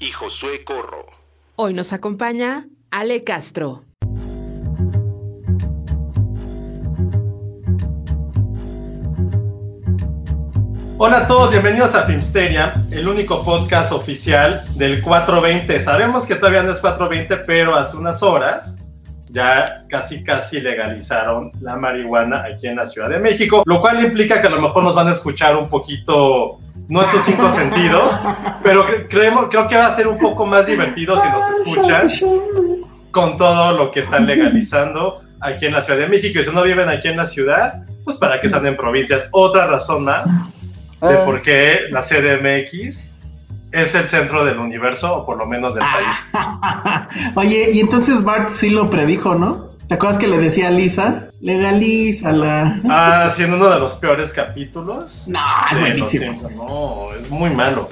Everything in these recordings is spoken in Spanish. y Josué Corro. Hoy nos acompaña Ale Castro. Hola a todos, bienvenidos a Filmsteria, el único podcast oficial del 420. Sabemos que todavía no es 420, pero hace unas horas ya casi legalizaron la marihuana aquí en la Ciudad de México, lo cual implica que a lo mejor nos van a escuchar un poquito nuestros cinco sentidos, pero creo que va a ser un poco más divertido si nos escuchan con todo lo que están legalizando aquí en la Ciudad de México. Y si no viven aquí en la ciudad, pues para qué están en provincias. Otra razón más de por qué la CDMX es el centro del universo, o por lo menos del país. Oye, y entonces Bart sí lo predijo, ¿no? ¿Te acuerdas que le decía a Lisa? Legalízala. Ah, sí, en uno de los peores capítulos. No, es buenísimo. No, es muy malo.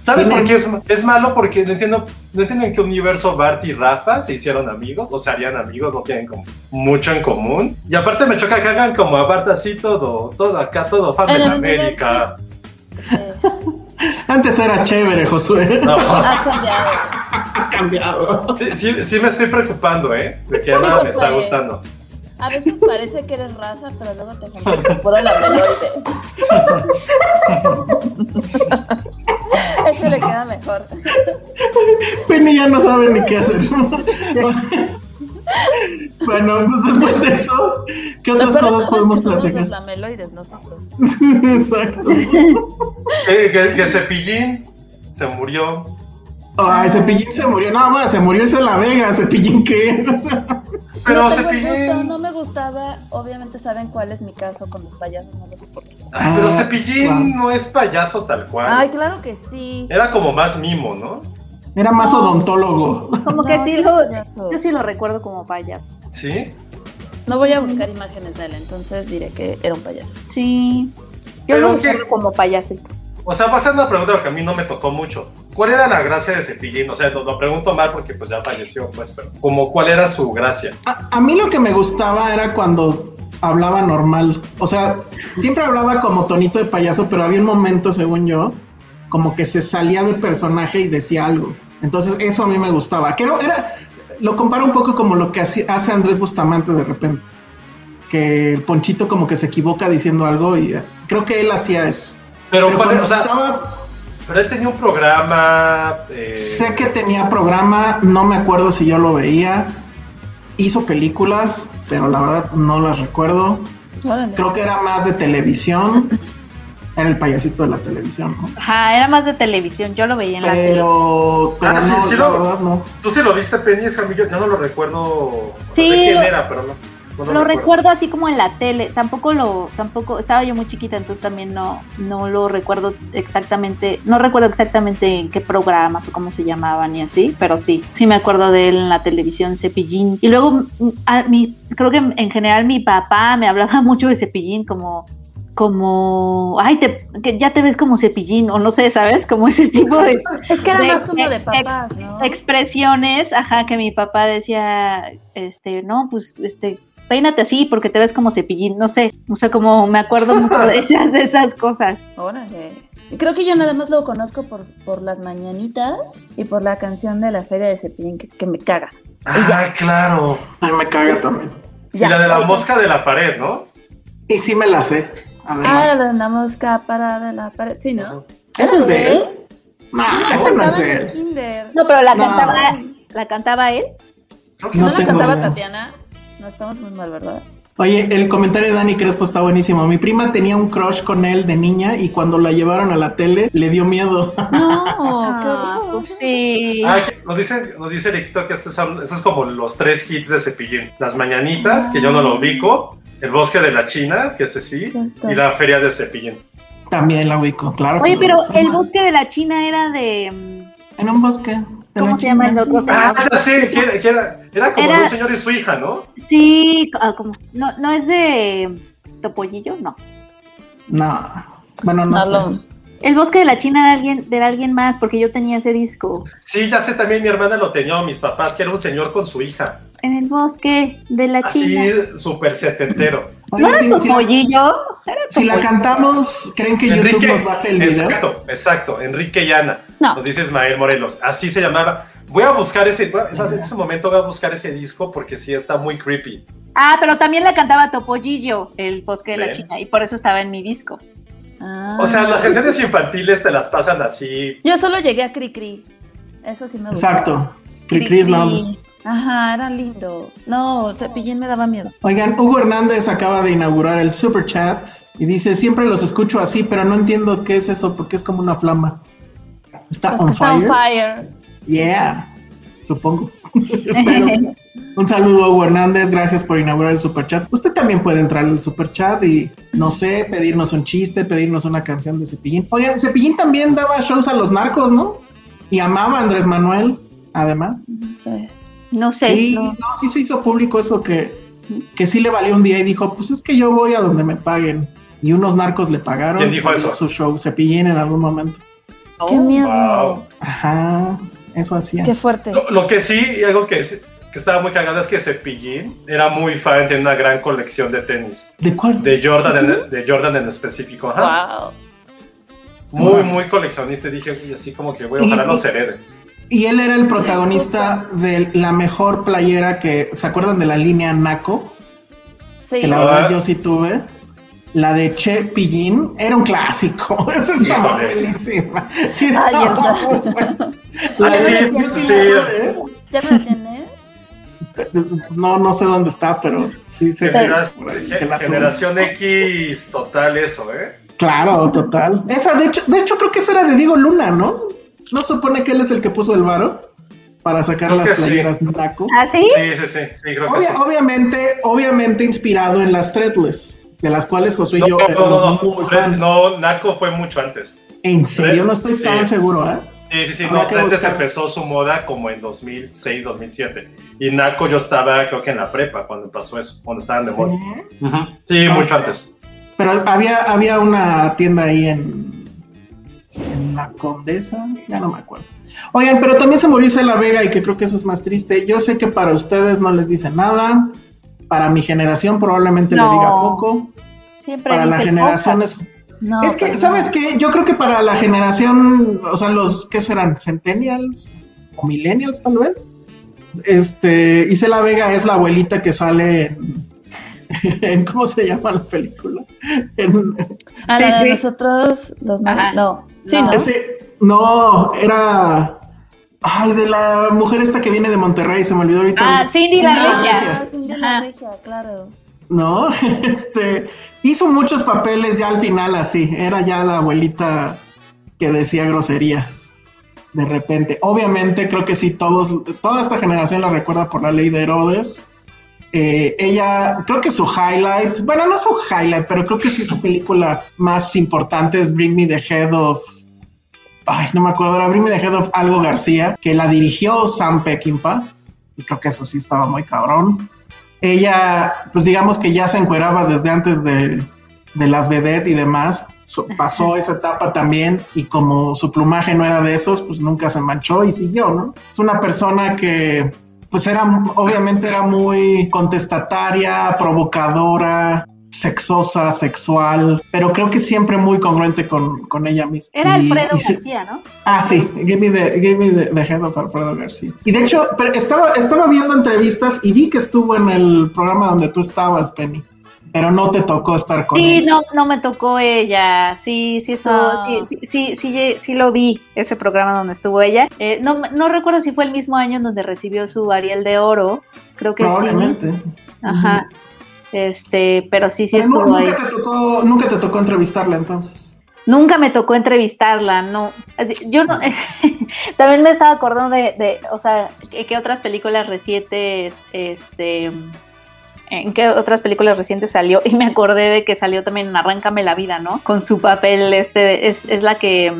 ¿Sabes por qué es malo? Porque no entiendo en qué universo Bart y Rafa se hicieron amigos, o se harían amigos, no tienen como mucho en común. Y aparte me choca que hagan como a Bart así todo acá, todo fan de América. Antes eras chévere, Josué. No. Has cambiado. Sí, me estoy preocupando, de que nada me está gustando. A veces parece que eres raza, pero luego te cambias por la meloide. Eso le queda mejor. Penny ya no sabe ni qué hacer. Bueno, pues después de eso, ¿qué otras cosas podemos platicar? Los lameloides nosotros. Exacto. Que Cepillín se murió. Ay, Cepillín se murió, nada más, se murió Isela Vega. ¿Cepillín qué? Pero Cepillín... No me gustaba, obviamente saben cuál es mi caso con los payasos, no lo soporto. Pero Cepillín no es payaso tal cual. Ay, claro que sí. Era como más mimo, ¿no? Era más odontólogo. Como que no, sí yo sí lo recuerdo como payaso. ¿Sí? No voy a buscar imágenes de él, entonces diré que era un payaso. Sí, yo lo recuerdo como payasito. O sea, va a ser una pregunta que a mí no me tocó mucho. ¿Cuál era la gracia de Cepillín? O sea, lo pregunto mal porque pues ya falleció, pues, pero como ¿cuál era su gracia? A mí lo que me gustaba era cuando hablaba normal. O sea, siempre hablaba como tonito de payaso, pero había un momento, según yo, como que se salía de personaje y decía algo. Entonces, eso a mí me gustaba. Que lo comparo un poco como lo que hace Andrés Bustamante de repente. Que el Ponchito como que se equivoca diciendo algo y creo que él hacía eso. Pero él tenía un programa... Sé que tenía programa, no me acuerdo si yo lo veía. Hizo películas, pero la verdad no las recuerdo. Creo que era más de televisión. Era el payasito de la televisión, ¿no? Ajá, era más de televisión, yo lo veía en la tele. Pero no, sí, la verdad no. ¿Tú sí lo viste, Penny? Es que yo no lo recuerdo. Sí, no sé quién era, pero no lo recuerdo así como en la tele. Tampoco estaba yo muy chiquita, entonces también no lo recuerdo exactamente. No recuerdo exactamente en qué programas o cómo se llamaban y así, pero sí me acuerdo de él en la televisión, Cepillín. Y luego creo que en general mi papá me hablaba mucho de Cepillín, como ay, que ya te ves como Cepillín, o no sé, ¿sabes? Como ese tipo de... Es que era más como de papás, ¿no? Expresiones, ajá, que mi papá decía, no, pues, peínate así porque te ves como Cepillín, no sé, o sea, como me acuerdo mucho de esas cosas. Órale. Creo que yo nada más lo conozco por las mañanitas y por la canción de la Feria de Cepillín que me caga. Ah, claro. Ay, me caga también. Ya, y la de la mosca de la pared, ¿no? Y sí me la sé. Ah, la de la mosca parada de la pared. Sí, ¿no? Uh-huh. ¿Esa es de él? No, esa no es de él. No, pero la cantaba él. No la cantaba Tatiana. No, estamos muy mal, ¿verdad? Oye, el comentario de Dani Crespo está buenísimo. Mi prima tenía un crush con él de niña y cuando la llevaron a la tele le dio miedo. No, qué horror. Sí. Ah, nos dice el TikTok que esos es como los 3 hits de Cepillín. Las mañanitas, que yo no lo ubico, el bosque de la China, que ese sí, cierto. Y la feria de Cepillín. También la ubico, claro. Oye, pero el bosque de la China era de... En un bosque... ¿Cómo se llama el otro? Era como un señor y su hija, ¿no? Sí, como, no es de Topollillo, no. No, bueno, no sé. El bosque de la China era alguien más, porque yo tenía ese disco. Sí, ya sé, también mi hermana lo tenía, mis papás, que era un señor con su hija. En el bosque de la China. Así, súper setentero. Oye, ¿no era Topollillo? Si la cantamos, ¿creen que Enrique, YouTube nos baje el video? Exacto, Enrique y Ana. No. Nos dice Ismael Morelos, así se llamaba. Voy a buscar ese disco porque sí está muy creepy. Ah, pero también la cantaba Topollillo, el bosque de la China, y por eso estaba en mi disco. Ah. O sea, las canciones infantiles te las pasan así. Yo solo llegué a Cricri. Eso sí me gusta. Exacto. Cricri es la... Ajá, era lindo. No, Cepillín me daba miedo. Oigan, Hugo Hernández acaba de inaugurar el Super Chat y dice, siempre los escucho así, pero no entiendo qué es eso porque es como una flama. Está on fire. Está on fire. Yeah, supongo. Espero. Un saludo a Hugo Hernández, gracias por inaugurar el Super Chat. Usted también puede entrar al Super Chat y, no sé, pedirnos un chiste, pedirnos una canción de Cepillín. Oigan, Cepillín también daba shows a los narcos, ¿no? Y amaba a Andrés Manuel, además. No sé. Sí, no, sí se hizo público eso que sí le valió un día y dijo, pues es que yo voy a donde me paguen. Y unos narcos le pagaron. ¿Quién dijo eso? Su show, Cepillín en algún momento. Oh, ¡qué miedo! Wow. Ajá, eso hacía. ¡Qué fuerte! Lo que sí, y algo que estaba muy cagado es que Cepillín era muy fan de una gran colección de tenis. ¿De cuál? De Jordan, de Jordan en específico. Ajá. ¡Wow! Muy coleccionista. Dije, y así como que, güey, ojalá no se herede. Y él era el protagonista de la mejor playera que... ¿Se acuerdan de la línea Naco? Sí. Que la verdad yo sí tuve. La de Cepillín. Era un clásico. Esa estaba buenísima. Sí, estaba muy buena. La de Cepillín sí la tuve. ¿Ya la tienes? No sé dónde está, pero sí se... Generación X total eso, ¿eh? Claro, total. Esa, de hecho creo que esa era de Diego Luna, ¿no? ¿No supone que él es el que puso el varo para sacar creo las playeras Naco? Sí. ¿Ah, sí? Sí, creo que sí. Obviamente inspirado en las Threadless, de las cuales Josué y yo éramos muy fan. No, Naco fue mucho antes. ¿En serio? No estoy tan seguro, ¿eh? Sí, no, Threadless empezó su moda como en 2006, 2007. Y Naco yo estaba, creo que en la prepa, cuando pasó eso, cuando estaban de moda. Sí, uh-huh. Sí, no, mucho antes. Pero había una tienda ahí en la Condesa, ya no me acuerdo. Oigan, pero también se murió Isela Vega y que creo que eso es más triste. Yo sé que para ustedes no les dice nada, para mi generación probablemente le diga poco. Siempre para la generación poco. Es que, ¿sabes qué? Yo creo que para la generación, o sea, los ¿qué serán? Centennials o millennials tal vez. Isela Vega es la abuelita que sale en ¿cómo se llama la película? De nosotros los era... Ay, de la mujer esta que viene de Monterrey, se me olvidó ahorita. Ah, Cindy la Regia. Cindy la Regia, claro. No, hizo muchos papeles ya al final así, era ya la abuelita que decía groserías de repente. Obviamente creo que sí, toda esta generación la recuerda por La Ley de Herodes. Ella, creo que su highlight, bueno, no su highlight, pero creo que sí su película más importante es Bring Me The Head Of... Ay, no me acuerdo, era Bring Me The Head Of algo García, que la dirigió Sam Peckinpah, y creo que eso sí estaba muy cabrón. Ella, pues digamos que ya se encueraba desde antes de las vedettes y demás, pasó esa etapa también, y como su plumaje no era de esos, pues nunca se manchó y siguió, ¿no? Es una persona que... pues obviamente era muy contestataria, provocadora, sexosa, sexual, pero creo que siempre muy congruente con ella misma. Era Alfredo García, ¿no? Ah, sí, Give Me The Head Of Alfredo García. Y de hecho, pero estaba viendo entrevistas y vi que estuvo en el programa donde tú estabas, Penny. Pero no te tocó estar con ella. Sí, no me tocó ella. Sí estuvo, sí lo vi, ese programa donde estuvo ella. No recuerdo si fue el mismo año en donde recibió su Ariel de Oro, creo que sí. Probablemente. Ajá. Pero sí pero estuvo ahí. ¿Nunca te tocó entrevistarla entonces? Nunca me tocó entrevistarla, no. Yo no. También me estaba acordando de o sea, qué otras películas recientes, ¿en qué otras películas recientes salió? Y me acordé de que salió también en Arráncame la Vida, ¿no? Con su papel, es la que...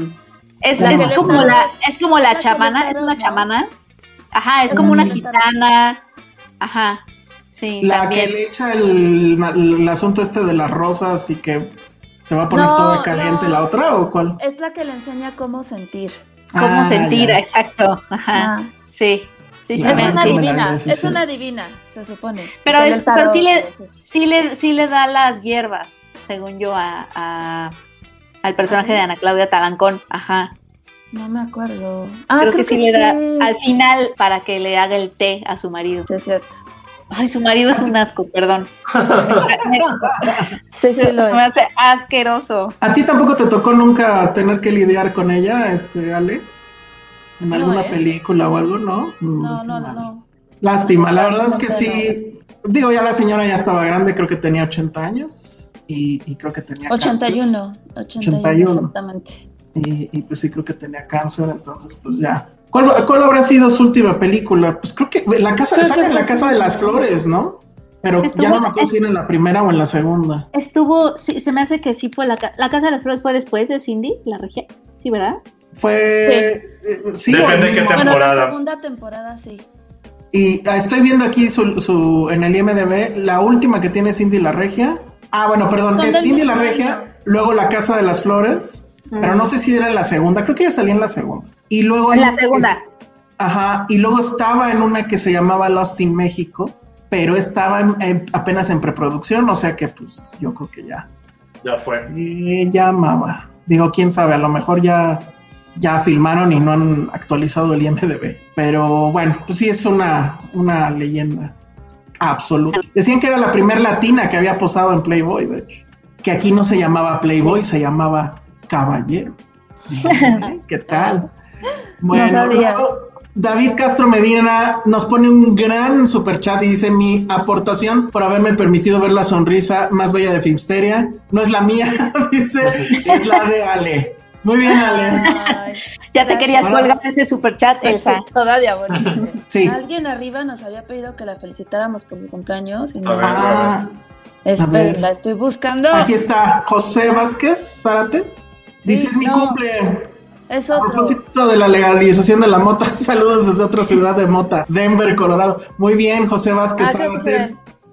Es como la chamana, es una chamana. Ajá, es como una gitana. Ajá, sí, la también. Que le echa el asunto de las rosas y que se va a poner toda caliente la otra, ¿o cuál? Es la que le enseña cómo sentir. Cómo sentir, exacto. Ajá, sí. Sí, es una divina, se supone. Pero sí le da las hierbas, según yo, al personaje de Ana Claudia Talancón. Ajá. No me acuerdo. Creo que sí le da al final para que le haga el té a su marido. Sí, es cierto. Ay, su marido es un asco, perdón. sí, lo es. Me hace asqueroso. ¿A ti tampoco te tocó nunca tener que lidiar con ella, Ale? ¿En alguna película o algo, no? No. Lástima, la verdad es que sí. Digo, ya la señora ya estaba grande, creo que tenía 80 años y creo que tenía 81, exactamente. Y pues sí, creo que tenía cáncer, entonces pues ya. ¿Cuál habrá sido su última película? Pues creo que La Casa de las Flores, ¿no? Pero ya no me acuerdo si era en la primera o en la segunda. Sí, se me hace que sí fue La Casa de las Flores fue después de Cindy la Regia, sí, ¿verdad? Sí, depende de qué temporada. Bueno, la segunda temporada, sí. Y estoy viendo aquí su en el IMDb, la última que tiene Cindy la Regia. Ah, bueno, perdón, es Cindy la Regia, luego La Casa de las Flores, pero no sé si era en la segunda, creo que ya salía en la segunda. Y luego en la segunda. Y luego estaba en una que se llamaba Lost in México, pero estaba apenas en preproducción, o sea que pues yo creo que ya. Ya fue. Sí, ya amaba. Digo, quién sabe, a lo mejor ya filmaron y no han actualizado el IMDb, pero bueno, pues sí es una leyenda absoluta. Decían que era la primera latina que había posado en Playboy, de hecho, que aquí no se llamaba Playboy, se llamaba Caballero. ¿Qué tal? Bueno, luego, David Castro Medina nos pone un gran superchat y dice: mi aportación por haberme permitido ver la sonrisa más bella de Filmsteria no es la mía, dice, es la de Ale. Muy bien, Ale. Ay, ya te querías colgar ese superchat, Elsa. Toda diabólica. Sí. Alguien arriba nos había pedido que la felicitáramos por su cumpleaños. Y no. La estoy buscando. Aquí está José Vázquez Zárate. Dice: es mi cumple. Es otro. A propósito de la legalización de la mota, saludos desde otra ciudad de mota, Denver, Colorado. Muy bien, José Vázquez Zárate.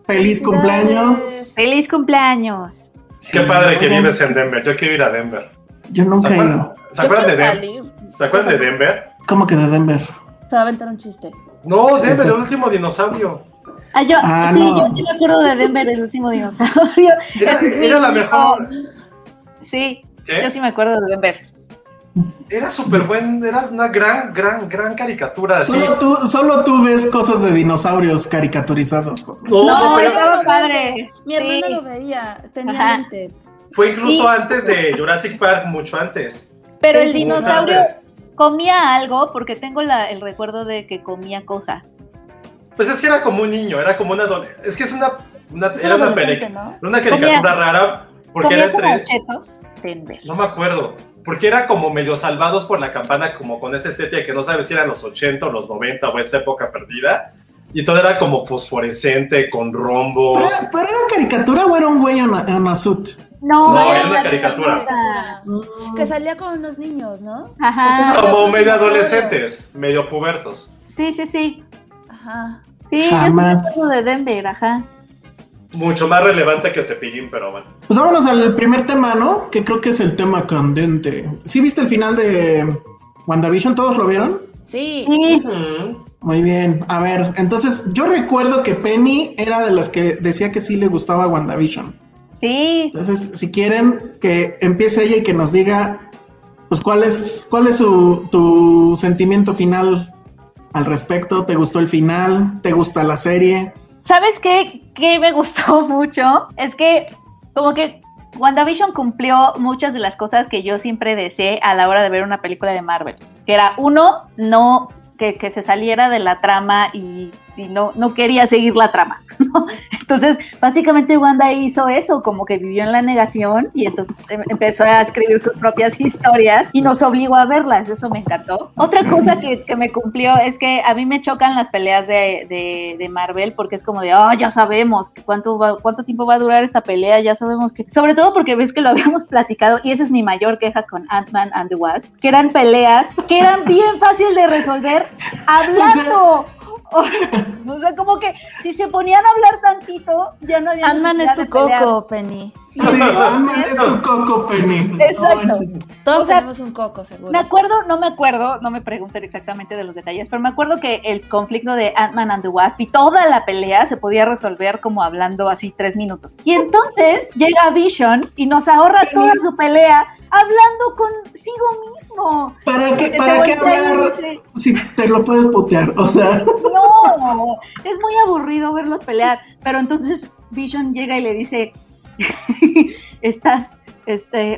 Feliz cumpleaños. Feliz cumpleaños. Sí, qué padre que vives en Denver. Yo quiero ir a Denver. Yo nunca he ido. ¿Se acuerdan de Denver? ¿Se acuerdan de Denver? ¿Cómo que de Denver? Se va a aventar un chiste. No, sí, Denver, el último dinosaurio. Yo sí me acuerdo de Denver, el último dinosaurio. Era la mejor. Sí, ¿qué? Yo sí me acuerdo de Denver. Era súper buen, era una gran caricatura. Solo tú ves cosas de dinosaurios caricaturizados, Josué. No, pero estaba padre. Mi hermana lo veía, tenía lentes. Fue incluso antes de Jurassic Park, mucho antes. Pero el dinosaurio comía algo, porque tengo el recuerdo de que comía cosas. Pues es que era como un niño, era como una... Es que es una película, ¿no? Una caricatura rara, porque era entre... chetos, no me acuerdo, porque era como medio salvados por la campana, como con esa estética que no sabes si eran los 80 o los 90 o esa época perdida. Y todo era como fosforescente, con rombos. ¿Pero era caricatura o era un güey en azul? No, era una caricatura. Que salía con unos niños, ¿no? Ajá. Como medio adolescentes, medio pubertos. Sí. Ajá. Sí, jamás. Yo soy de Denver, ajá. Mucho más relevante que Cepillín, pero bueno. Pues vámonos al primer tema, ¿no? Que creo que es el tema candente. ¿Sí viste el final de WandaVision? ¿Todos lo vieron? Sí. Muy bien, a ver, entonces yo recuerdo que Penny era de las que decía que sí le gustaba WandaVision. Sí. Entonces, si quieren que empiece ella y que nos diga, pues, ¿cuál es tu sentimiento final al respecto? ¿Te gustó el final? ¿Te gusta la serie? ¿Sabes qué me gustó mucho? Es que como que WandaVision cumplió muchas de las cosas que yo siempre deseé a la hora de ver una película de Marvel. Que era, uno, no que se saliera de la trama y no quería seguir la trama, ¿no? Entonces, básicamente Wanda hizo eso, como que vivió en la negación y entonces empezó a escribir sus propias historias y nos obligó a verlas, eso me encantó. Otra cosa que me cumplió es que a mí me chocan las peleas de Marvel, porque es como de, ya sabemos cuánto tiempo va a durar esta pelea, ya sabemos que... Sobre todo porque ves que lo habíamos platicado, y esa es mi mayor queja con Ant-Man and the Wasp, que eran peleas que eran bien fácil de resolver hablando... O sea, como que si se ponían a hablar tantito, ya no había necesidad de pelear. Ant-Man es tu coco, Penny. Exacto. Todos tenemos un coco, seguro. No me pregunten exactamente de los detalles, pero me acuerdo que el conflicto de Ant-Man and the Wasp y toda la pelea se podía resolver como hablando así 3 minutos. Y entonces llega Vision y nos ahorra toda su pelea hablando consigo mismo. ¿Para qué hablar si te lo puedes putear? O sea... No, es muy aburrido verlos pelear. Pero entonces Vision llega y le dice...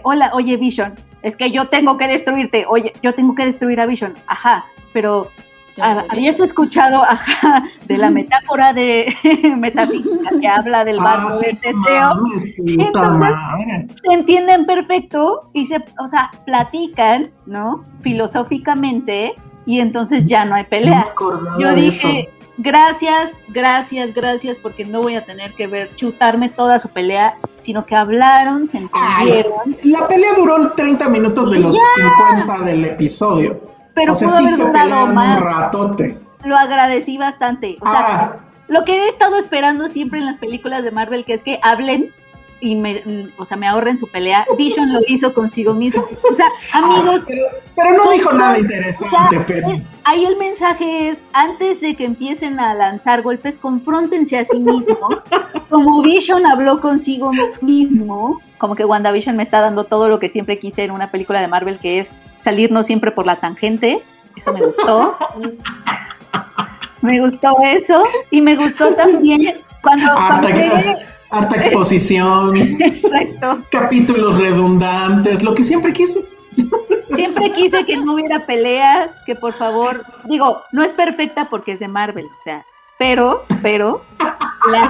hola, oye Vision, es que yo tengo que destruirte, oye, yo tengo que destruir a Vision, ajá, pero ¿habías escuchado, de la metáfora de metafísica que habla del barco del deseo? Entonces, se entienden perfecto y platican, ¿no? Filosóficamente, y entonces ya no hay pelea. Yo dije... Gracias, porque no voy a tener que chutarme toda su pelea, sino que hablaron, se entendieron. La pelea duró 30 minutos de los 50 del episodio. Pero pudo haber durado más. Un ratote. Lo agradecí bastante. Lo que he estado esperando siempre en las películas de Marvel, que es que hablen y me ahorren su pelea. Vision lo hizo consigo mismo. Amigos... Pero no dijo nada interesante, pero... Ahí el mensaje es, antes de que empiecen a lanzar golpes, confróntense a sí mismos. Como Vision habló consigo mismo, como que WandaVision me está dando todo lo que siempre quise en una película de Marvel, que es salirnos siempre por la tangente. Eso me gustó. Me gustó eso. Y me gustó también cuando harta exposición. Exacto. Capítulos redundantes, lo que siempre quise. Siempre quise que no hubiera peleas, que por favor, no es perfecta porque es de Marvel, pero la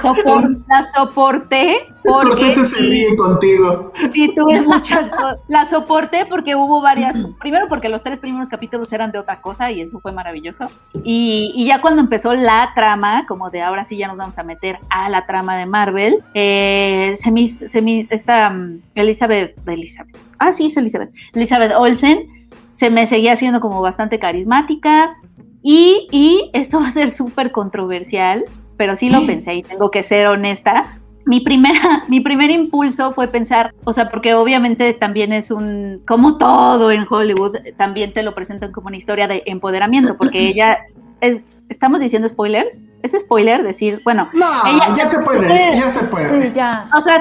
soporté. Scorsese se ríe contigo. Sí, tuve muchas cosas. La soporté porque hubo varias, primero porque los 3 primeros capítulos eran de otra cosa y eso fue maravilloso, y ya cuando empezó la trama, como de ahora sí ya nos vamos a meter a la trama de Marvel, Elizabeth Olsen se me seguía haciendo como bastante carismática, y esto va a ser súper controversial, pero sí lo pensé y tengo que ser honesta. Mi primer impulso fue pensar, porque obviamente también es como todo en Hollywood, también te lo presentan como una historia de empoderamiento, porque ella ¿estamos diciendo spoilers? ¿Es spoiler decir, ella ya se puede.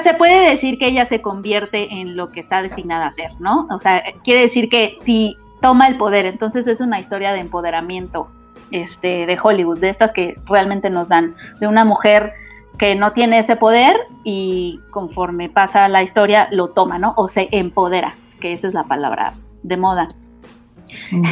Se puede decir que ella se convierte en lo que está destinada a ser, ¿no? Quiere decir que si toma el poder, entonces es una historia de empoderamiento, de Hollywood, de estas que realmente nos dan, de una mujer que no tiene ese poder y conforme pasa la historia lo toma, ¿no? O se empodera, que esa es la palabra de moda.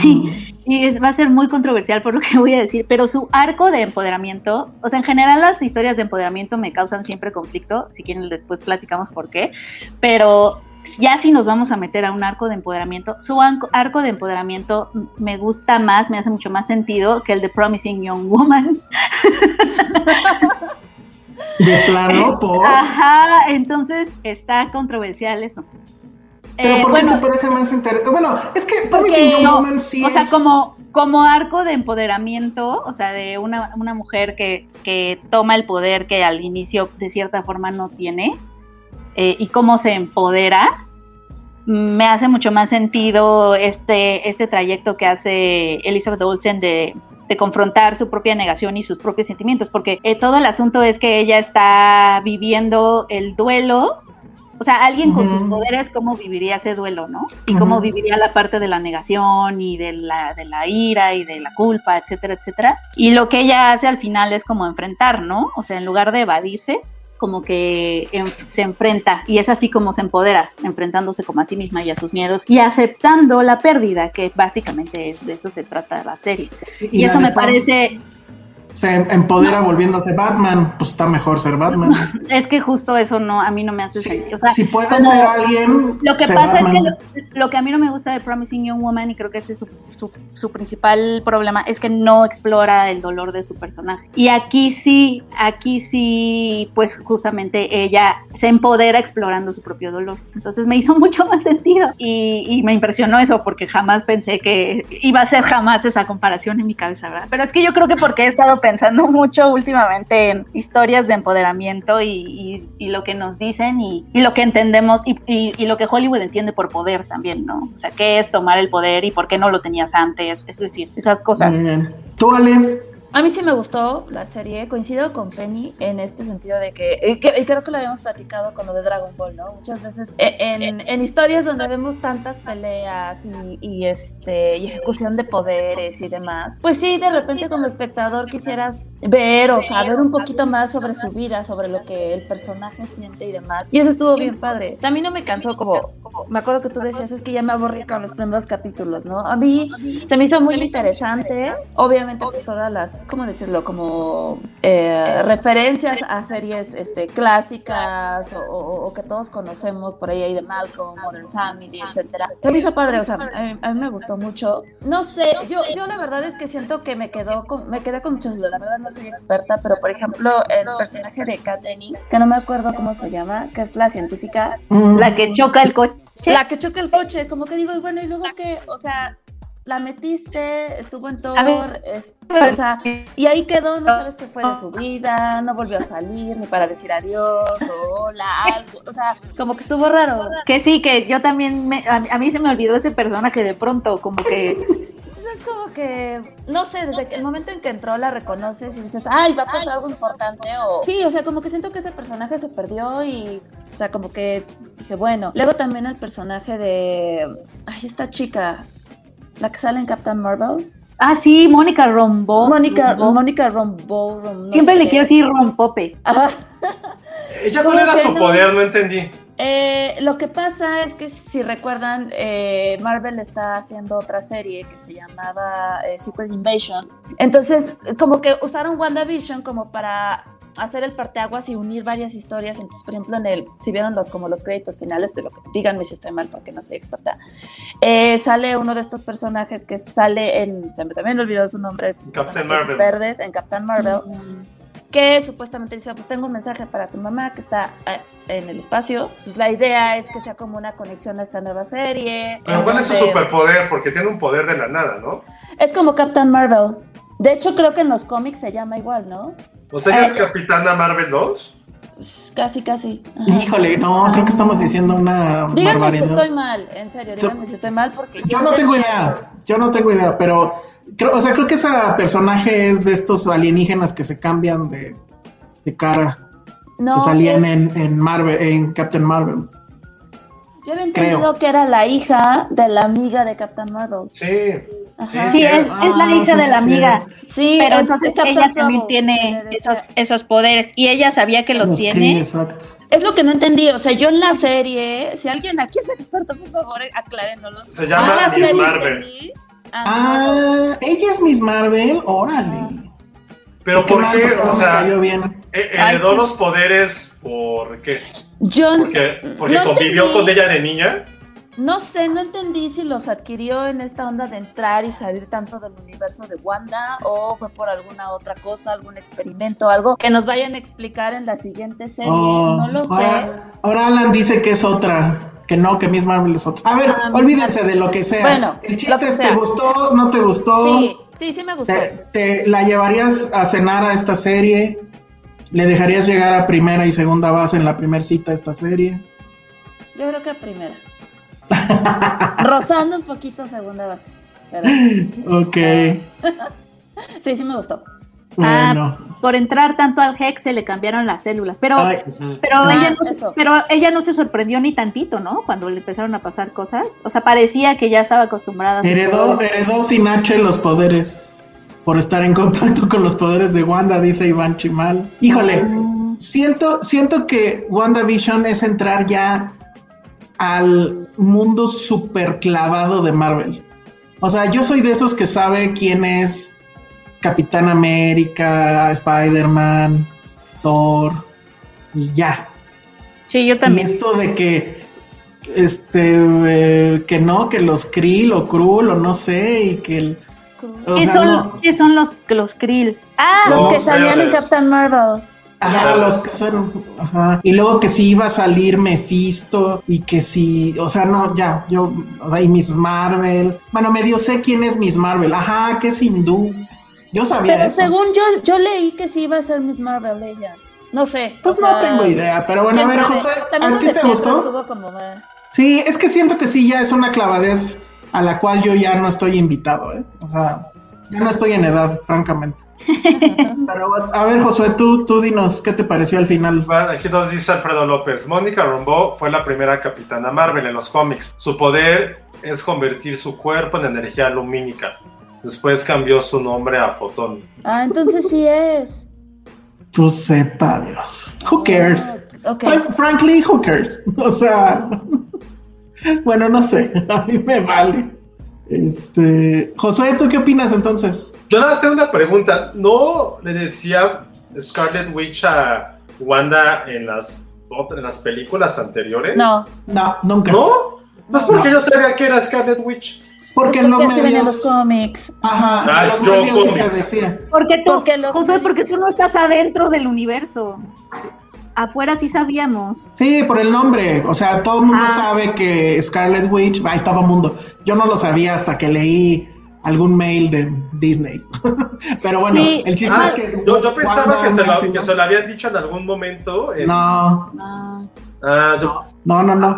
Y va a ser muy controversial por lo que voy a decir, pero su arco de empoderamiento, en general las historias de empoderamiento me causan siempre conflicto, si quieren después platicamos por qué, pero ya si nos vamos a meter a un arco de empoderamiento, su arco de empoderamiento me gusta más, me hace mucho más sentido que el de Promising Young Woman. De plano, por... Ajá, entonces está controversial eso. ¿Pero por qué te parece más interesante? Bueno, es que Promising Young Woman sí es... como arco de empoderamiento, de una mujer que toma el poder que al inicio de cierta forma no tiene, y cómo se empodera, me hace mucho más sentido este trayecto que hace Elizabeth Olsen de confrontar su propia negación y sus propios sentimientos, porque todo el asunto es que ella está viviendo el duelo O sea, alguien con sus poderes, cómo viviría ese duelo, ¿no? Y cómo viviría la parte de la negación y de la ira y de la culpa, etcétera, etcétera. Y lo que ella hace al final es como enfrentar, ¿no? O sea, en lugar de evadirse, como que se enfrenta, y es así como se empodera, enfrentándose como a sí misma y a sus miedos, y aceptando la pérdida, que básicamente es de eso se trata la serie. Y eso me parece... Se empodera volviéndose Batman, pues está mejor ser Batman. Es que justo eso no, a mí no me hace sentido. O sea, si puede ser alguien. Lo que pasa Batman. Es que lo que a mí no me gusta de Promising Young Woman, y creo que ese es su principal problema, es que no explora el dolor de su personaje. Y aquí sí, pues justamente ella se empodera explorando su propio dolor. Entonces me hizo mucho más sentido. Y me impresionó eso, porque jamás pensé que iba a ser jamás esa comparación en mi cabeza, ¿verdad? Pero es que yo creo que porque he estado pensando mucho últimamente en historias de empoderamiento y lo que nos dicen y lo que entendemos y lo que Hollywood entiende por poder también, ¿no? O sea, ¿qué es tomar el poder y por qué no lo tenías antes? Es decir, esas cosas. Tú, Ale. A mí sí me gustó la serie, coincido con Penny en este sentido de que creo que lo habíamos platicado con lo de Dragon Ball, ¿no? Muchas veces en historias donde vemos tantas peleas y ejecución de poderes y demás, pues sí, de repente como espectador quisieras ver o saber un poquito más sobre su vida, sobre lo que el personaje siente y demás, y eso estuvo bien padre. O sea, a mí no me cansó, como me acuerdo que tú decías, es que ya me aburrí con los primeros capítulos, ¿no? A mí se me hizo muy interesante, obviamente pues todas las, ¿cómo decirlo? Como referencias a series clásicas o que todos conocemos por ahí de Malcolm, Modern Family, etcétera. Se me hizo padre, o sea, a mí me gustó mucho. No sé, yo la verdad es que siento que me quedé con muchas dudas. La verdad no soy experta, pero por ejemplo el personaje de Katniss, que no me acuerdo cómo se llama, que es la científica, la que choca el coche. La que choca el coche, como que digo, bueno, y luego que, o sea, la metiste, estuvo en todo, o sea, y ahí quedó, no sabes qué fue de su vida, no volvió a salir ni para decir adiós o hola, algo, o sea, como que estuvo raro. Que sí, que yo también, a mí se me olvidó ese personaje de pronto, como que... Es como que, no sé, desde el momento en que entró la reconoces y dices, ay, va a pasar algo importante o... Sí, o sea, como que siento que ese personaje se perdió y... O sea, como que dije, bueno. Luego también el personaje de... Ay, esta chica... La que sale en Captain Marvel. Ah, sí, Mónica Rombo. Mónica Rombo. Quiero decir Rompope. Ajá. ¿Ella cuál era su poder? No entendí. Lo que pasa es que, si recuerdan, Marvel está haciendo otra serie que se llamaba Secret Invasion. Entonces, como que usaron WandaVision como para... hacer el parteaguas y unir varias historias. Entonces, por ejemplo, si vieron los créditos finales de lo que, díganme si estoy mal porque no soy experta, sale uno de estos personajes que sale también me olvidó su nombre, Captain Marvel. Verdes, en Captain Marvel, que supuestamente dice, pues tengo un mensaje para tu mamá que está en el espacio, pues la idea es que sea como una conexión a esta nueva serie. Pero ¿cuál es su superpoder? Porque tiene un poder de la nada, ¿no? Es como Captain Marvel. De hecho, creo que en los cómics se llama igual, ¿no? ¿O sea, ella es Capitana Marvel 2? Casi. Ajá. Híjole, no, creo que estamos diciendo una barbaridad. Díganme si estoy mal, en serio, díganme si estoy mal porque... Yo no tengo idea, pero... Creo que ese personaje es de estos alienígenas que se cambian de cara. No, que salían en Marvel, en Captain Marvel. Yo había entendido que era la hija de la amiga de Captain Marvel. Sí. Ajá. Sí, es la hija de la amiga. Sí, pero entonces ella también tiene esos poderes y ella sabía que los tiene. Exacto. Es lo que no entendí, o sea, yo en la serie, si alguien aquí es experto, por favor, aclárenos. Se llama Ms. Marvel. Ella es Ms. Marvel, órale. Pero es que ¿por qué? O sea, heredó los poderes, ¿por qué? Porque convivió con ella de niña. No sé, no entendí si los adquirió en esta onda de entrar y salir tanto del universo de Wanda o fue por alguna otra cosa, algún experimento, algo que nos vayan a explicar en la siguiente serie, no lo sé. Ahora Alan dice que es otra, que no, que Ms. Marvel es otra. A ver, olvídense de lo que sea. Bueno, el chiste es, ¿te gustó, no te gustó? Sí, me gustó. ¿Te la llevarías a cenar a esta serie? ¿Le dejarías llegar a primera y segunda base en la primera cita a esta serie? Yo creo que a primera. Rozando un poquito segunda base, ¿verdad? Ok. Sí, me gustó. Por entrar tanto al Hex se le cambiaron las células, pero ella no se sorprendió ni tantito, ¿no? Cuando le empezaron a pasar cosas, o sea, parecía que ya estaba acostumbrada. Heredó sin H los poderes por estar en contacto con los poderes de Wanda, dice Iván Chimal. Híjole, siento que WandaVision es entrar ya al mundo super clavado de Marvel. O sea, yo soy de esos que sabe quién es Capitán América, Spider-Man, Thor, y ya. Sí, yo también. Y esto de que los Krill o Krull o no sé, y que el... ¿Qué son los Krill? Ah, los que salían en Captain Marvel. Ajá, los que son... Ajá. Y luego que si iba a salir Mephisto, y que si... O sea, no, ya, yo... O sea, y Ms. Marvel... Bueno, medio sé quién es Ms. Marvel. Ajá, que es hindú. Yo sabía pero eso. Según yo leí que sí iba a ser Ms. Marvel ella. No sé. Pues no tengo idea, pero bueno, a ver, Josué, ¿a ti te gustó? Sí, es que siento que sí, ya es una clavadez a la cual yo ya no estoy invitado, ¿eh? O sea, ya no estoy en edad, francamente. Pero bueno, a ver, Josué, tú dinos, ¿qué te pareció al final? Bueno, aquí nos dice Alfredo López. Mónica Rambeau fue la primera Capitana Marvel en los cómics. Su poder es convertir su cuerpo en energía lumínica. Después cambió su nombre a Fotón. Ah, entonces sí es. Tú sepa Dios. Who cares? Okay. Frankly, who cares? O sea, bueno, no sé. A mí me vale. Josué, ¿tú qué opinas entonces? Yo le voy a hacer una pregunta. ¿No le decía Scarlet Witch a Wanda en las películas anteriores? No, nunca. ¿No? Entonces, ¿por qué yo sabía que era Scarlet Witch? Porque en los cómics. Ajá, en los medios se decía. Porque tú no estás adentro del universo. Afuera sí sabíamos. Sí, por el nombre. O sea, todo el mundo sabe que Scarlet Witch. Ay, todo el mundo. Yo no lo sabía hasta que leí algún mail de Disney. Pero bueno, sí. El chiste es que... Yo pensaba que se lo habían dicho en algún momento. No.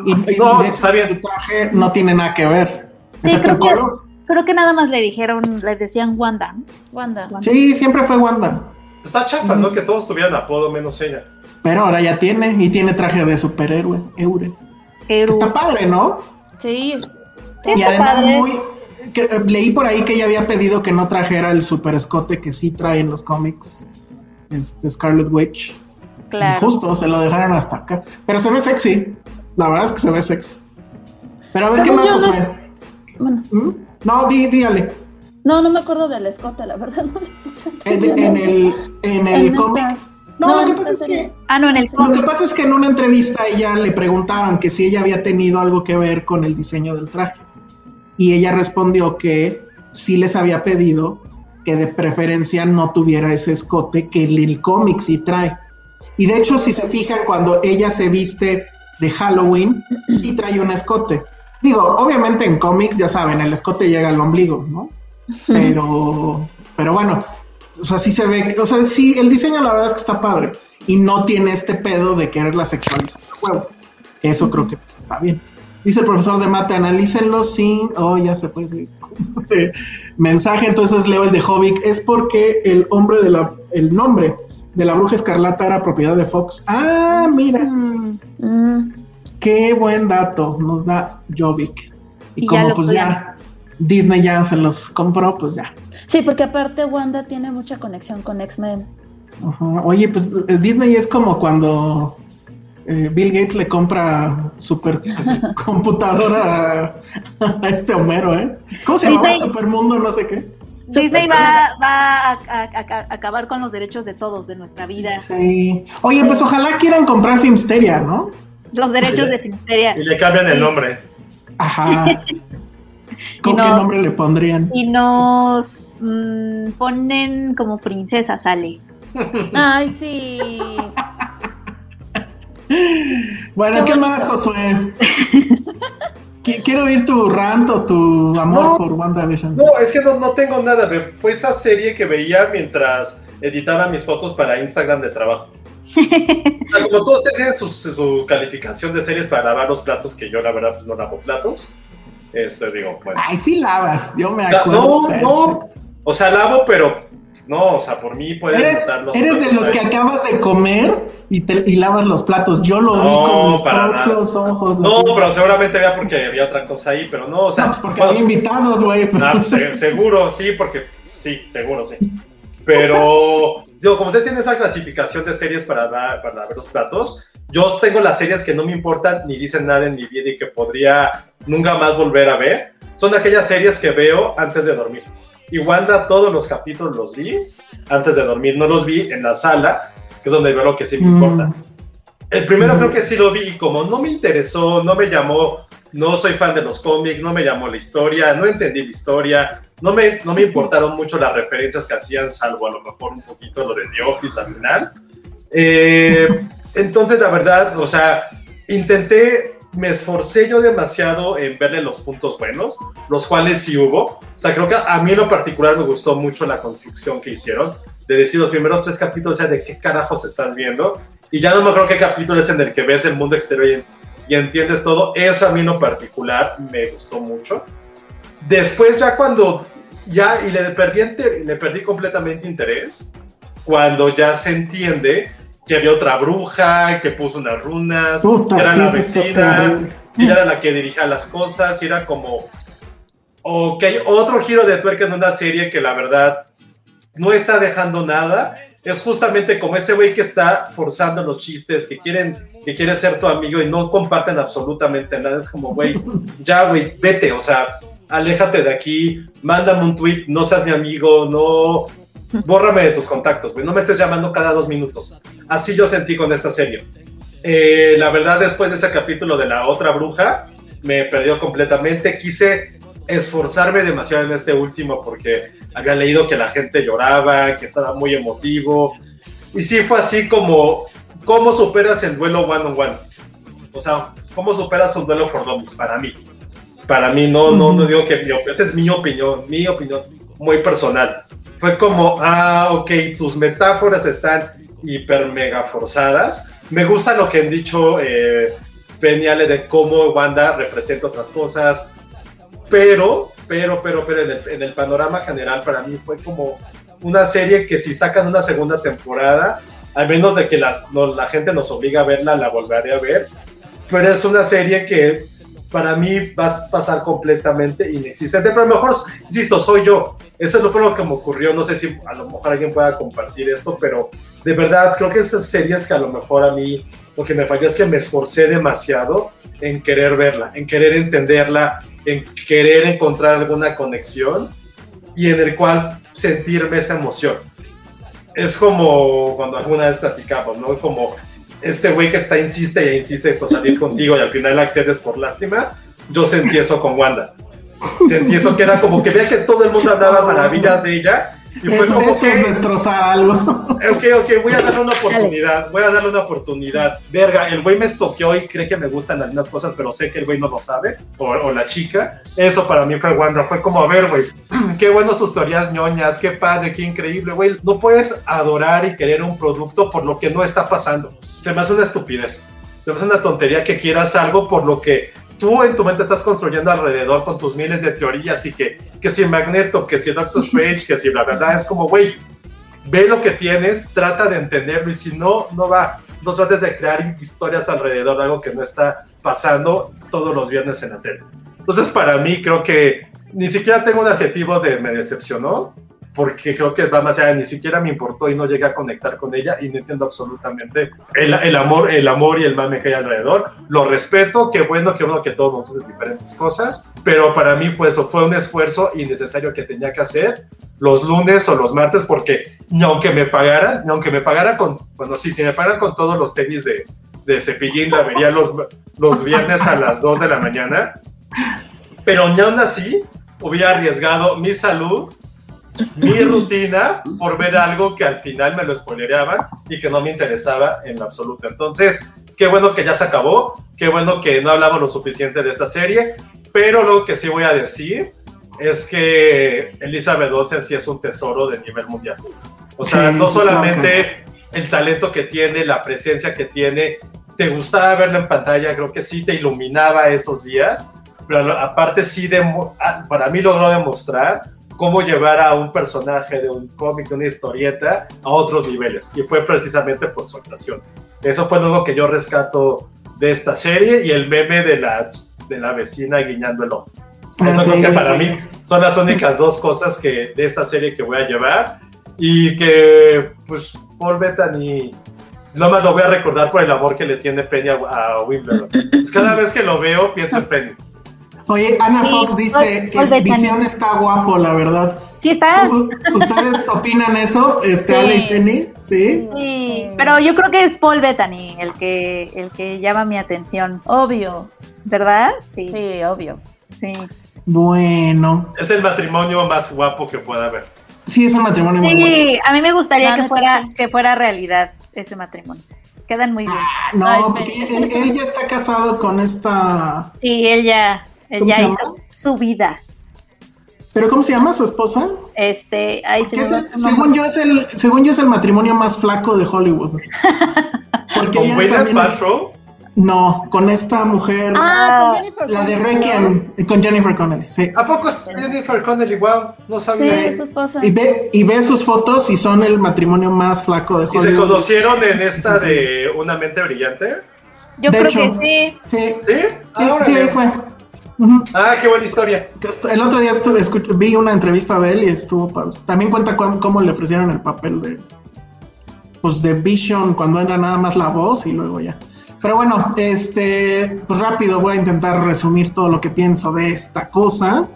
Y de hecho, el traje no tiene nada que ver. Sí, creo que nada más le decían Wanda. Sí, siempre fue Wanda. Está chafa, ¿no? Que todos tuvieran apodo menos ella. Pero ahora ya tiene, y tiene traje de superhéroe, Está padre, ¿no? Sí. Y además padre. Leí por ahí que ella había pedido que no trajera el super escote que sí trae en los cómics, Scarlet Witch. Claro. Y justo, se lo dejaron hasta acá. Pero se ve sexy, la verdad es que se ve sexy. Pero a ver, ¿qué más os ve? Bueno. No, dígale. No me acuerdo del escote, la verdad. No en el cómic. No, lo que pasa es que... en el cómic. Lo que pasa es que en una entrevista ella le preguntaban que si ella había tenido algo que ver con el diseño del traje. Y ella respondió que sí les había pedido que de preferencia no tuviera ese escote que el cómic sí trae. Y de hecho, si se fijan, cuando ella se viste de Halloween, sí trae un escote. Digo, obviamente en cómics, ya saben, el escote llega al ombligo, ¿no? Pero bueno, o sea, sí se ve, o sea, sí, el diseño la verdad es que está padre. Y no tiene este pedo de quererla sexualizar de huevo. Eso creo que pues, está bien. Dice el profesor de mate, analícenlo sin... Oh, ya se fue ese mensaje, entonces leo el de Hobbit. Es porque el nombre de la bruja escarlata era propiedad de Fox. Ah, mira. Qué buen dato nos da Jovic. Y como pues ya Disney ya se los compró, pues ya. Sí, porque aparte Wanda tiene mucha conexión con X-Men. Ajá. Oye, pues Disney es como cuando Bill Gates le compra supercomputadora a este Homero, ¿eh? ¿Cómo se llama? Supermundo, no sé qué. Disney va a acabar con los derechos de todos, de nuestra vida. Sí. Oye, pues ojalá quieran comprar Filmsteria, ¿no? Los derechos de Filmsteria. Y le cambian el nombre. Ajá. ¿Con qué nombre le pondrían? Y nos ponen como princesas, Ale. Ay, sí. Bueno, ¿qué más, Josué? Quiero oír tu rant o tu amor por WandaVision. No, es que no tengo nada. Fue esa serie que veía mientras editaba mis fotos para Instagram de trabajo. O sea, como todos ustedes tienen su calificación de series para lavar los platos, que yo la verdad pues, no lavo platos, digo, bueno. Ay, sí lavas, yo me acuerdo. No, o sea, lavo, pero No, o sea, por mí puedes matarlos. Eres de los que acabas de comer y lavas los platos. Yo lo vi con mis propios ojos. No, así. Pero seguramente había porque había otra cosa ahí, pero no, o sea. No, pues porque había invitados, güey. No, pues, seguro, sí, porque sí, seguro, sí. Pero, digo, como ustedes tienen esa clasificación de series para ver los platos, yo tengo las series que no me importan ni dicen nada en mi vida y que podría nunca más volver a ver. Son aquellas series que veo antes de dormir. Y Wanda, todos los capítulos los vi antes de dormir. No los vi en la sala, que es donde veo lo que sí me importa. El primero creo que sí lo vi, como no me interesó, no me llamó, no soy fan de los cómics, no me llamó la historia, no entendí la historia, no me importaron mucho las referencias que hacían, salvo a lo mejor un poquito lo de The Office al final. Entonces, la verdad, o sea, me esforcé yo demasiado en verle los puntos buenos, los cuales sí hubo. O sea, creo que a mí en lo particular me gustó mucho la construcción que hicieron, de decir los primeros 3 capítulos, o sea, ¿de qué carajos estás viendo? Y ya no me acuerdo qué capítulo es en el que ves el mundo exterior y entiendes todo. Eso a mí en lo particular me gustó mucho. Después ya y le perdí completamente interés, cuando ya se entiende que había otra bruja, que puso unas runas, que era la vecina, que era la que dirigía las cosas, y era como, ok, otro giro de tuerca en una serie que la verdad no está dejando nada. Es justamente como ese güey que está forzando los chistes, que quiere ser tu amigo y no comparten absolutamente nada. Es como, güey, ya, güey, vete, o sea, aléjate de aquí, mándame un tweet, no seas mi amigo, no... Bórrame de tus contactos, güey. No me estés llamando cada 2 minutos. Así yo sentí con esta serie. La verdad, después de ese capítulo de la otra bruja, me perdió completamente. Quise esforzarme demasiado en este último porque había leído que la gente lloraba, que estaba muy emotivo. Y sí fue así como, ¿cómo superas el duelo one-on-one? O sea, ¿cómo superas un duelo for dummies? Para mí, no digo que... Esa es mi opinión muy personal. Fue como, ok, tus metáforas están hiper mega forzadas. Me gusta lo que han dicho Peñale de cómo Wanda representa otras cosas, pero en el panorama general para mí fue como una serie que si sacan una segunda temporada, al menos de que la gente nos obliga a verla, la volveré a ver, pero es una serie que para mí va a pasar completamente inexistente, pero a lo mejor, insisto, soy yo. Eso no fue lo que me ocurrió, no sé si a lo mejor alguien pueda compartir esto, pero de verdad creo que esas series que a lo mejor a mí lo que me falló es que me esforcé demasiado en querer verla, en querer entenderla, en querer encontrar alguna conexión y en el cual sentirme esa emoción. Es como cuando alguna vez platicamos, ¿no? Como... este güey que está insiste por salir contigo y al final accedes por lástima. Yo sentí eso con Wanda. Sentí eso que era como que veía que todo el mundo hablaba maravillas de ella. Y fue como eso es destrozar algo. Ok, voy a darle una oportunidad. Verga, el güey me estoqueó y cree que me gustan algunas cosas, pero sé que el güey no lo sabe, o la chica. Eso para mí fue Wanda, fue como, a ver, güey, qué bueno sus teorías ñoñas, qué padre, qué increíble, güey. No puedes adorar y querer un producto por lo que no está pasando. Se me hace una estupidez, se me hace una tontería que quieras algo por lo que tú en tu mente estás construyendo alrededor con tus miles de teorías y que si Magneto, que si Doctor Strange, que si la verdad es como, güey, ve lo que tienes, trata de entenderlo y si no va, no trates de crear historias alrededor de algo que no está pasando todos los viernes en la tele. Entonces para mí creo que ni siquiera tengo un adjetivo de me decepcionó, porque creo que va más allá, ni siquiera me importó y no llegué a conectar con ella y no entiendo absolutamente el amor y el mame que hay alrededor. Lo respeto, qué bueno que todos nos hacen diferentes cosas, pero para mí fue eso, fue un esfuerzo innecesario que tenía que hacer los lunes o los martes, porque ni aunque me pagaran con, bueno, sí, si me pagaran con todos los tenis de Cepillín, la vería los viernes a las 2 de la mañana, pero ni aún así hubiera arriesgado mi salud, mi rutina, por ver algo que al final me lo spoilereaban y que no me interesaba en lo absoluto. Entonces, qué bueno que ya se acabó, qué bueno que no hablamos lo suficiente de esta serie, pero lo que sí voy a decir es que Elizabeth Olsen sí es un tesoro de nivel mundial. O sea, sí, no solamente el talento que tiene, la presencia que tiene, te gustaba verla en pantalla, creo que sí te iluminaba esos días, pero aparte sí, para mí logró demostrar cómo llevar a un personaje de un cómic, de una historieta, a otros niveles, y fue precisamente por su actuación. Eso fue lo que yo rescato de esta serie, y el meme de la vecina guiñando el ojo. Eso sí, creo que para mí son las únicas dos cosas que, de esta serie, que voy a llevar, y que pues Paul Bettany nomás lo voy a recordar por el amor que le tiene Penny a Wimbledon. Es que cada vez que lo veo pienso en Penny. Oye, Ana Fox dice que Vision está guapo, la verdad. Sí está. ¿Ustedes opinan eso? Ale y Penny, ¿sí? Sí, pero yo creo que es Paul Bettany el que llama mi atención. Obvio. ¿Verdad? Sí. Sí, obvio. Sí. Bueno. Es el matrimonio más guapo que pueda haber. Sí, es un matrimonio muy bueno. Sí, a mí me gustaría que fuera realidad ese matrimonio. Quedan muy bien. No, ay, porque él ya está casado con esta... Sí, él ya hizo su vida. ¿Pero cómo se llama su esposa? Ahí se llama. Según yo es el matrimonio más flaco de Hollywood. ¿Con Gwyneth Paltrow? No, con esta mujer. Ah, con Jennifer Connelly. La de Requiem, con Jennifer Connelly, sí. ¿A poco es Jennifer Connelly? Wow, no sabía. Sí, es su esposa. Y ve sus fotos y son el matrimonio más flaco de Hollywood. ¿Y se conocieron en esta de Una Mente Brillante? Yo de creo hecho, que sí. Sí. ¿Sí? Sí, ahí fue. Uh-huh. Ah, qué buena historia. El otro día vi una entrevista de él y estuvo... También cuenta cómo le ofrecieron el papel de Vision cuando era nada más la voz y luego ya... Pero bueno, pues rápido voy a intentar resumir todo lo que pienso de esta cosa.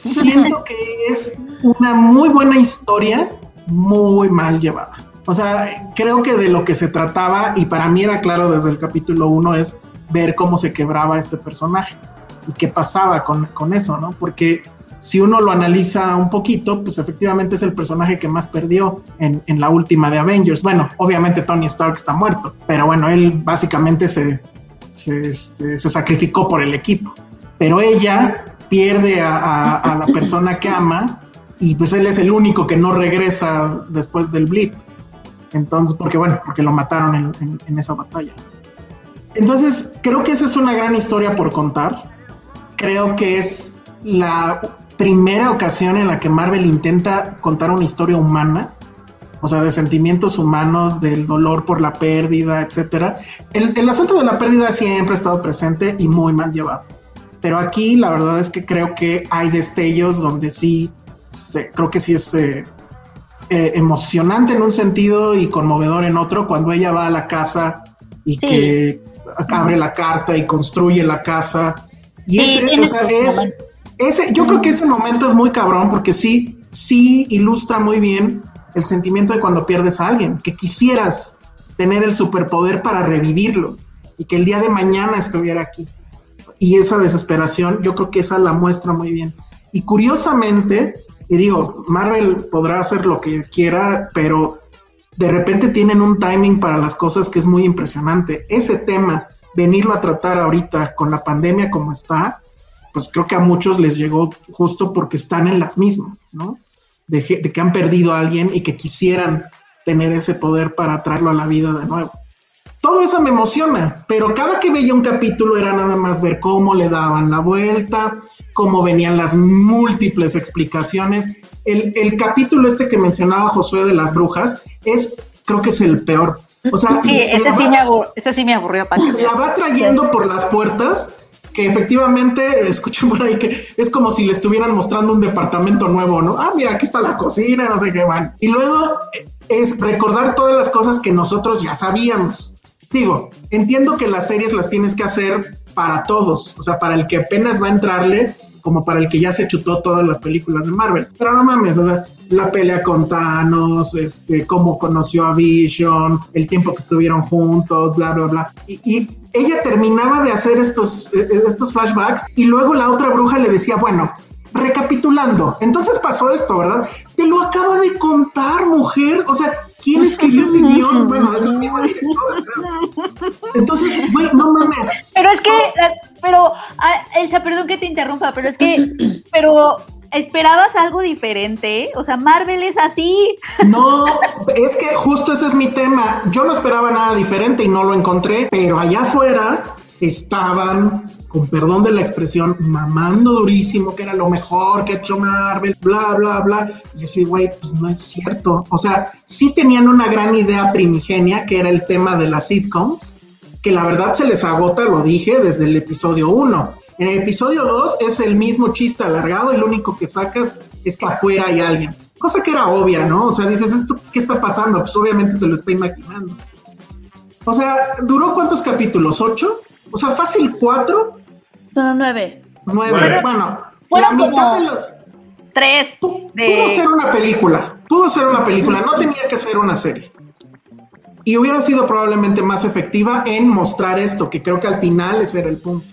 Siento que es una muy buena historia, muy mal llevada. O sea, creo que de lo que se trataba, y para mí era claro desde el capítulo 1, es ver cómo se quebraba este personaje y qué pasaba con eso, ¿no? Porque si uno lo analiza un poquito, pues efectivamente es el personaje que más perdió en la última de Avengers. Bueno, obviamente Tony Stark está muerto, pero bueno, él básicamente se sacrificó por el equipo. Pero ella pierde a la persona que ama, y pues él es el único que no regresa después del blip. Entonces, porque lo mataron en esa batalla. Entonces, creo que esa es una gran historia por contar. Creo que es la primera ocasión en la que Marvel intenta contar una historia humana, o sea, de sentimientos humanos, del dolor por la pérdida, etcétera. El asunto de la pérdida siempre ha estado presente y muy mal llevado, pero aquí la verdad es que creo que hay destellos donde creo que sí es emocionante en un sentido y conmovedor en otro, cuando ella va a la casa y sí, que abre la carta y construye la casa, y sí, yo creo que ese momento es muy cabrón, porque sí ilustra muy bien el sentimiento de cuando pierdes a alguien, que quisieras tener el superpoder para revivirlo y que el día de mañana estuviera aquí. Y esa desesperación, yo creo que esa la muestra muy bien. Y curiosamente, y digo, Marvel podrá hacer lo que quiera, pero de repente tienen un timing para las cosas que es muy impresionante. Ese tema, venirlo a tratar ahorita con la pandemia como está, pues creo que a muchos les llegó justo porque están en las mismas, ¿no? De que han perdido a alguien y que quisieran tener ese poder para traerlo a la vida de nuevo. Todo eso me emociona, pero cada que veía un capítulo era nada más ver cómo le daban la vuelta, cómo venían las múltiples explicaciones. El capítulo que mencionaba Josué de las brujas creo que es el peor. O sea, sí, ese sí me aburrió. La va trayendo por las puertas, que efectivamente, escuché por ahí que es como si le estuvieran mostrando un departamento nuevo, ¿no? Ah, mira, aquí está la cocina, no sé qué van. Y luego es recordar todas las cosas que nosotros ya sabíamos. Digo, entiendo que las series las tienes que hacer para todos, o sea, para el que apenas va a entrarle, como para el que ya se chutó todas las películas de Marvel. Pero no mames, o sea, la pelea con Thanos, cómo conoció a Vision, el tiempo que estuvieron juntos, bla, bla, bla. Y ella terminaba de hacer estos flashbacks y luego la otra bruja le decía, bueno, recapitulando, entonces pasó esto, ¿verdad? Te lo acaba de contar, mujer, o sea, ¿quién escribió ese guión? Bueno, es la misma directora, creo. Entonces, güey, no mames. Pero es que, Elsa, perdón que te interrumpa, pero esperabas algo diferente, o sea, Marvel es así. No, es que justo ese es mi tema. Yo no esperaba nada diferente y no lo encontré, pero allá afuera estaban con perdón de la expresión, mamando durísimo, que era lo mejor que ha hecho Marvel, bla, bla, bla, y así, güey, pues no es cierto. O sea, sí tenían una gran idea primigenia, que era el tema de las sitcoms, que la verdad se les agota, lo dije, desde el episodio 1. En el episodio 2 es el mismo chiste alargado, y lo único que sacas es que afuera hay alguien. Cosa que era obvia, ¿no? O sea, dices, ¿esto qué está pasando? Pues obviamente se lo está imaginando. O sea, ¿duró cuántos capítulos? ¿8? O sea, fácil 4. Son 9. 9, bueno. Fueron la mitad de los... 3. Pudo ser una película. No tenía que ser una serie. Y hubiera sido probablemente más efectiva en mostrar esto, que creo que al final ese era el punto.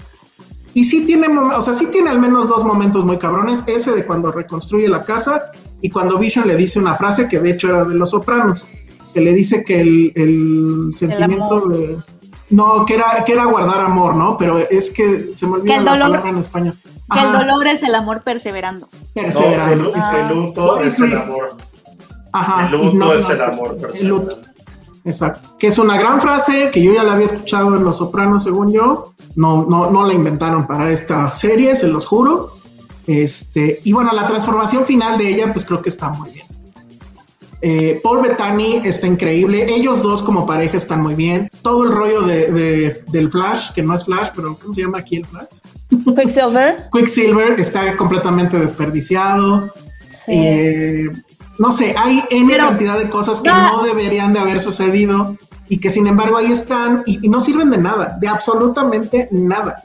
Y sí tiene, o sea, sí tiene al menos dos momentos muy cabrones. Ese de cuando reconstruye la casa y cuando Vision le dice una frase que de hecho era de Los Sopranos, que le dice que el sentimiento de... No, que era guardar amor, ¿no? Pero es que se me olvida la palabra en español. Que el dolor es el amor perseverando. Perseverando. El luto es el amor. Ajá. El luto es el amor perseverando. Exacto. Que es una gran frase que yo ya la había escuchado en Los Sopranos, según yo. No la inventaron para esta serie, se los juro. Y bueno, la transformación final de ella, pues creo que está muy bien. Paul Bettany está increíble, ellos dos como pareja están muy bien, todo el rollo del Flash, que no es Flash, pero ¿cómo se llama aquí el Flash? Quicksilver está completamente desperdiciado, sí. No sé, hay cantidad de cosas que no deberían de haber sucedido y que sin embargo ahí están y no sirven de nada, de absolutamente nada.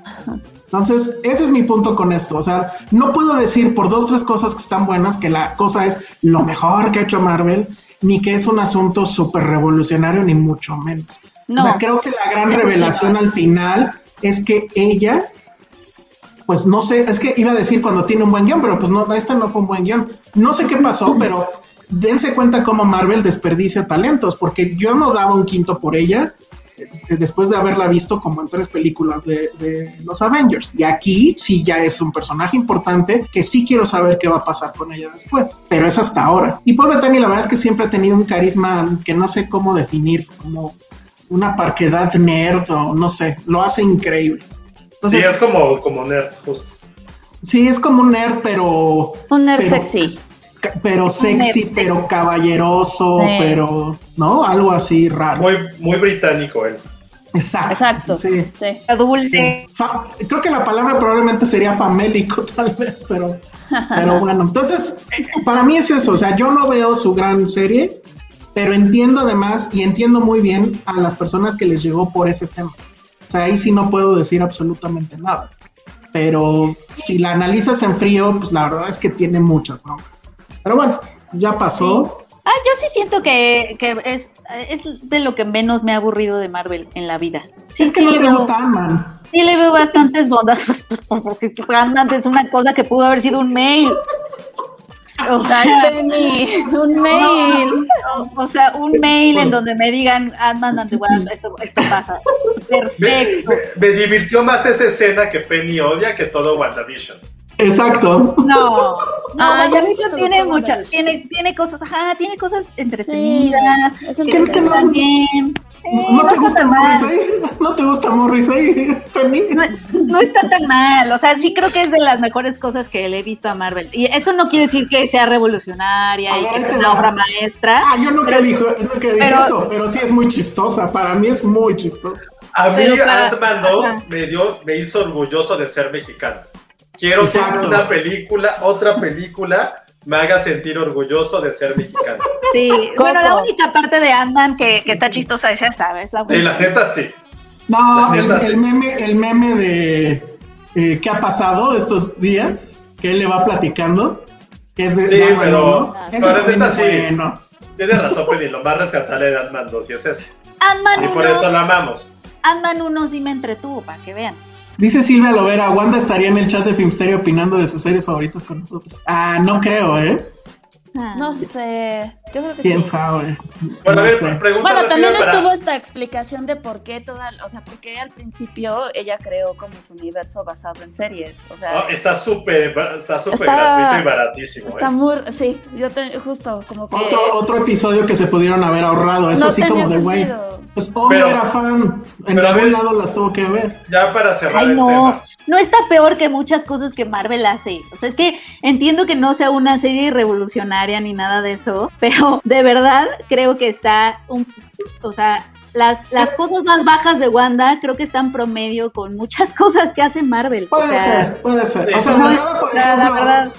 Entonces, ese es mi punto con esto. O sea, no puedo decir por 2, 3 cosas que están buenas que la cosa es lo mejor que ha hecho Marvel, ni que es un asunto súper revolucionario, ni mucho menos. No, o sea, creo que la gran revelación al final es que ella, pues no sé, es que iba a decir cuando tiene un buen guión, pero pues no, esta no fue un buen guión. No sé qué pasó, pero dense cuenta cómo Marvel desperdicia talentos, porque yo no daba un quinto por ella, después de haberla visto como en 3 películas de los Avengers, y aquí sí ya es un personaje importante que sí quiero saber qué va a pasar con ella después, pero es hasta ahora. Y Paul Bettany la verdad es que siempre ha tenido un carisma que no sé cómo definir, como una parquedad nerd o no sé, lo hace increíble. Entonces, sí, es como nerd, justo. Sí, es como un nerd, pero... Un nerd sexy. Pero sexy, pero caballeroso, pero, ¿no? Algo así raro. Muy, muy británico él. Exacto. Sí. Dulce. Sí. Creo que la palabra probablemente sería famélico, tal vez, pero bueno. Entonces, para mí es eso. O sea, yo no veo su gran serie, pero entiendo además, y entiendo muy bien a las personas que les llegó por ese tema. O sea, ahí sí no puedo decir absolutamente nada. Pero si la analizas en frío, pues la verdad es que tiene muchas broncas. Pero bueno, ya pasó. Sí. Ah, yo sí siento que es de lo que menos me ha aburrido de Marvel en la vida. Sí, es que sí no te gusta Ant-Man. Sí le veo bastantes bondades, porque Ant-Man es una cosa que pudo haber sido un mail. O sea, un mail. O sea, un mail en donde me digan Ant-Man and the Wasp, esto pasa. Perfecto. Me divirtió más esa escena que Penny odia que todo WandaVision. Exacto. No, WandaVision tiene muchas, tiene cosas, ajá, tiene cosas entretenidas. Sí, creo que no. Bien. Sí, ¿No te gusta Morrissey? ¿No te gusta Morrissey? No está tan mal, o sea, sí creo que es de las mejores cosas que le he visto a Marvel. Y eso no quiere decir que sea revolucionaria y que sea una obra maestra. Yo nunca dije eso, pero sí es muy chistosa, para mí es muy chistosa. A mí Ant-Man 2 me hizo orgulloso de ser mexicano. Quiero que otra película me haga sentir orgulloso de ser mexicano. Sí, bueno, la única parte de Ant-Man que está chistosa es esa, ¿sabes? Sí, la neta sí. No, el meme de ¿qué ha pasado estos días? Que él le va platicando. Es de, sí, no, pero la neta sí. Bueno. Tienes razón, Penny, lo más rescatable de Ant-Man 2 y es eso. Ant-Man 1. Y por eso la amamos. Ant-Man 1 sí me entretuvo, para que vean. Dice Silvia Lovera, Wanda estaría en el chat de Filmsteria opinando de sus series favoritas con nosotros. No creo, No sé, yo creo que ¿quién sí sabe? Bueno, no sé. Bueno, también estuvo esta explicación de por qué porque al principio ella creó como su universo basado en series, o sea... Está súper gratuito y baratísimo, Está muy... Sí, justo como que... Otro episodio que se pudieron haber ahorrado, eso no sí como de güey. Pues obvio era fan, en algún lado las tuvo que ver. Ya para cerrar el tema... no está peor que muchas cosas que Marvel hace. O sea, es que entiendo que no sea una serie revolucionaria ni nada de eso, pero de verdad creo que está un... O sea, las cosas más bajas de Wanda creo que están promedio con muchas cosas que hace Marvel. Puede ser. O sea, la verdad,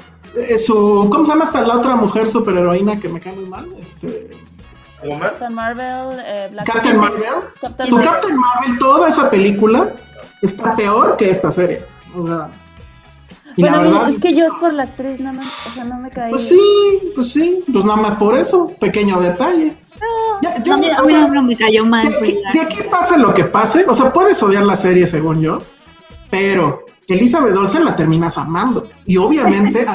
¿cómo se llama hasta la otra mujer superheroína que me cae muy mal? Captain Marvel, Captain Marvel, toda esa película está peor que esta serie. O sea, bueno, verdad, es que yo es por la actriz nada más, o sea, no me caí. Pues nada más por eso, pequeño detalle. No me cayó mal. De aquí pase lo que pase, o sea, puedes odiar la serie según yo, pero Elizabeth Olsen la terminas amando. Y obviamente,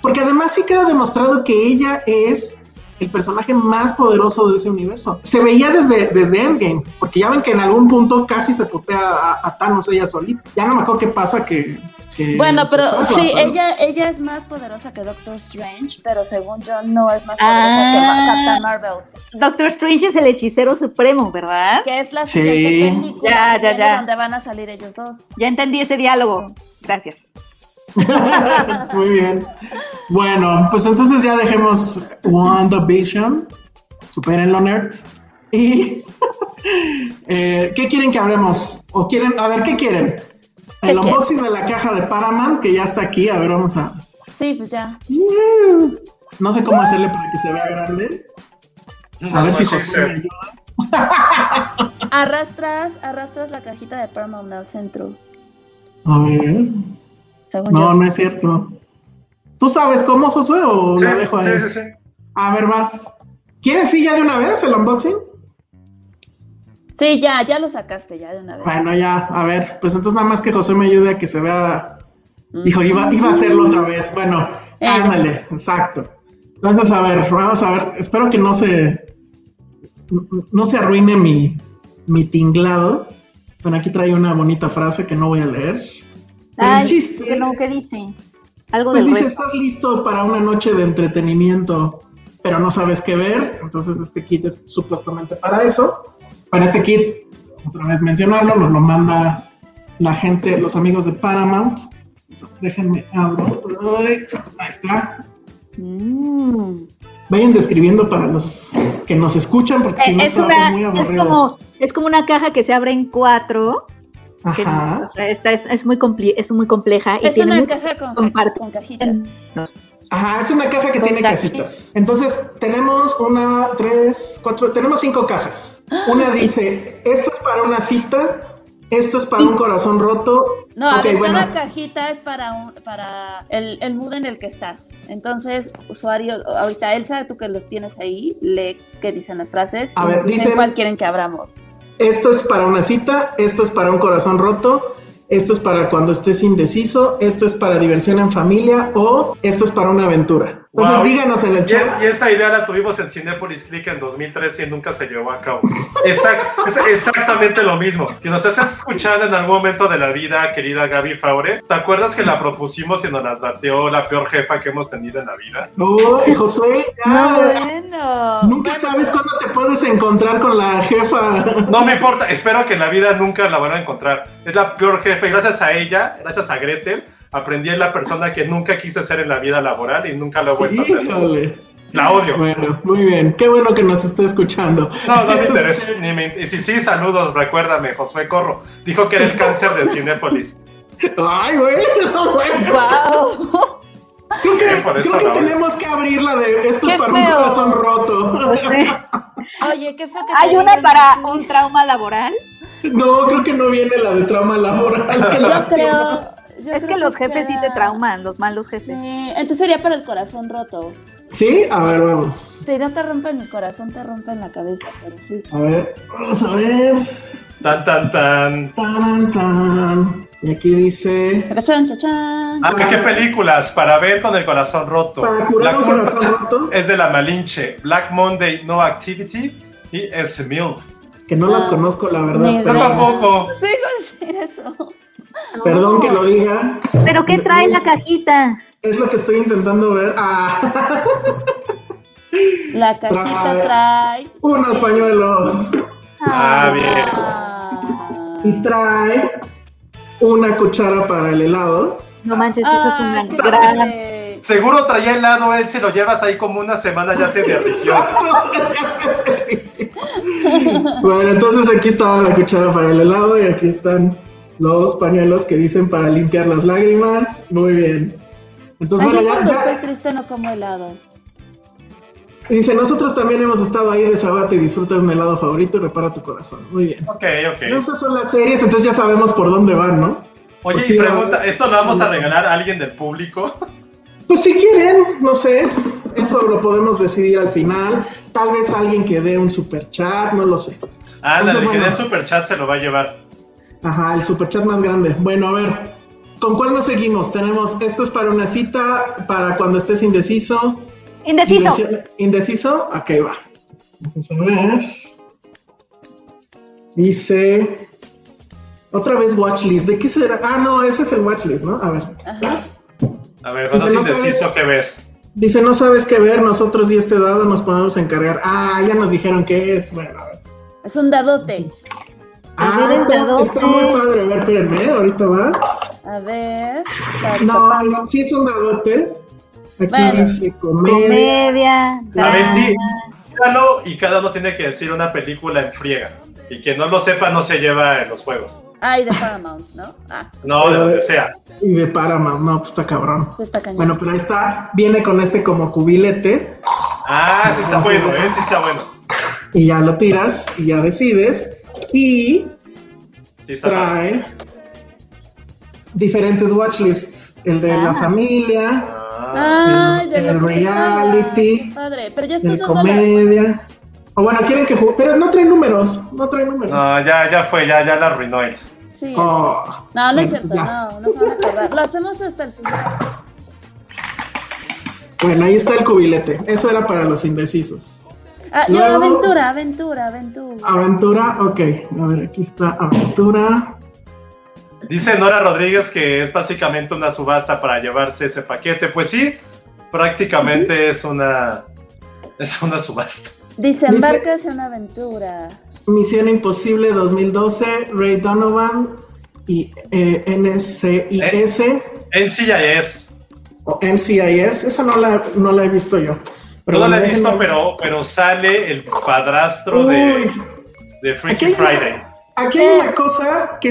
porque además sí queda demostrado que ella es el personaje más poderoso de ese universo. Se veía desde Endgame, porque ya ven que en algún punto casi se putea a Thanos ella solita. Ya no me acuerdo qué pasa que bueno, pero sí, ella es más poderosa que Doctor Strange, pero según yo no es más poderosa que Captain Marvel. Doctor Strange es el hechicero supremo, ¿verdad? Que es la siguiente película ya. Donde van a salir ellos dos. Ya entendí ese diálogo, gracias. Muy bien. Bueno, pues entonces ya dejemos WandaVision. Supérenlo, nerds. Y ¿qué quieren que hablemos? O quieren, a ver, ¿qué quieren? El unboxing de la caja de Paramount, que ya está aquí. A ver, vamos a... Sí, pues ya. No sé cómo hacerle para que se vea grande. A ver si José me ayuda. Arrastras la cajita de Paramount al centro. A ver. No es cierto. ¿Tú sabes cómo, Josué, o lo dejo ahí? Sí. A ver, vas. ¿Quieren sí ya de una vez el unboxing? Sí, ya lo sacaste ya de una vez. Bueno, ya, a ver, pues entonces nada más que Josué me ayude a que se vea. Dijo, iba a hacerlo otra vez. Bueno, ándale, exacto. Entonces, a ver, vamos a ver. Espero que no se arruine mi tinglado. Bueno, aquí trae una bonita frase que no voy a leer. El chiste. ¿Qué dice? Algo pues dice, resto. Estás listo para una noche de entretenimiento, pero no sabes qué ver. Entonces este kit es supuestamente para eso. Para este kit, otra vez mencionarlo, nos lo manda la gente, los amigos de Paramount. Déjenme abro. Ahí está. Vayan describiendo para los que nos escuchan, porque si no está muy aburrido. Es como una caja que se abre en 4. Ajá. No, o sea, esta es muy compleja. Es y tiene una caja con cajitas. Ajá, es una caja que tiene cajitas. Entonces, tenemos 1, 3, 4, tenemos 5 cajas. Una dice, esto es para una cita, esto es para un corazón roto. No, okay, cada cajita es para el mood en el que estás. Entonces, usuario, ahorita Elsa, tú que los tienes ahí, lee qué dicen las frases. A ver, dicen cuál quieren que abramos. Esto es para una cita, esto es para un corazón roto, esto es para cuando estés indeciso, esto es para diversión en familia o esto es para una aventura. Entonces díganos en el chat. Y esa idea la tuvimos en Cinépolis Click en 2013 y nunca se llevó a cabo. Es exactamente lo mismo. Si nos estás escuchando en algún momento de la vida, querida Gaby Faure, ¿te acuerdas que la propusimos y nos las bateó la peor jefa que hemos tenido en la vida? ¡Uy, Josué! Nunca sabes cuándo te puedes encontrar con la jefa. No me importa, espero que en la vida nunca la van a encontrar. Es la peor jefa y gracias a ella, gracias a Gretel, aprendí a la persona que nunca quise ser en la vida laboral y nunca la he vuelto a hacer. La odio. Bueno, muy bien. Qué bueno que nos esté escuchando. No me interesa. Y sí, saludos. Recuérdame, Josué Corro. Dijo que era el cáncer de Cinépolis. ¡Ay, güey! Bueno. ¡Wow! Creo que tenemos que abrir la de esto es para un corazón roto. No sé. Oye, ¿qué fue que hay una para un trauma laboral? No, creo que no viene la de trauma laboral. Es que los jefes sí te trauman, los malos jefes. Sí. Entonces sería para el corazón roto. ¿Sí? A ver, vamos. Si no te rompen el corazón, te rompen la cabeza, pero sí. A ver, vamos a ver. Tan, tan, tan. Tan, tan. Y aquí dice... Chachán, chachán. Ah, ¿qué películas para ver con el corazón roto? Para curar un corazón roto. Es de la Malinche. Black Monday, No Activity y S-MILF. Que no las conozco, la verdad. Pero tampoco. Sí, no es eso. Perdón que lo diga. ¿Pero qué trae la cajita? Es lo que estoy intentando ver. La cajita trae unos pañuelos. Ah, bien. Y trae una cuchara para el helado. No manches, eso es una gran... Seguro traía helado él, si lo llevas ahí como una semana ya se derritió. Exacto, ya se... Bueno, entonces aquí estaba la cuchara para el helado y aquí están los pañuelos que dicen para limpiar las lágrimas. Muy bien. Entonces, bueno, ya, ya... estoy triste no como helado. Dice, nosotros también hemos estado ahí de sabate, disfruta un helado favorito y repara tu corazón. Muy bien. Ok, ok. Esas son las series, entonces ya sabemos por dónde van, ¿no? Oye, pues, y sí, pregunta, ¿esto lo vamos a regalar a alguien del público? Pues si quieren, no sé, eso lo podemos decidir al final. Tal vez alguien que dé un superchat, no lo sé. Ah, entonces, la que dé el superchat se lo va a llevar. Ajá, el superchat más grande. Bueno, a ver, ¿con cuál nos seguimos? Tenemos, esto es para una cita, para cuando estés indeciso... ¿Indeciso? Ok, va. Vamos a ver. Dice... Otra vez watchlist. ¿De qué será? Ah, no, ese es el watchlist, ¿no? A ver. Ajá. A ver, cuando es indeciso, ¿qué ves? Dice, no sabes qué ver, nosotros y este dado nos podemos encargar. Ah, ya nos dijeron qué es. Bueno, a ver. Es un dadote. Ah, está muy padre. A ver, espérenme, ahorita va. A ver. No, sí es un dadote. Aquí bueno, dice comedia. La vendí. Y cada uno tiene que decir una película en friega. Y quien no lo sepa no se lleva en los juegos. Ah, y de Paramount, ¿no? Ah. No, de donde sea. Y de Paramount, no, pues está cabrón. Pues está cañón. Bueno, pero ahí está, viene con este como cubilete. Ah, sí está bueno, sí está bueno. Y ya lo tiras y ya decides. Y sí está trae bien. Diferentes watchlists. El de la familia... Ay, el reality, padre. Pero ya el comedia dólares. O bueno, quieren que juegue, pero no trae números. No, ya fue, ya la arruinó él. Sí. Oh, no, no es cierto, ya. No se van a acordar. Lo hacemos hasta el final. Bueno, ahí está el cubilete. Eso era para los indecisos. Ah, luego, ya, aventura, ok. A ver, aquí está aventura. Dice Nora Rodríguez que es básicamente una subasta para llevarse ese paquete. Pues sí, prácticamente ¿sí? Es una subasta. Dice, embarcas en una aventura. Misión Imposible 2012, Ray Donovan y NCIS. NCIS. O NCIS, esa no la he visto yo. Pero no la he visto, pero sale el padrastro de Freaky Friday. Aquí hay una cosa que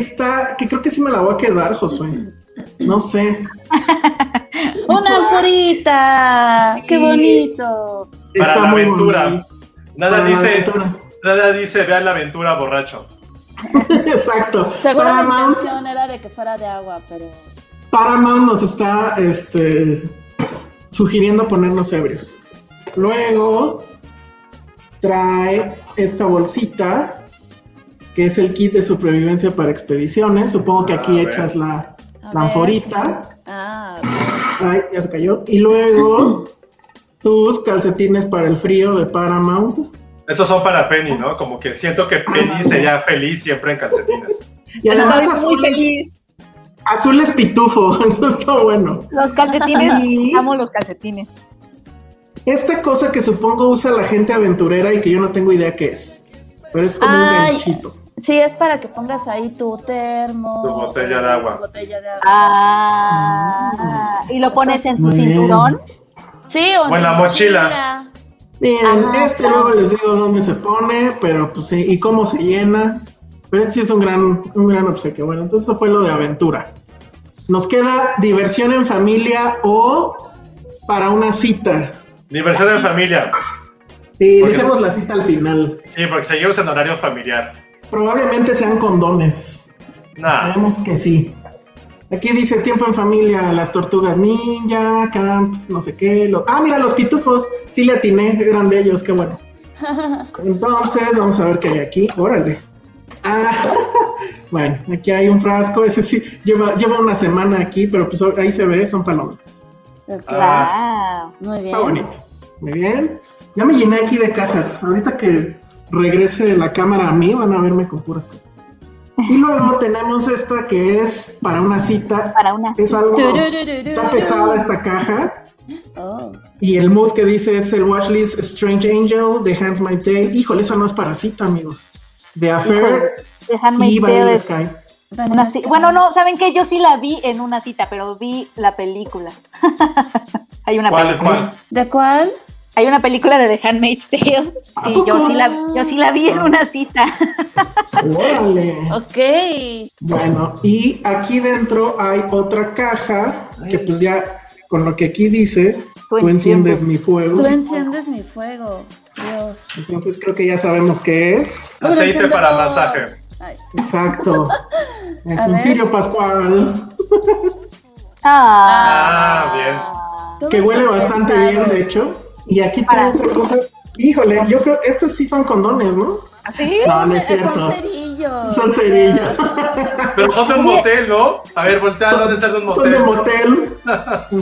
creo que sí me la voy a quedar, Josué. No sé. ¡Una alforita! Sí. ¡Qué bonito! Para la aventura. Bonito. Nada dice, vean la aventura, borracho. Exacto. Seguro la intención era de que fuera de agua, pero... Paramount nos está sugiriendo ponernos ebrios. Luego trae esta bolsita... que es el kit de supervivencia para expediciones. Supongo que aquí echas la anforita. Ay, ya se cayó. Y luego, tus calcetines para el frío de Paramount. Esos son para Penny, ¿no? Como que siento que Penny sería feliz siempre en calcetines. Y además azul es pitufo, entonces está bueno. Los calcetines, amo los calcetines. Esta cosa que supongo usa la gente aventurera y que yo no tengo idea qué es. Pero es como un ganchito. Sí, es para que pongas ahí tu termo. Tu botella de agua. Ah, y lo pones en tu cinturón. Sí, o en la mochila. Miren, luego les digo dónde se pone, pero pues sí, y cómo se llena. Pero este sí es un gran obsequio. Bueno, entonces eso fue lo de aventura. Nos queda diversión en familia o para una cita. Diversión en familia. Sí, dejemos la cita al final. Sí, porque seguimos en horario familiar. Probablemente sean condones. Sabemos que sí. Aquí dice tiempo en familia, las tortugas ninja, camp, no sé qué. Mira, los pitufos, sí le atiné, eran de ellos, qué bueno. Entonces, vamos a ver qué hay aquí. Órale. Bueno, aquí hay un frasco, ese sí, lleva una semana aquí, pero pues ahí se ve, son palomitas. Claro, muy bien. Está bonito, muy bien. Ya me llené aquí de cajas. Ahorita que regrese la cámara a mí, van a verme con puras cajas. Y luego tenemos esta que es para una cita. Para una cita. Es algo... Está pesada esta caja. Oh. Y el mood que dice es el watchlist Strange Angel, The Handmaid's Tale. Híjole, esa no es para cita, amigos. The Affair y Vanilla Sky. Bueno, no, ¿saben qué? Yo sí la vi en una cita, pero vi la película. Hay una película. ¿De cuál? Hay una película de The Handmaid's Tale y yo sí la vi en una cita. ¡Órale! Ok. Bueno, y aquí dentro hay otra caja que pues ya con lo que aquí dice, tú enciendes mi fuego. Tú enciendes mi fuego, Dios. Entonces creo que ya sabemos qué es. Aceite para masaje. Ay. Exacto. Es un cirio pascual. Bien. Que huele bastante bien, de hecho. Y aquí tengo otra cosa. Híjole, yo creo que estos sí son condones, ¿no? ¿Sí? No, no es cierto. Son cerillos. Pero son de un motel, ¿no? A ver, voltea, no deben ser de un motel. Son de motel.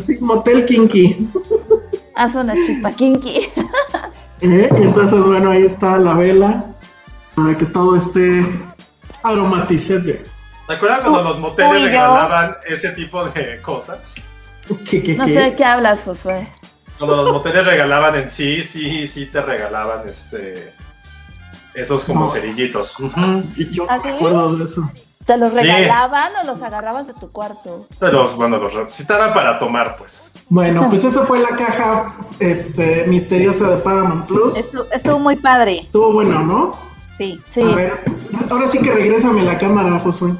Sí, motel kinky. Haz una chispa kinky. Entonces, bueno, ahí está la vela. Para que todo esté aromatizado. ¿Se acuerdan cuando los moteles regalaban ese tipo de cosas? No sé de qué hablas, Josué. Cuando los moteles regalaban sí te regalaban esos como cerillitos. Yo me acuerdo de eso. ¿Te los regalaban o los agarrabas de tu cuarto? Si estaban para tomar, pues. Bueno, pues esa fue la caja misteriosa de Paramount Plus. Estuvo muy padre. Estuvo bueno, ¿no? Sí. A ver, ahora sí que regrésame la cámara, Josué.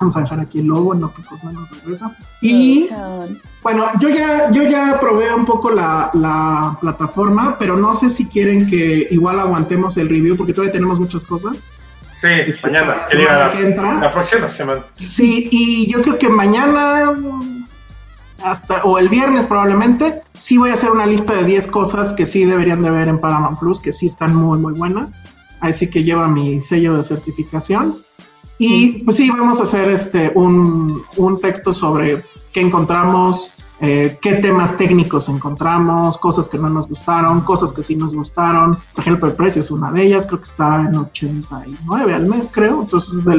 Vamos a dejar aquí el logo, no que cosa nos regresa. Y bueno, yo ya probé un poco la plataforma, pero no sé si quieren que igual aguantemos el review, porque todavía tenemos muchas cosas. Sí, mañana. La próxima semana. Sí, y yo creo que mañana o el viernes probablemente, sí voy a hacer una lista de 10 cosas que sí deberían de ver en Paramount Plus, que sí están muy, muy buenas. Así que lleva mi sello de certificación. Y pues sí, vamos a hacer un texto sobre qué encontramos, qué temas técnicos encontramos, cosas que no nos gustaron, cosas que sí nos gustaron. Por ejemplo, el precio es una de ellas, creo que está en $89 al mes, creo. Entonces es de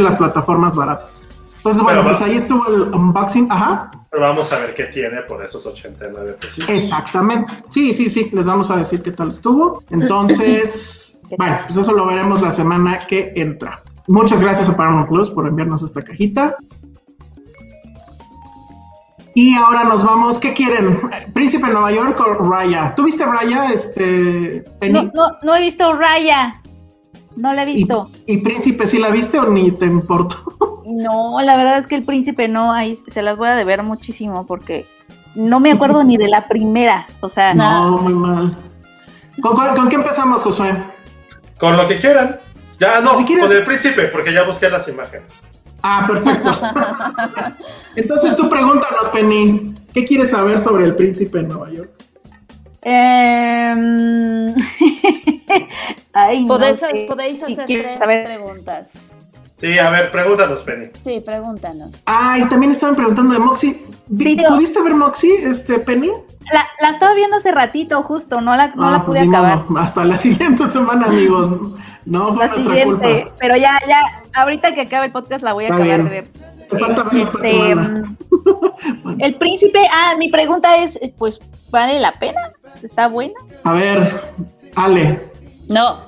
las plataformas baratas. Entonces, bueno, pues ahí estuvo el unboxing. Ajá. Pero vamos a ver qué tiene por esos $89. Exactamente. Sí, les vamos a decir qué tal estuvo. Entonces, bueno, pues eso lo veremos la semana que entra. Muchas gracias a Paramount Plus por enviarnos esta cajita. Y ahora nos vamos. ¿Qué quieren? ¿Príncipe de Nueva York o Raya? ¿Tú viste Raya, Penny? No he visto Raya. No la he visto. ¿Y Príncipe sí la viste o ni te importó? No, la verdad es que el Príncipe no. Ahí se las voy a deber muchísimo porque no me acuerdo ni de la primera. O sea, no, muy mal. ¿Con qué empezamos, Josué? Con lo que quieran. Ya, no, con el Príncipe, porque ya busqué las imágenes. Ah, perfecto. Entonces tú pregúntanos, Penny, ¿qué quieres saber sobre el Príncipe en Nueva York? Podéis hacer tres preguntas. Sí, a ver, pregúntanos, Penny. Sí, pregúntanos. Ah, y también estaban preguntando de Moxie. ¿Pudiste ver Moxie, Penny? La estaba viendo hace ratito, justo, no la pude acabar. No, hasta la siguiente semana, amigos. No fue nuestra culpa. Pero ya, ahorita que acabe el podcast la voy a acabar de ver. Te falta ver El Príncipe, mi pregunta es, pues, ¿vale la pena? ¿Está buena? A ver, Ale. No.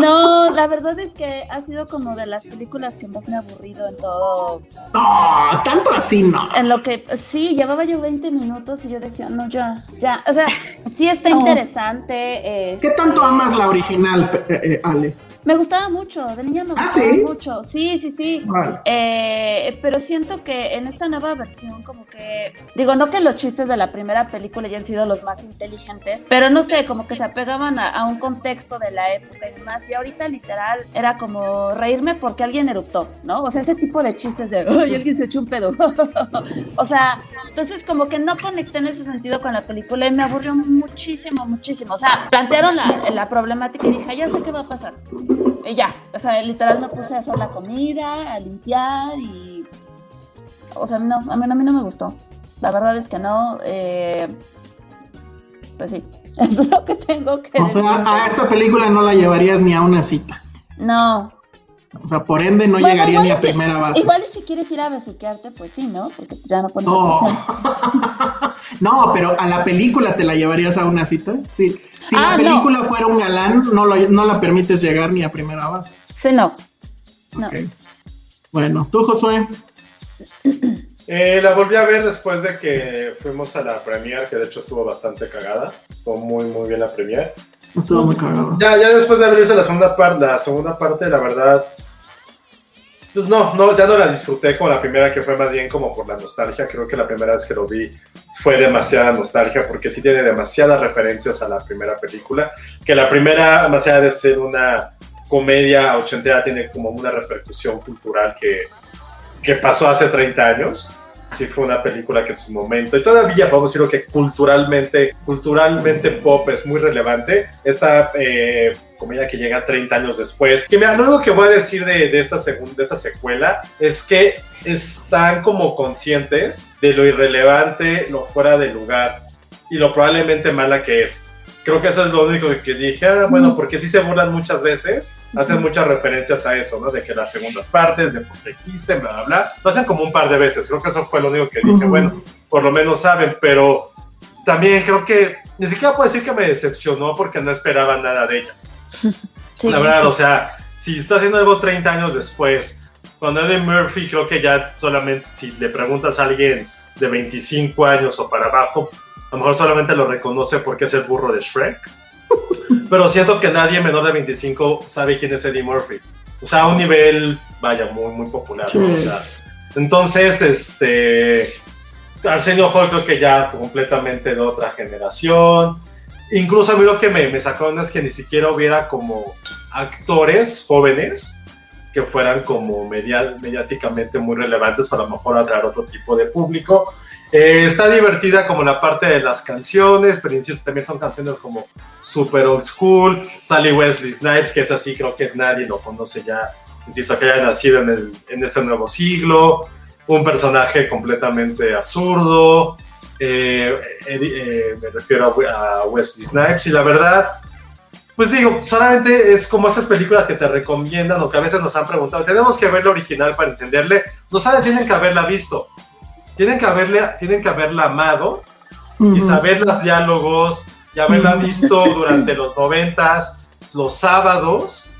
No, la verdad es que ha sido como de las películas que más me ha aburrido en todo. No, tanto así no. En lo que sí, llevaba yo 20 minutos y yo decía, no, ya, o sea, sí está interesante. ¿Qué tanto amas la original, Ale? Me gustaba mucho, de niña me gustaba mucho. Sí. Vale. Pero siento que en esta nueva versión como que, digo, no que los chistes de la primera película ya han sido los más inteligentes, pero no sé, como que se apegaban a un contexto de la época y demás, y ahorita literal era como reírme porque alguien eruptó, ¿no? O sea, ese tipo de chistes de, ¡ay, alguien se echó un pedo! O sea, entonces como que no conecté en ese sentido con la película y me aburrió muchísimo. O sea, plantearon la problemática y dije, ya sé qué va a pasar. Y ya, o sea, literal me puse a hacer la comida, a limpiar y... O sea, no, a mí no me gustó. La verdad es que no, pues sí, es lo que tengo que decir. O sea, a esta película no la llevarías ni a una cita. No. O sea, por ende no llegaría ni a primera base. Igual si quieres ir a besuquearte, pues sí, ¿no? Porque ya no pones atención. No, pero a la película te la llevarías a una cita. Sí. Si la película fuera un galán, no la permites llegar ni a primera base. Sí, no. Okay. Bueno, tú, Josué. La volví a ver después de que fuimos a la premiere, que de hecho estuvo bastante cagada. Estuvo muy, muy bien la premiere. Estuvo muy cagada. Ya después de abrirse la segunda parte, la verdad... Pues no, ya no la disfruté como la primera, que fue más bien como por la nostalgia. Creo que la primera vez que lo vi fue demasiada nostalgia, porque sí tiene demasiadas referencias a la primera película. Que la primera, más allá de ser una comedia ochentera, tiene como una repercusión cultural que pasó hace 30 años. Sí fue una película que en su momento, y todavía podemos decirlo, que culturalmente pop es muy relevante. Esta comedia que llega 30 años después. Y mira, lo único que voy a decir de esta secuela es que están como conscientes de lo irrelevante, lo fuera de lugar y lo probablemente mala que es. Creo que eso es lo único que dije, bueno, porque sí se burlan muchas veces, hacen muchas referencias a eso, ¿no? De que las segundas partes, de por qué existen, bla, bla, bla. Lo hacen como un par de veces, creo que eso fue lo único que dije, bueno, por lo menos saben, pero también creo que, ni siquiera puedo decir que me decepcionó, porque no esperaba nada de ella. Sí, la verdad, sí. O sea, si está haciendo algo 30 años después, con Eddie Murphy, creo que ya solamente, si le preguntas a alguien de 25 años o para abajo, a lo mejor solamente lo reconoce porque es el burro de Shrek. Pero siento que nadie menor de 25 sabe quién es Eddie Murphy. O sea, a un nivel, vaya, muy, muy popular, ¿no? O sea, entonces, Arsenio Hall creo que ya completamente de otra generación. Incluso a mí lo que me sacó es que ni siquiera hubiera como actores jóvenes que fueran como mediáticamente muy relevantes para a lo mejor atraer otro tipo de público. Está divertida como la parte de las canciones, pero insisto, también son canciones como super old school. Sally Wesley Snipes, que es así, creo que nadie lo conoce ya, insisto, que haya nacido en este nuevo siglo. Un personaje completamente absurdo. Me refiero a Wesley Snipes, y la verdad, pues digo, solamente es como esas películas que te recomiendan o que a veces nos han preguntado, tenemos que ver la original para entenderle. No saben, tienen que haberla visto. Tienen que haberla amado y saber los diálogos y haberla visto durante los 90s, los sábados,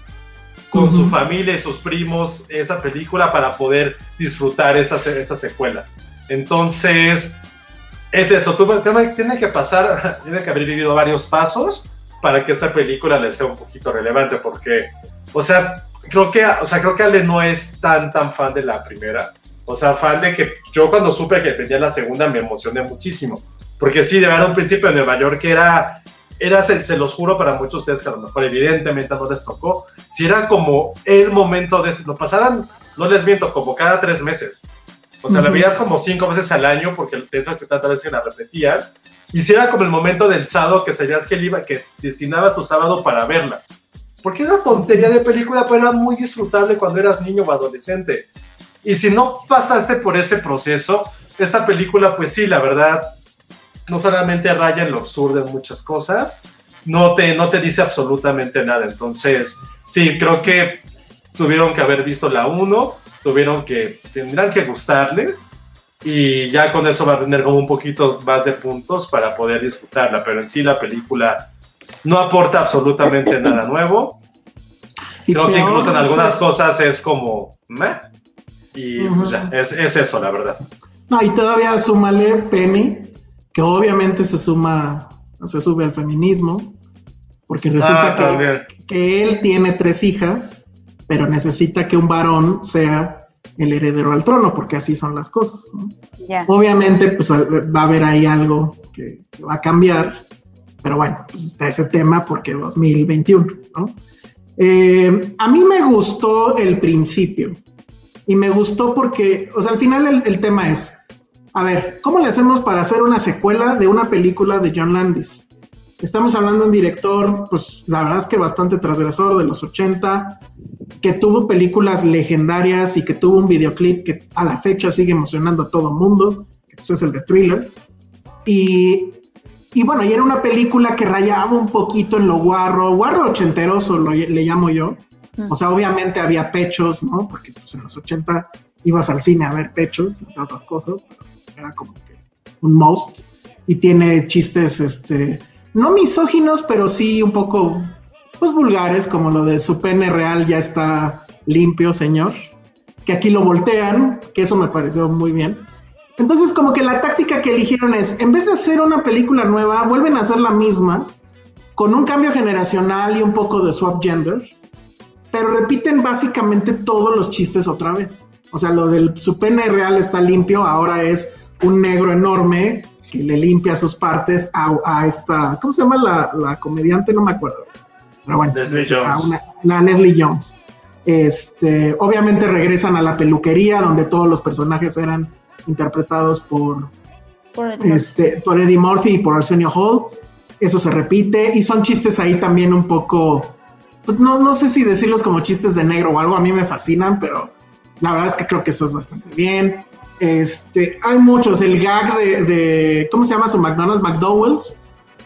con su familia y sus primos, esa película, para poder disfrutar esta secuela. Entonces, es eso. Tiene que haber vivido varios pasos para que esta película le sea un poquito relevante, porque, o sea, creo que Ale no es tan fan de la primera. O sea, fan de que yo cuando supe que venía la segunda me emocioné muchísimo. Porque sí, de verdad, un principio en Nueva York era se los juro, para muchos de ustedes que a lo mejor evidentemente no les tocó, si era como el momento de... Lo pasaran, no les miento, como cada 3 meses. O sea, la veías como 5 veces al año, porque el texto que tal vez se la repetían. Y si era como el momento del sábado, que sabías que él iba, que destinaba su sábado para verla. Porque era tontería de película, pero era muy disfrutable cuando eras niño o adolescente. Y si no pasaste por ese proceso, esta película, pues sí, la verdad, no solamente raya en lo absurdo en muchas cosas, no te dice absolutamente nada. Entonces, sí, creo que tuvieron que haber visto la 1, tendrán que gustarle, y ya con eso va a tener como un poquito más de puntos para poder disfrutarla. Pero en sí, la película no aporta absolutamente nada nuevo. Creo que incluso en algunas cosas es como... Y pues ya, es eso, la verdad. No, y todavía súmale Penny, que obviamente se sube al feminismo, porque resulta que él tiene 3 hijas, pero necesita que un varón sea el heredero al trono, porque así son las cosas, ¿no? Yeah. Obviamente, pues va a haber ahí algo que va a cambiar, pero bueno, pues está ese tema porque 2021, ¿no? A mí me gustó el principio. Y me gustó porque, o sea, al final el tema es, a ver, ¿cómo le hacemos para hacer una secuela de una película de John Landis? Estamos hablando de un director, pues la verdad es que bastante transgresor, de los 80, que tuvo películas legendarias y que tuvo un videoclip que a la fecha sigue emocionando a todo mundo, que pues es el de Thriller. Y bueno, y era una película que rayaba un poquito en lo guarro ochenteroso, le llamo yo. O sea, obviamente había pechos, ¿no? Porque pues, en los 80 ibas al cine a ver pechos, entre otras cosas, pero era como que un must. y tiene chistes, no misóginos, pero sí un poco, pues, vulgares, como lo de su pene real ya está limpio, señor, que aquí lo voltean, que eso me pareció muy bien. Entonces, como que la táctica que eligieron es, en vez de hacer una película nueva, vuelven a hacer la misma, con un cambio generacional y un poco de swap gender, pero repiten básicamente todos los chistes otra vez. O sea, lo del su pene real está limpio, ahora es un negro enorme que le limpia sus partes a esta, ¿cómo se llama la comediante? No me acuerdo. Pero bueno, Leslie Jones. La Leslie Jones. Obviamente regresan a la peluquería, donde todos los personajes eran interpretados por Eddie Murphy y por Arsenio Hall. Eso se repite, y son chistes ahí también un poco, pues no sé si decirlos como chistes de negro o algo, a mí me fascinan, pero la verdad es que creo que eso es bastante bien. Hay muchos, el gag de ¿cómo se llama su McDonald's? McDowell's.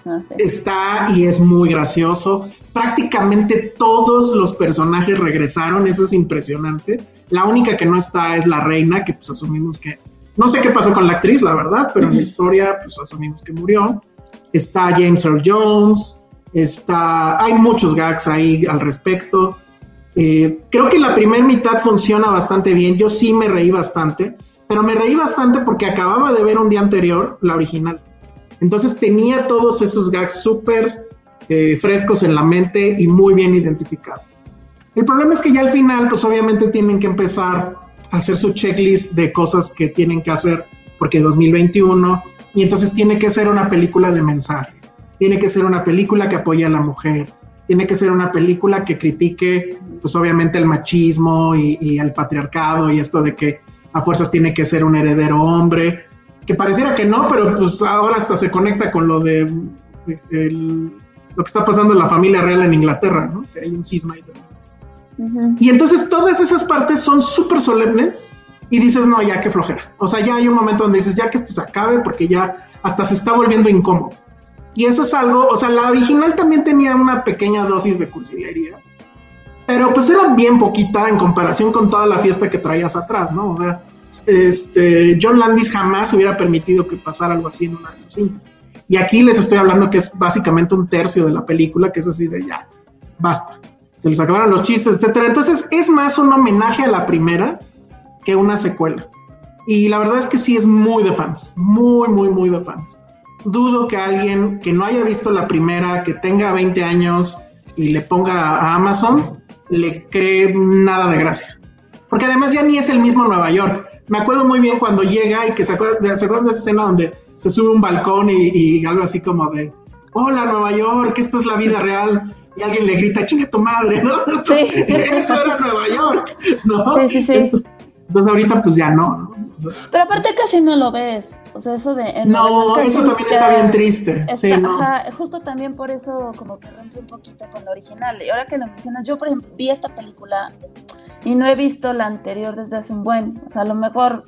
No sé. Está y es muy gracioso. Prácticamente todos los personajes regresaron, eso es impresionante. La única que no está es la reina, que pues asumimos que, no sé qué pasó con la actriz, la verdad, pero en la historia pues asumimos que murió. Está James Earl Jones, hay muchos gags ahí al respecto. Creo que la primera mitad funciona bastante bien, yo sí me reí bastante, pero me reí bastante porque acababa de ver un día anterior la original. Entonces tenía todos esos gags súper frescos en la mente y muy bien identificados. El problema es que ya al final, pues obviamente tienen que empezar a hacer su checklist de cosas que tienen que hacer, porque 2021... Y entonces tiene que ser una película de mensaje, tiene que ser una película que apoye a la mujer, tiene que ser una película que critique, pues obviamente el machismo y el patriarcado y esto de que a fuerzas tiene que ser un heredero hombre, que pareciera que no, pero pues ahora hasta se conecta con lo de lo que está pasando en la familia real en Inglaterra, ¿no? Que hay un cisma ahí también. Uh-huh. Y entonces todas esas partes son súper solemnes. Y dices, no, ya qué flojera. O sea, ya hay un momento donde dices, ya que esto se acabe, porque ya hasta se está volviendo incómodo. Y eso es algo, o sea, la original también tenía una pequeña dosis de cursilería, pero pues era bien poquita en comparación con toda la fiesta que traías atrás, ¿no? O sea, John Landis jamás hubiera permitido que pasara algo así en una de sus cintas. Y aquí les estoy hablando que es básicamente un tercio de la película, que es así de ya, basta. Se les acabaron los chistes, etcétera. Entonces es más un homenaje a la primera que una secuela, y la verdad es que sí es muy de fans, muy muy muy de fans. Dudo que alguien que no haya visto la primera, que tenga 20 años y le ponga a Amazon, le cree nada de gracia, porque además ya ni es el mismo Nueva York. Me acuerdo muy bien cuando llega y que se acuerdan de esa escena donde se sube un balcón y algo así como de hola Nueva York, esto es la vida real, y alguien le grita chinga tu madre, ¿no? Sí. Eso era Nueva York, ¿no? Sí. Entonces ahorita pues ya no. O sea, pero aparte casi no lo ves, o sea, eso de... No, eso también está bien triste. Sí, no. Ajá, justo también por eso como que rompe un poquito con lo original. Y ahora que lo mencionas, yo por ejemplo vi esta película y no he visto la anterior desde hace un buen... O sea, a lo mejor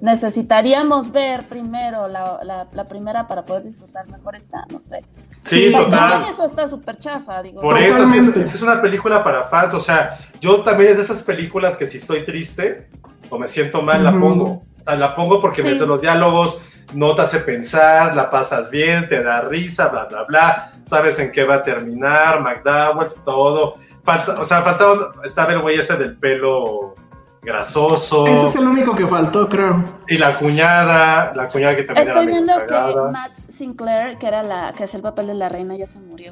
necesitaríamos ver primero la primera para poder disfrutar mejor esta, no sé. Sí, total. Eso está súper chafa, digo. Por eso es una película para fans, o sea, yo también es de esas películas que si estoy triste o me siento mal, la pongo. O sea, la pongo porque desde los diálogos no te hace pensar, la pasas bien, te da risa, bla, bla, bla, sabes en qué va a terminar, McDowell's, todo. Faltaba estaba el güey ese del pelo grasoso. Ese es el único que faltó, creo. Y la cuñada que también estoy viendo que Madge Sinclair, que era la que hacía el papel de la reina, ya se murió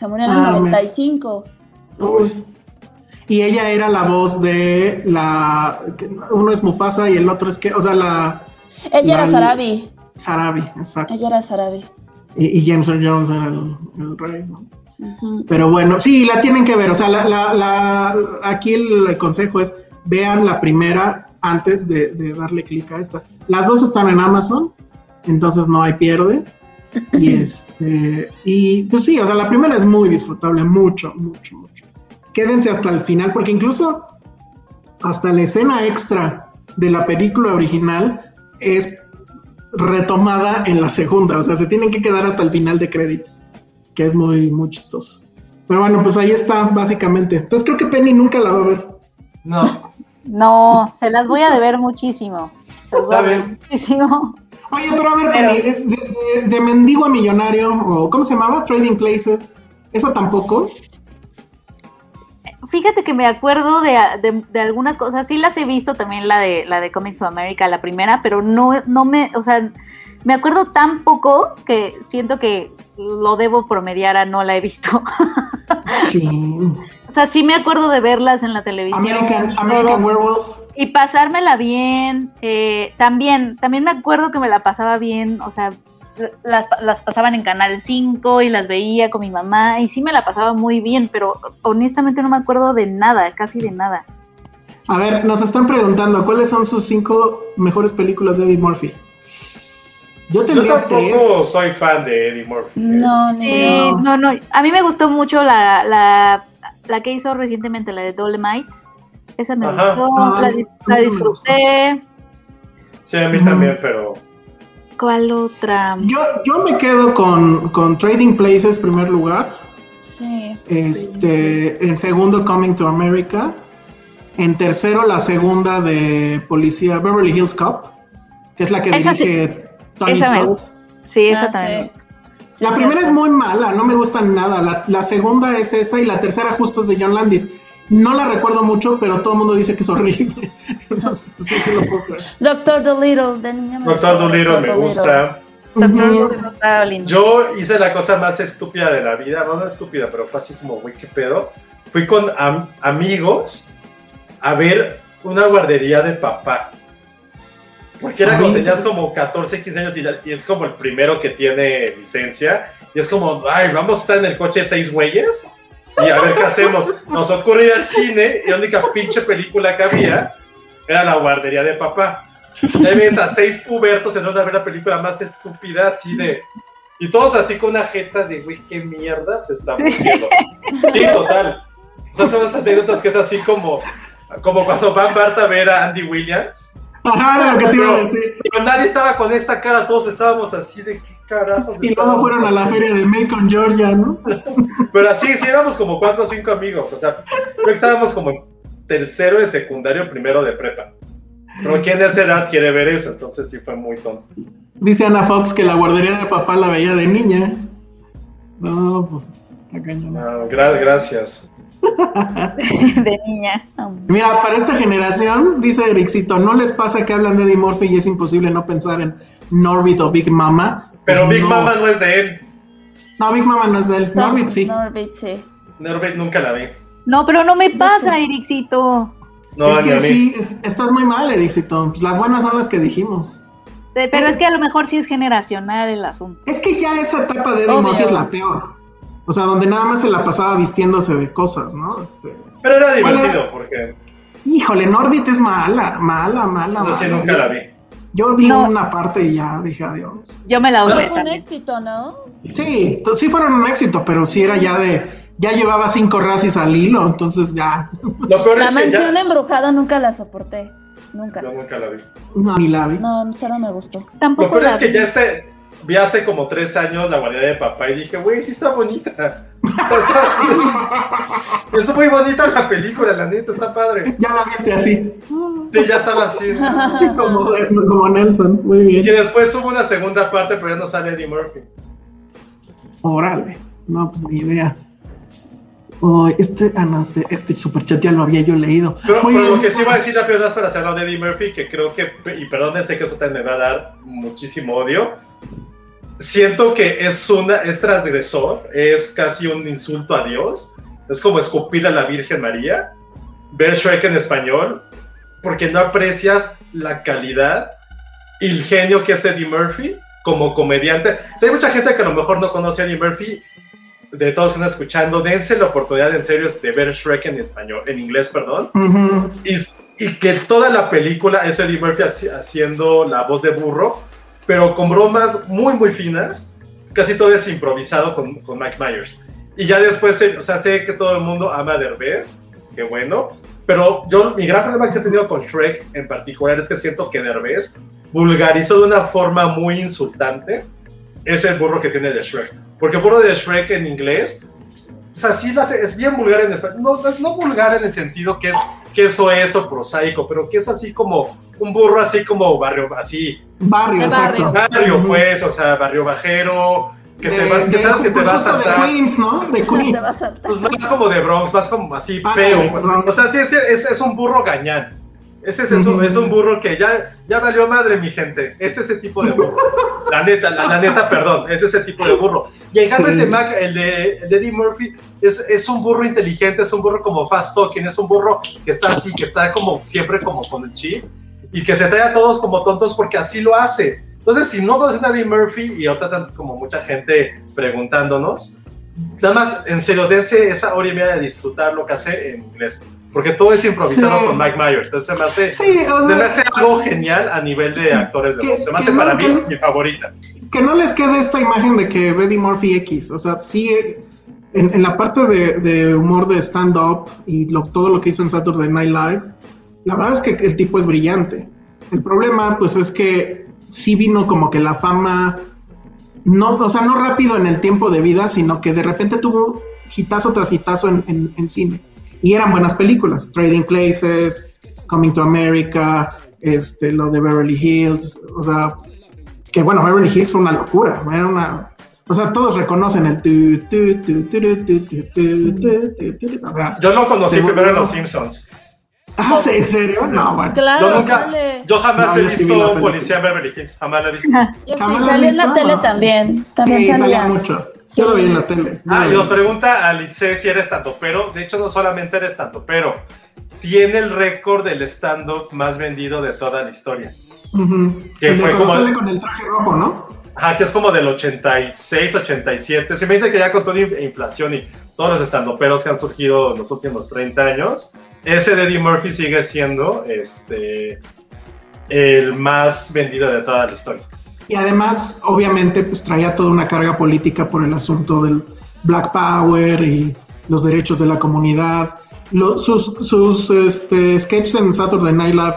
en el 95. Uy. Y ella era la voz de la... Uno es Mufasa y el otro es que... O sea, la... Ella era Sarabi. Sarabi, exacto. Ella era Sarabi. Y James Earl Jones era el rey, ¿no? Uh-huh. Pero bueno, sí, la tienen que ver. O sea, aquí el consejo es vean la primera antes de darle clic a esta. Las dos están en Amazon, entonces no hay pierde. Y y pues sí, o sea, la primera es muy disfrutable, mucho, mucho, mucho. Quédense hasta el final, porque incluso hasta la escena extra de la película original es retomada en la segunda. O sea, se tienen que quedar hasta el final de créditos, que es muy, muy chistoso. Pero bueno, pues ahí está, básicamente. Entonces creo que Penny nunca la va a ver. No, se las voy a deber muchísimo. Está bien. Muchísimo. Oye, pero a ver, de mendigo a millonario, o ¿cómo se llamaba? Trading Places, ¿eso tampoco? Fíjate que me acuerdo de algunas cosas, sí las he visto también, la de Comics to America, la primera, pero no me, o sea, me acuerdo tan poco que siento que lo debo promediar a no la he visto. Sí. O sea, sí me acuerdo de verlas en la televisión. American Werewolf. Y pasármela bien, también me acuerdo que me la pasaba bien, o sea, las pasaban en Canal 5 y las veía con mi mamá y sí me la pasaba muy bien, pero honestamente no me acuerdo de nada, casi de nada. A ver, nos están preguntando ¿cuáles son sus 5 mejores películas de Eddie Murphy? Yo tampoco soy fan de Eddie Murphy. No. A mí me gustó mucho la que hizo recientemente, la de Dolemite. Esa me gustó, la disfruté. Sí, a mí también, pero... ¿Cuál otra? Yo me quedo con Trading Places en primer lugar. Sí. En segundo, Coming to America. En tercero, la segunda de policía, Beverly Hills Cop, que es la que dirige Tony Scott. Sí, esa también. Sí. La primera es muy mala, no me gusta nada. La segunda es esa y la tercera justo es de John Landis. No la recuerdo mucho, pero todo el mundo dice que es horrible. Entonces, sí, sí lo puedo creer. Doctor Dolittle, de niña. Doctor Dolittle me gusta. Yo hice la cosa más estúpida de la vida. No estúpida, pero fue así como, güey, qué pedo. Fui con amigos a ver una guardería de papá. Porque era cuando tenías como 14, 15 años y es como el primero que tiene licencia. Y es como, ay, vamos a estar en el coche 6 güeyes. Y a ver qué hacemos. Nos ocurrió ir al cine y la única pinche película que había era La Guardería de Papá. Y ahí ves a 6 pubertos en una ver la película más estúpida, así de. Y todos así con una jeta de, güey, qué mierda se está muriendo. Sí, total. O sea, son esas anécdotas que es así como cuando van Bart a ver a Andy Williams. Ajá, lo que te iba a decir. Pero nadie estaba con esta cara, todos estábamos así de qué carajos. Y luego fueron a la feria de Macon, Georgia, ¿no? Pero así, sí, éramos como 4 o 5 amigos, o sea, creo que estábamos como en tercero de secundario, primero de prepa. Pero ¿quién de esa edad quiere ver eso? Entonces sí fue muy tonto. Dice Ana Fox que La Guardería de Papá la veía de niña. No, pues está cañón. No, gracias. De niña. Mira, para esta generación, dice Ericito, ¿no les pasa que hablan de Eddie Murphy y es imposible no pensar en Norbit o Big Mama? Pero pues Big Mama no es de él. No, Big Mama no es de él. No, Norbit sí. Norbit nunca la vi. No, pero no me pasa, Ericito. No, es que sí, estás muy mal, Ericito. Pues las buenas son las que dijimos. Pero es que a lo mejor sí es generacional el asunto. Es que ya esa etapa de Eddie Murphy es la peor. O sea, donde nada más se la pasaba vistiéndose de cosas, ¿no? Pero era divertido, porque... Híjole, Norbit es mala. No sé, nunca la vi. Yo vi una parte y ya dije adiós. Yo me la usé. Fue un éxito, ¿no? Sí, sí fueron un éxito, pero sí era ya de... Ya llevaba 5 racis al hilo, entonces ya... Lo peor la es mansión que ya... embrujada nunca la soporté. Nunca. Yo nunca la vi. No, ni la vi. No, cero me gustó. Tampoco lo peor es que ya vi hace como 3 años La Guardería de Papá y dije, güey, sí está bonita. Es muy bonita la película, la neta, está padre. Ya la viste así. Sí, ya estaba así. como Nelson, muy bien. Y que después hubo una segunda parte, pero ya no sale Eddie Murphy. Órale, no, pues ni idea. Oh, este superchat ya lo había yo leído. Pero lo que sí va a decir la peor es para hacerlo de Eddie Murphy, que creo que, y perdónense que eso también me va a dar muchísimo odio, siento que es transgresor, es casi un insulto a Dios, es como escupir a la Virgen María, ver Shrek en español, porque no aprecias la calidad y el genio que es Eddie Murphy como comediante. O sea, hay mucha gente que a lo mejor no conoce a Eddie Murphy, de todos que están escuchando, dense la oportunidad en serio de ver Shrek en inglés, uh-huh. y que toda la película es Eddie Murphy haciendo la voz de burro, pero con bromas muy muy finas, casi todo es improvisado con Mike Myers, y ya después, o sea, sé que todo el mundo ama a Derbez, qué bueno, pero mi gran problema que he tenido con Shrek en particular es que siento que Derbez vulgarizó de una forma muy insultante ese burro que tiene de Shrek. Porque el burro de Shrek en inglés, o sea, sí es bien vulgar en español. No, no es vulgar en el sentido que es soez o prosaico, pero que es así como un burro así como barrio, así. Barrio, exacto. Barrio, pues, o sea, barrio bajero, que te vas, que sabes que te vas a saltar. De Queens, ¿no? De Queens. Pues más como de Bronx, más como así, feo. O sea, sí, es un burro gañán. Ese es, eso, es un burro que ya valió madre, mi gente. Es ese tipo de burro. La neta, perdón. Es ese tipo de burro. Y el Harvey de Mac, el de Eddie Murphy, es un burro inteligente, es un burro como fast talking, es un burro que está así, que está como siempre como con el chip y que se trae a todos como tontos porque así lo hace. Entonces, si no conoces a Eddie Murphy y otra como mucha gente preguntándonos, nada más, en serio, dense esa hora y media de disfrutar lo que hace en inglés. Porque todo es improvisado con Mike Myers. Entonces se me hace algo genial a nivel de actores de voz. Se me hace para mí mi favorita. Que no les quede esta imagen de que Eddie Murphy X. O sea, sí, en la parte de humor de stand-up y todo lo que hizo en Saturday Night Live, la verdad es que el tipo es brillante. El problema, pues, es que sí vino como que la fama, no, o sea, no rápido en el tiempo de vida, sino que de repente tuvo hitazo tras hitazo en cine. Y eran buenas películas, Trading Places, Coming to America, lo de Beverly Hills, o sea, que bueno, Beverly Hills fue una locura, era una, o sea, todos reconocen el o sea, yo lo conocí primero en Los Simpsons. Ah, ¿sí? ¿En serio? No, bueno. Claro, yo jamás he visto Policía en Beverly Hills, jamás la he visto. Salía en la tele también. Sí, salía mucho. Yo lo vi en la tele. Y nos pregunta Alice si eres standupero. De hecho, no solamente eres standupero. Tiene el récord del stand-up más vendido de toda la historia. Que fue como sale con el traje rojo, ¿no? Ajá, que es como del 86, 87. Si me dice que ya con toda la inflación y todos los standuperos que han surgido en los últimos 30 años, ese de Eddie Murphy sigue siendo el más vendido de toda la historia. Y además, obviamente, pues traía toda una carga política por el asunto del Black Power y los derechos de la comunidad. Sus sketches en Saturday Night Live,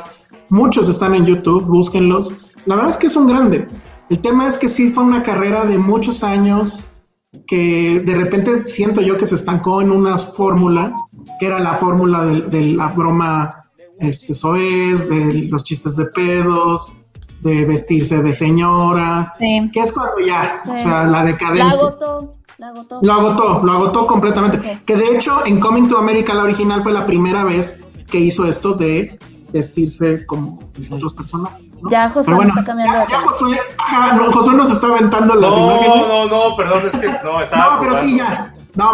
muchos están en YouTube, búsquenlos. La verdad es que es un grande. El tema es que sí fue una carrera de muchos años que de repente siento yo que se estancó en una fórmula, que era la fórmula de la broma soez, de los chistes de pedos, de vestirse de señora, sí, que es cuando ya, sí, o sea, la decadencia. Lo agotó completamente. Sí. Que de hecho, en Coming to America, la original, fue la primera vez que hizo esto de vestirse como otros personajes, ¿no? Ya Josué está cambiando. Ya Josué nos está aventando las imágenes. No, perdón, es que no, estaba. No,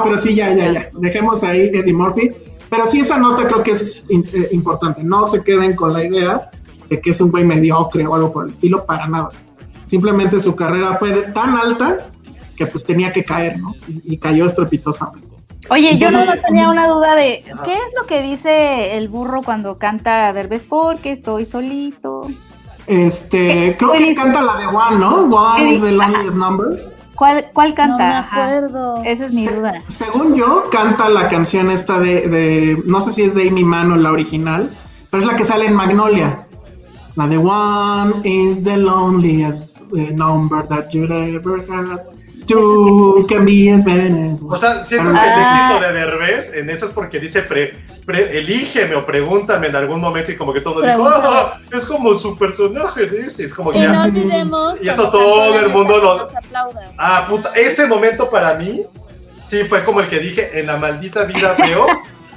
pero sí, ya. Dejemos ahí Eddie Murphy. Pero sí, esa nota creo que es importante. No se queden con la idea de que es un güey mediocre o algo por el estilo, para nada. Simplemente su carrera fue tan alta que pues tenía que caer, ¿no? Y cayó estrepitosamente. Oye, entonces, yo nomás tenía una duda de, ¿qué es lo que dice el burro cuando canta Derbez? Porque estoy solito. Creo que canta la de One, ¿no? One is the loneliest number. ¿Cuál canta? No me acuerdo. Esa es mi duda. Según yo, canta la canción esta de no sé si es de Amy Mann o la original, pero es la que sale en Magnolia. La de One is the loneliest number that you'd ever had. Two can be as many as one. O sea, siento que el éxito de Derbez en eso es porque dice elígeme o pregúntame en algún momento, y como que todo dijo, es como su personaje, dice, es como que ya. No, y eso todo el mundo lo aplauda. Ah, puta, ese momento para mí sí fue como el que dije, en la maldita vida veo.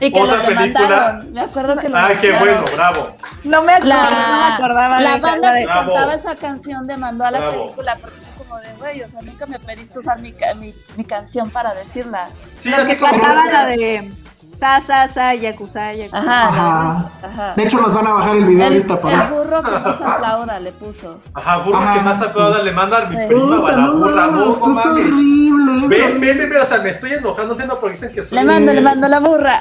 Y que otra película. Me acuerdo que qué bueno, bravo. No me acordaba. La banda que cantaba esa canción demandó a la película porque fue como de güey, o sea, nunca me pediste usar mi canción para decirla. Sí, porque cantaba la de sa yakuza. Ajá. De hecho nos van a bajar el video ahorita para eso. El burro que más aplauda le puso. Ajá, burro que más aplauda le manda a mi prima Baraburra, no mames. Es horrible. Ven, o sea, me estoy enojando, entiendo por qué dicen que soy. Le mando la burra.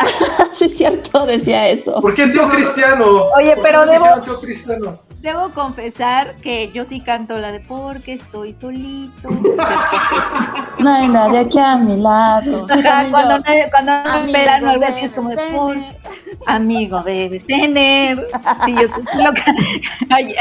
Sí, es cierto, decía eso. ¿Por qué tío cristiano? Oye, pero debo confesar que yo sí canto la de porque estoy solito. No hay nadie aquí a mi lado. Cuando me pelan o algo así es como de amigo, debes tener. Sí, yo sí lo canto.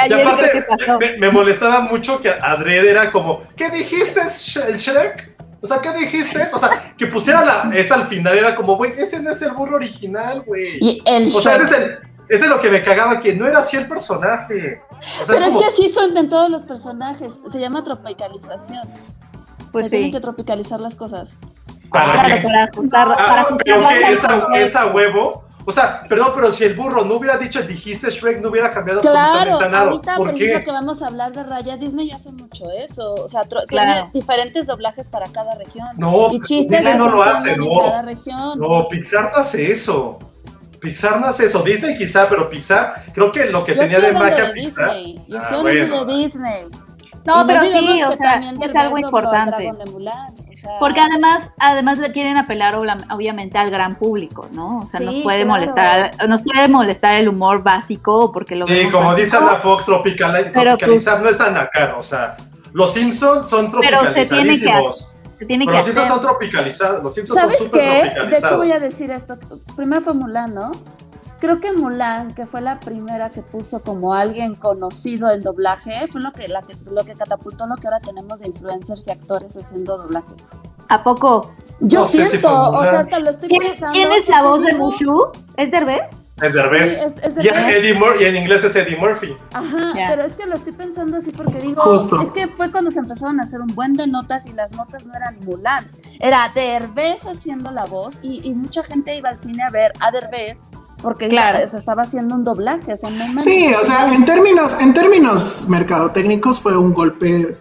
Y aparte, que pasó. Me molestaba mucho que adrede era como, ¿qué dijiste, el Shrek? O sea, ¿qué dijiste? O sea, que pusiera esa al final, era como, güey, ese no es el burro original, güey. Y el Shrek. O sea, ese es el... Eso es lo que me cagaba, que no era así el personaje. O sea, pero es como... que así son en todos los personajes. Se llama tropicalización. Pues sí. Tienen que tropicalizar las cosas. Para ajustar. Pero que esa huevo. O sea, perdón, pero si el burro no hubiera dicho dijiste Shrek, no hubiera cambiado absolutamente nada. Ahorita, por ejemplo, que vamos a hablar de Raya, Disney hace mucho eso. O sea, tiene diferentes doblajes para cada región. No, y Disney no lo hace, no. Cada región. No, Pixar no hace eso. Pixar no hace eso. Disney quizá, pero Pixar, creo que lo que yo tenía de magia de Pixar. Yo estoy hablando de Disney. No, pero sí, o sea, es algo importante. Porque además le quieren apelar obviamente al gran público, ¿no? O sea, sí, nos puede molestar el humor básico porque lo sí, como dice la Fox, tropicalizar pues, no es anacar, o sea, los Simpsons son tropicalizadísimos. Pero se tiene que los Simpsons son tropicalizados, los Simpsons son súper tropicalizados. ¿Sabes qué? De hecho voy a decir esto, primero fue Mulan, ¿no? Creo que Mulan, que fue la primera que puso como alguien conocido el doblaje, fue lo que catapultó lo que ahora tenemos de influencers y actores haciendo doblajes. ¿A poco? Yo no siento, si o sea, hasta lo estoy pensando. ¿Quién es la voz de Mushu? ¿Es Derbez? Es Derbez. Y es Eddie Murphy, y en inglés es Eddie Murphy. Ajá, yeah. Pero es que lo estoy pensando así porque digo, justo. Es que fue cuando se empezaron a hacer un buen de notas y las notas no eran Mulan, era Derbez haciendo la voz y mucha gente iba al cine a ver a Derbez. Porque claro, se estaba haciendo un doblaje. O sea, no sí, o sea, en términos mercadotécnicos fue un golpe.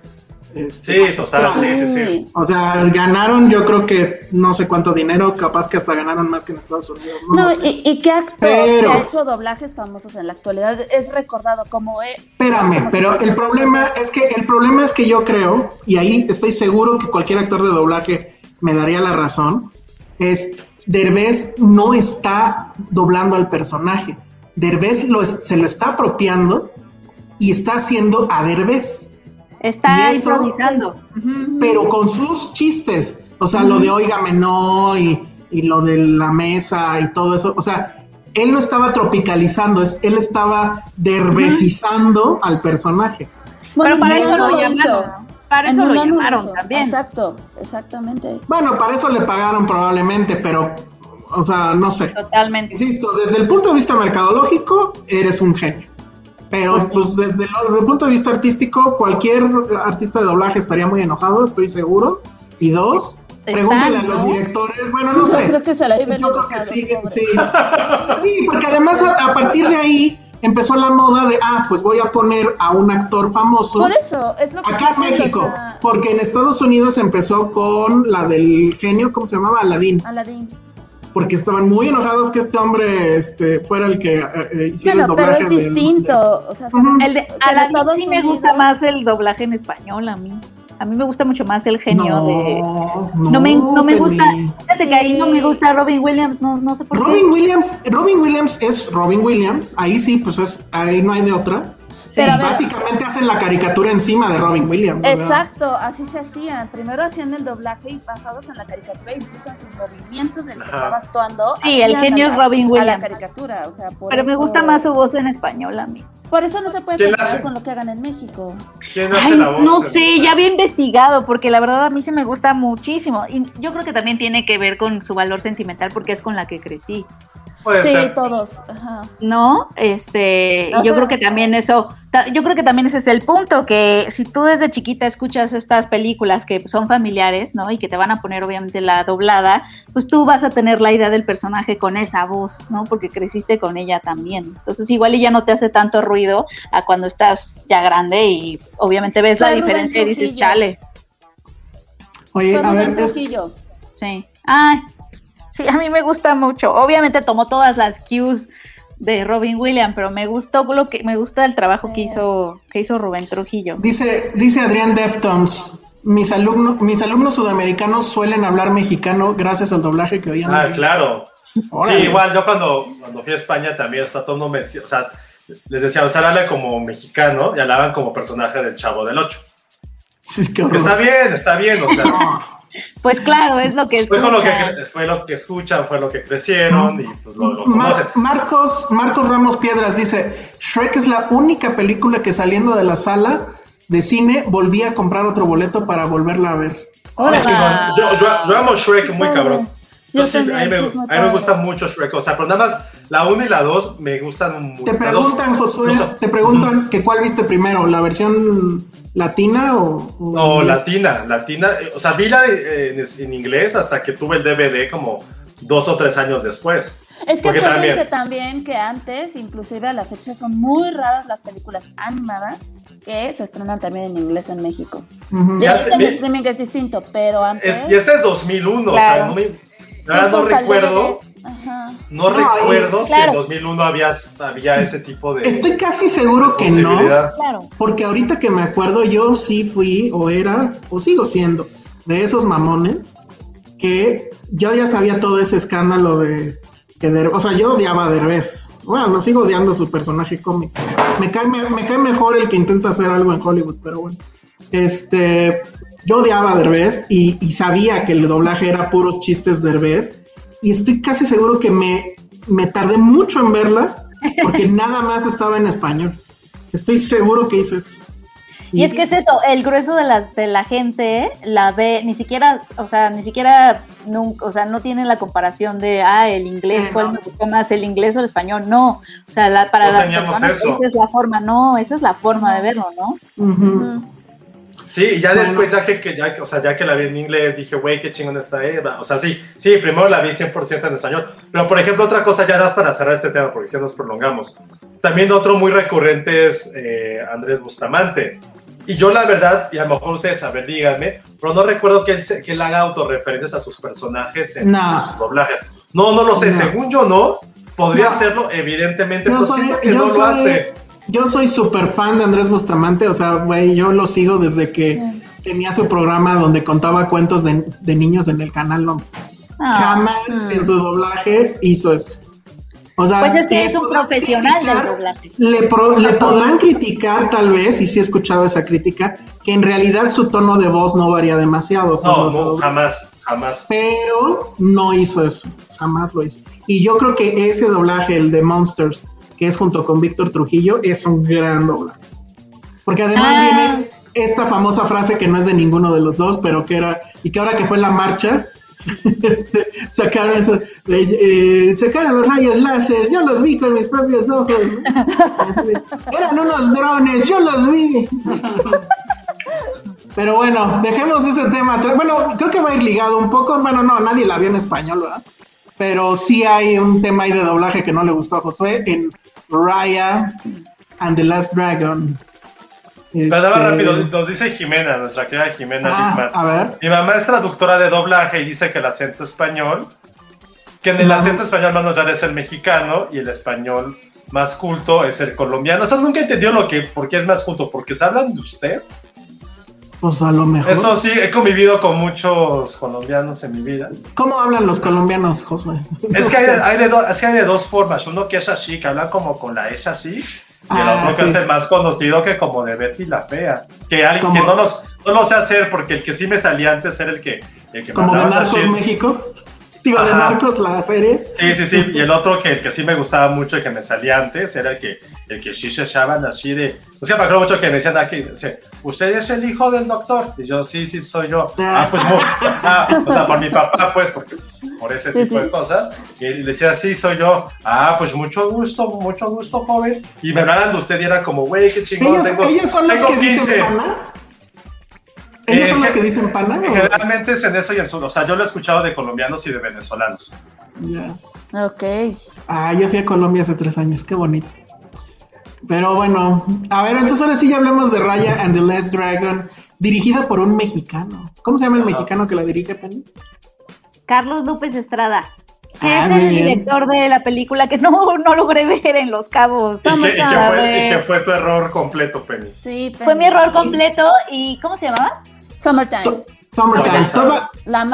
Sí, total, sí. O sea, ganaron, yo creo que no sé cuánto dinero, capaz que hasta ganaron más que en Estados Unidos. No sé. ¿Y qué actor que ha hecho doblajes famosos en la actualidad es recordado como... Espérame, pero el problema es que yo creo, y ahí estoy seguro que cualquier actor de doblaje me daría la razón, es... Derbez no está doblando al personaje. Derbez se lo está apropiando y está haciendo a Derbez. Está improvisando. Pero con sus chistes. O sea, lo de óigame no y lo de la mesa y todo eso. O sea, él no estaba tropicalizando, él estaba derbezizando al personaje. Bueno, pero para eso lo llamaron. Para eso lo llamaron también. Exacto, exactamente. Bueno, para eso le pagaron probablemente, pero, o sea, no sé. Totalmente. Insisto, desde el punto de vista mercadológico, eres un genio. Pero, pues, desde el punto de vista artístico, cualquier artista de doblaje estaría muy enojado, estoy seguro. Y dos, pregúntale a los directores, bueno, no sé. Yo creo que se la iba a enojar. Yo creo que siguen, sí. Sí, porque además, a partir de ahí... Empezó la moda de, pues voy a poner a un actor famoso. Por eso, es lo que... Acá en México, porque en Estados Unidos empezó con la del genio, ¿cómo se llamaba? Aladín. Porque estaban muy enojados que este hombre fuera el que hiciera el doblaje. Pero es distinto. O sea, el de Aladín sí me gusta más el doblaje en español a mí. A mí me gusta mucho más el genio No me gusta. Fíjate que ahí no me gusta Robin Williams, no sé por qué. Robin Williams es Robin Williams, ahí sí, pues ahí no hay de otra. Sí. Pero básicamente hacen la caricatura encima de Robin Williams. Exacto, ¿verdad? Así se hacían. Primero hacían el doblaje y basados en la caricatura, incluso en sus movimientos del que estaba actuando. Sí, el genio es Robin Williams. A la caricatura, o sea, pero eso... me gusta más su voz en español a mí. Por eso no se puede comparar con lo que hagan en México. ¿Quién hace la voz? No sé, ya había investigado, porque la verdad a mí se me gusta muchísimo. Y yo creo que también tiene que ver con su valor sentimental, porque es con la que crecí. Puede sí, ser. Todos. Ajá. No, yo creo que también eso, yo creo que también ese es el punto, que si tú desde chiquita escuchas estas películas que son familiares, ¿no? Y que te van a poner obviamente la doblada, pues tú vas a tener la idea del personaje con esa voz, ¿no? Porque creciste con ella también. Entonces igual ya no te hace tanto ruido a cuando estás ya grande y obviamente ves la diferencia y dices, chale. Oye, a ver, sí. Ay. Sí, a mí me gusta mucho. Obviamente tomó todas las cues de Robin Williams, pero me gusta el trabajo que hizo Rubén Trujillo. Dice Adrián Deftones, mis alumnos sudamericanos suelen hablar mexicano gracias al doblaje que oían. Claro. Órale. Sí, igual yo cuando fui a España también, o sea, todo me decía, o sea, les decía, o sea, habla como mexicano y hablaban como personaje del Chavo del Ocho. Sí, está bien, o sea. Pues claro, es lo que escuchan. Fue lo que crecieron y pues lo conocen. Marcos Ramos Piedras dice, Shrek es la única película que saliendo de la sala de cine volví a comprar otro boleto para volverla a ver. Yo amo Shrek muy cabrón. Yo sí, también, a mí me gustan mucho Shrek, o sea, pero nada más la 1 y la 2 me gustan mucho. Te preguntan, Josué, te preguntan que cuál viste primero, ¿la versión latina o no, latina, o sea, vi la en inglés hasta que tuve el DVD como 2 o 3 años después. Es que fíjense también que antes, inclusive a la fecha, son muy raras las películas animadas que se estrenan también en inglés en México. De ahorita el streaming es distinto, pero antes... Y este es 2001, claro. O sea, no recuerdo si en 2001 había ese tipo de... Estoy casi seguro que no, claro. Porque ahorita que me acuerdo, yo sí fui, o sigo siendo, de esos mamones, que yo ya sabía todo ese escándalo de... O sea, yo odiaba a Derbez. Bueno, sigo odiando su personaje cómico. Me cae mejor el que intenta hacer algo en Hollywood, pero bueno. Yo odiaba a Derbez y sabía que el doblaje era puros chistes Derbez. Y estoy casi seguro que me tardé mucho en verla porque nada más estaba en español. Estoy seguro que hice eso. Y es que es eso, el grueso de la gente la ve, no tienen la comparación de, el inglés, ¿cuál me gustó más, el inglés o el español? No, o sea, para las personas esa es la forma de verlo, ¿no? Sí, y ya después, ya que la vi en inglés, dije, güey, qué chingón está Eva. O sea, sí, primero la vi 100% en español. Pero, por ejemplo, otra cosa, ya das para cerrar este tema, porque si nos prolongamos. También otro muy recurrente es Andrés Bustamante. Y yo, la verdad, y a lo mejor ustedes, díganme, pero no recuerdo que él haga autorreferencias a sus personajes en sus doblajes. No lo sé, según yo no, podría hacerlo, evidentemente, pero siento que no lo hace. Yo soy súper fan de Andrés Bustamante, o sea, güey, yo lo sigo desde que tenía su programa donde contaba cuentos de niños en el canal 11. Jamás en su doblaje hizo eso. O sea, pues es que es un profesional del doblaje. Le podrán criticar, tal vez, y sí he escuchado esa crítica, que en realidad su tono de voz no varía demasiado. No, jamás. Pero no hizo eso, jamás lo hizo. Y yo creo que ese doblaje, el de Monsters, que es junto con Víctor Trujillo, es un gran doblaje. Porque además viene esta famosa frase que no es de ninguno de los dos, pero que era, y que ahora que fue la marcha, sacaron eso, sacaron los rayos láser, yo los vi con mis propios ojos. Eran unos drones, yo los vi. Pero bueno, dejemos ese tema atrás. Bueno, creo que va a ir ligado un poco. Bueno, no, nadie la vio en español, ¿verdad? Pero sí hay un tema ahí de doblaje que no le gustó a Josué en Raya and the Last Dragon. Pero daba rápido, nos dice Jimena, nuestra querida Jimena. A ver. Mi mamá es traductora de doblaje y dice que el acento español, que en el acento español más notar es el mexicano y el español más culto es el colombiano. O sea, nunca entendió por qué es más culto, porque se hablan de usted. Pues a lo mejor. Eso sí, he convivido con muchos colombianos en mi vida. ¿Cómo hablan los colombianos, Josué? Es que hay de dos formas. Uno que es así, que hablan como con la es así. Y el otro que es el más conocido, que como de Betty la Fea. Que alguien ¿Cómo? Que no lo sé hacer, porque el que sí me salía antes era el que ¿Como de Narcos México? Digo, de Narcos la serie. Sí. Y el otro que el que sí me gustaba mucho y que me salía antes era el que sí se echaban así de... O sea, me acuerdo mucho que me decían aquí, ¿usted es el hijo del doctor? Y yo, sí, soy yo. Pues muy... o sea, por mi papá, pues, porque por ese tipo de cosas. Y le decía, sí, soy yo. Pues mucho gusto, joven. Y me hablaban de usted y era como, güey, qué chingón. ¿Ellos son los que dicen pana? ¿Ellos son los que dicen pana? Generalmente es en eso y en sur. O sea, yo lo he escuchado de colombianos y de venezolanos. Ya. Yeah. Ok. Yo fui a Colombia hace 3 años. Qué bonito. Pero bueno, a ver, entonces ahora sí ya hablamos de Raya and the Last Dragon, dirigida por un mexicano. ¿Cómo se llama el mexicano que la dirige, Penny? Carlos López Estrada, que es el director de la película que no logré ver en Los Cabos. ¿Y que fue tu error completo, Penny? Sí, Penny. Fue mi error completo. ¿Y cómo se llamaba? Summertime. Toda la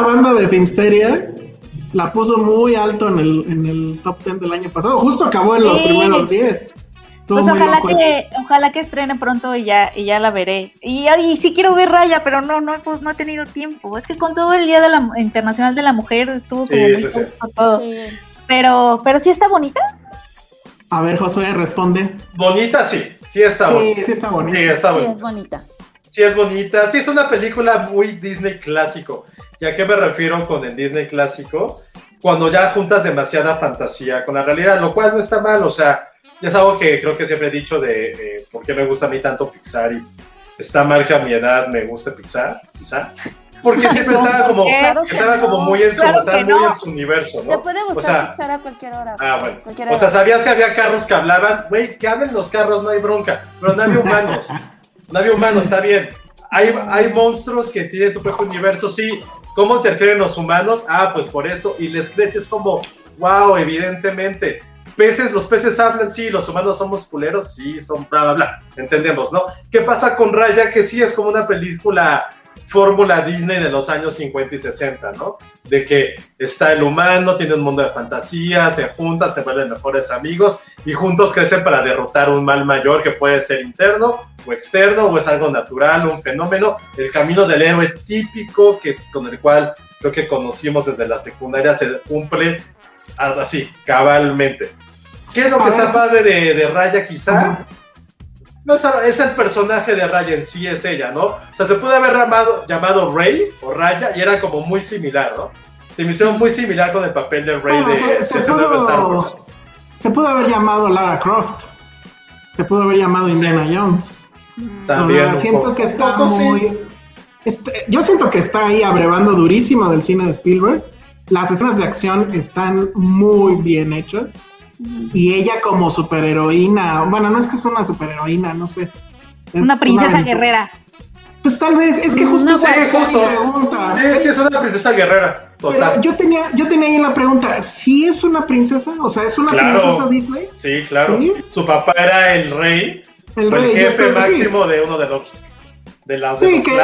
banda de Filmsteria la puso muy alto en el top 10 del año pasado. Justo acabó en los primeros 10. Pues ojalá que estrene pronto y ya la veré. Y sí quiero ver Raya, pero pues no he tenido tiempo. Es que con todo el Día de la Internacional de la Mujer estuvo como muy todo. Sí. Pero ¿sí está bonita? A ver, Josué, responde. Bonita, sí está bonita. Sí está bonita. Sí es bonita. Sí, es una película muy Disney clásico. ¿Y a qué me refiero con el Disney clásico? Cuando ya juntas demasiada fantasía con la realidad, lo cual no está mal, o sea, ya es algo que creo que siempre he dicho de por qué me gusta a mí tanto Pixar y está mal que a mi edad me guste Pixar, quizá. Porque siempre estaba como muy en su, claro, estaba muy en su universo, ¿no? Te puede gustar, o sea, Pixar a cualquier hora. Ah, bueno. Cualquier hora. O sea, sabías que había carros que hablaban, güey, que hablen los carros, no hay bronca, pero no había humanos, no había humanos, está bien. Hay monstruos que tienen su propio universo, sí. ¿Cómo interfieren los humanos? Ah, pues por esto. Y les creces como, wow, evidentemente. Peces, los peces hablan, sí, los humanos somos culeros, sí, son bla, bla, bla. Entendemos, ¿no? ¿Qué pasa con Raya? Que sí es como una película fórmula Disney de los años 50 y 60, ¿no? De que está el humano, tiene un mundo de fantasía, se juntan, se vuelven mejores amigos y juntos crecen para derrotar un mal mayor que puede ser interno o externo, o es algo natural, un fenómeno, el camino del héroe típico que, con el cual creo que conocimos desde la secundaria, se cumple así, cabalmente. ¿Qué es lo que está padre de Raya, quizá? No, es el personaje de Raya en sí, es ella, ¿no? O sea, se pudo haber llamado Rey o Raya y era como muy similar, ¿no? Se me hizo muy similar con el papel de Rey, bueno, de Star Wars. Se pudo haber llamado Lara Croft. Se pudo haber llamado Indiana Jones. También. Siento que está muy... yo siento que está ahí abrevando durísimo del cine de Spielberg. Las escenas de acción están muy bien hechas. Y ella como superheroína, bueno, no es que es una superheroína, no sé. Es una princesa guerrera. Pues tal vez, es que justo esa es mi pregunta. Sí, es una princesa guerrera. Total. Pero yo tenía ahí la pregunta, ¿sí es una princesa? O sea, ¿es una princesa Disney? Sí, claro. ¿Sí? Su papá era el rey, el jefe máximo de uno de los... De las sí, que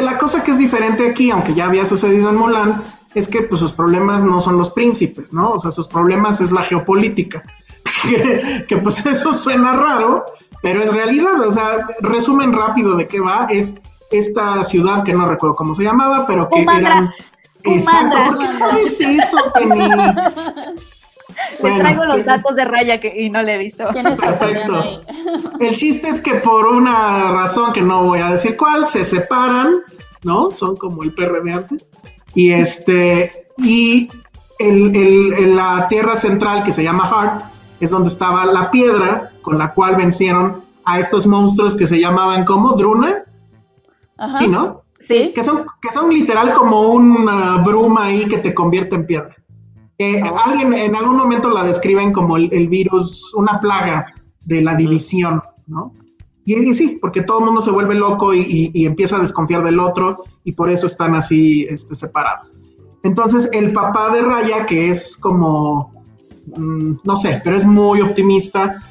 la cosa que es diferente aquí, aunque ya había sucedido en Mulan, es que pues sus problemas no son los príncipes, ¿no? O sea, sus problemas es la geopolítica, que pues eso suena raro, pero en realidad, o sea, resumen rápido de qué va, es esta ciudad que no recuerdo cómo se llamaba, pero que eran... Exacto, ¿por qué sabes eso, Penny? Bueno, les traigo los datos de Raya y no le he visto. Perfecto. El chiste es que por una razón que no voy a decir cuál, se separan, ¿no? Son como el perro de antes. Y la tierra central que se llama Heart es donde estaba la piedra con la cual vencieron a estos monstruos que se llamaban como Druna. Ajá. Sí, ¿no? Sí. Que son literal como una bruma ahí que te convierte en piedra. Alguien en algún momento la describen como el virus, una plaga de la división, ¿no? Y sí, porque todo el mundo se vuelve loco y empieza a desconfiar del otro y por eso están así separados. Entonces el papá de Raya, que es como, no sé, pero es muy optimista,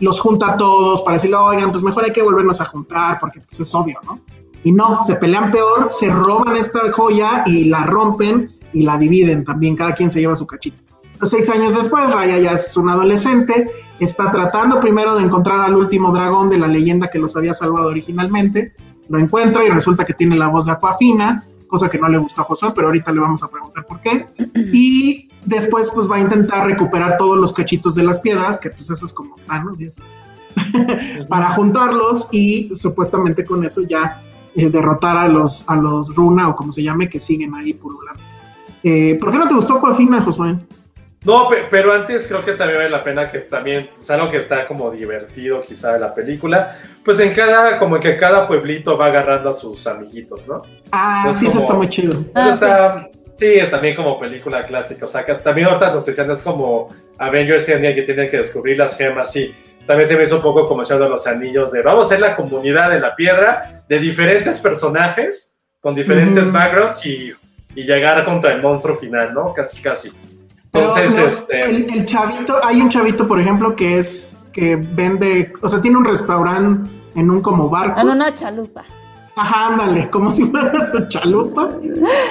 los junta a todos para decirle, oigan, pues mejor hay que volvernos a juntar porque pues es obvio, ¿no? Y no, se pelean peor, se roban esta joya y la rompen y la dividen también, cada quien se lleva su cachito. Los 6 años después, Raya ya es un adolescente, está tratando primero de encontrar al último dragón de la leyenda que los había salvado originalmente, lo encuentra y resulta que tiene la voz de Aquafina, cosa que no le gustó a Josué, pero ahorita le vamos a preguntar por qué, y después pues va a intentar recuperar todos los cachitos de las piedras, que pues eso es como Thanos, ¿sí? Para juntarlos y supuestamente con eso ya derrotar a los Runa o como se llame, que siguen ahí pululando. ¿Por qué no te gustó Aquafina, Josué? No, pero antes creo que también vale la pena que también, pues algo que está como divertido quizá de la película, pues como que cada pueblito va agarrando a sus amiguitos, ¿no? Ah, entonces, sí, eso está muy chido. Sí, también como película clásica, o sea, que también ahorita nos decían, es como Avengers Endgame, que tienen que descubrir las gemas, sí. También se me hizo un poco como echando los anillos de vamos a ser la comunidad de la piedra, de diferentes personajes, con diferentes backgrounds y llegar contra el monstruo final, ¿no? Casi, casi. Entonces, pero, el chavito, hay un chavito, por ejemplo, que vende, o sea, tiene un restaurante en un como barco. En una chalupa. Ajá, ándale, como si fuera su chalupa.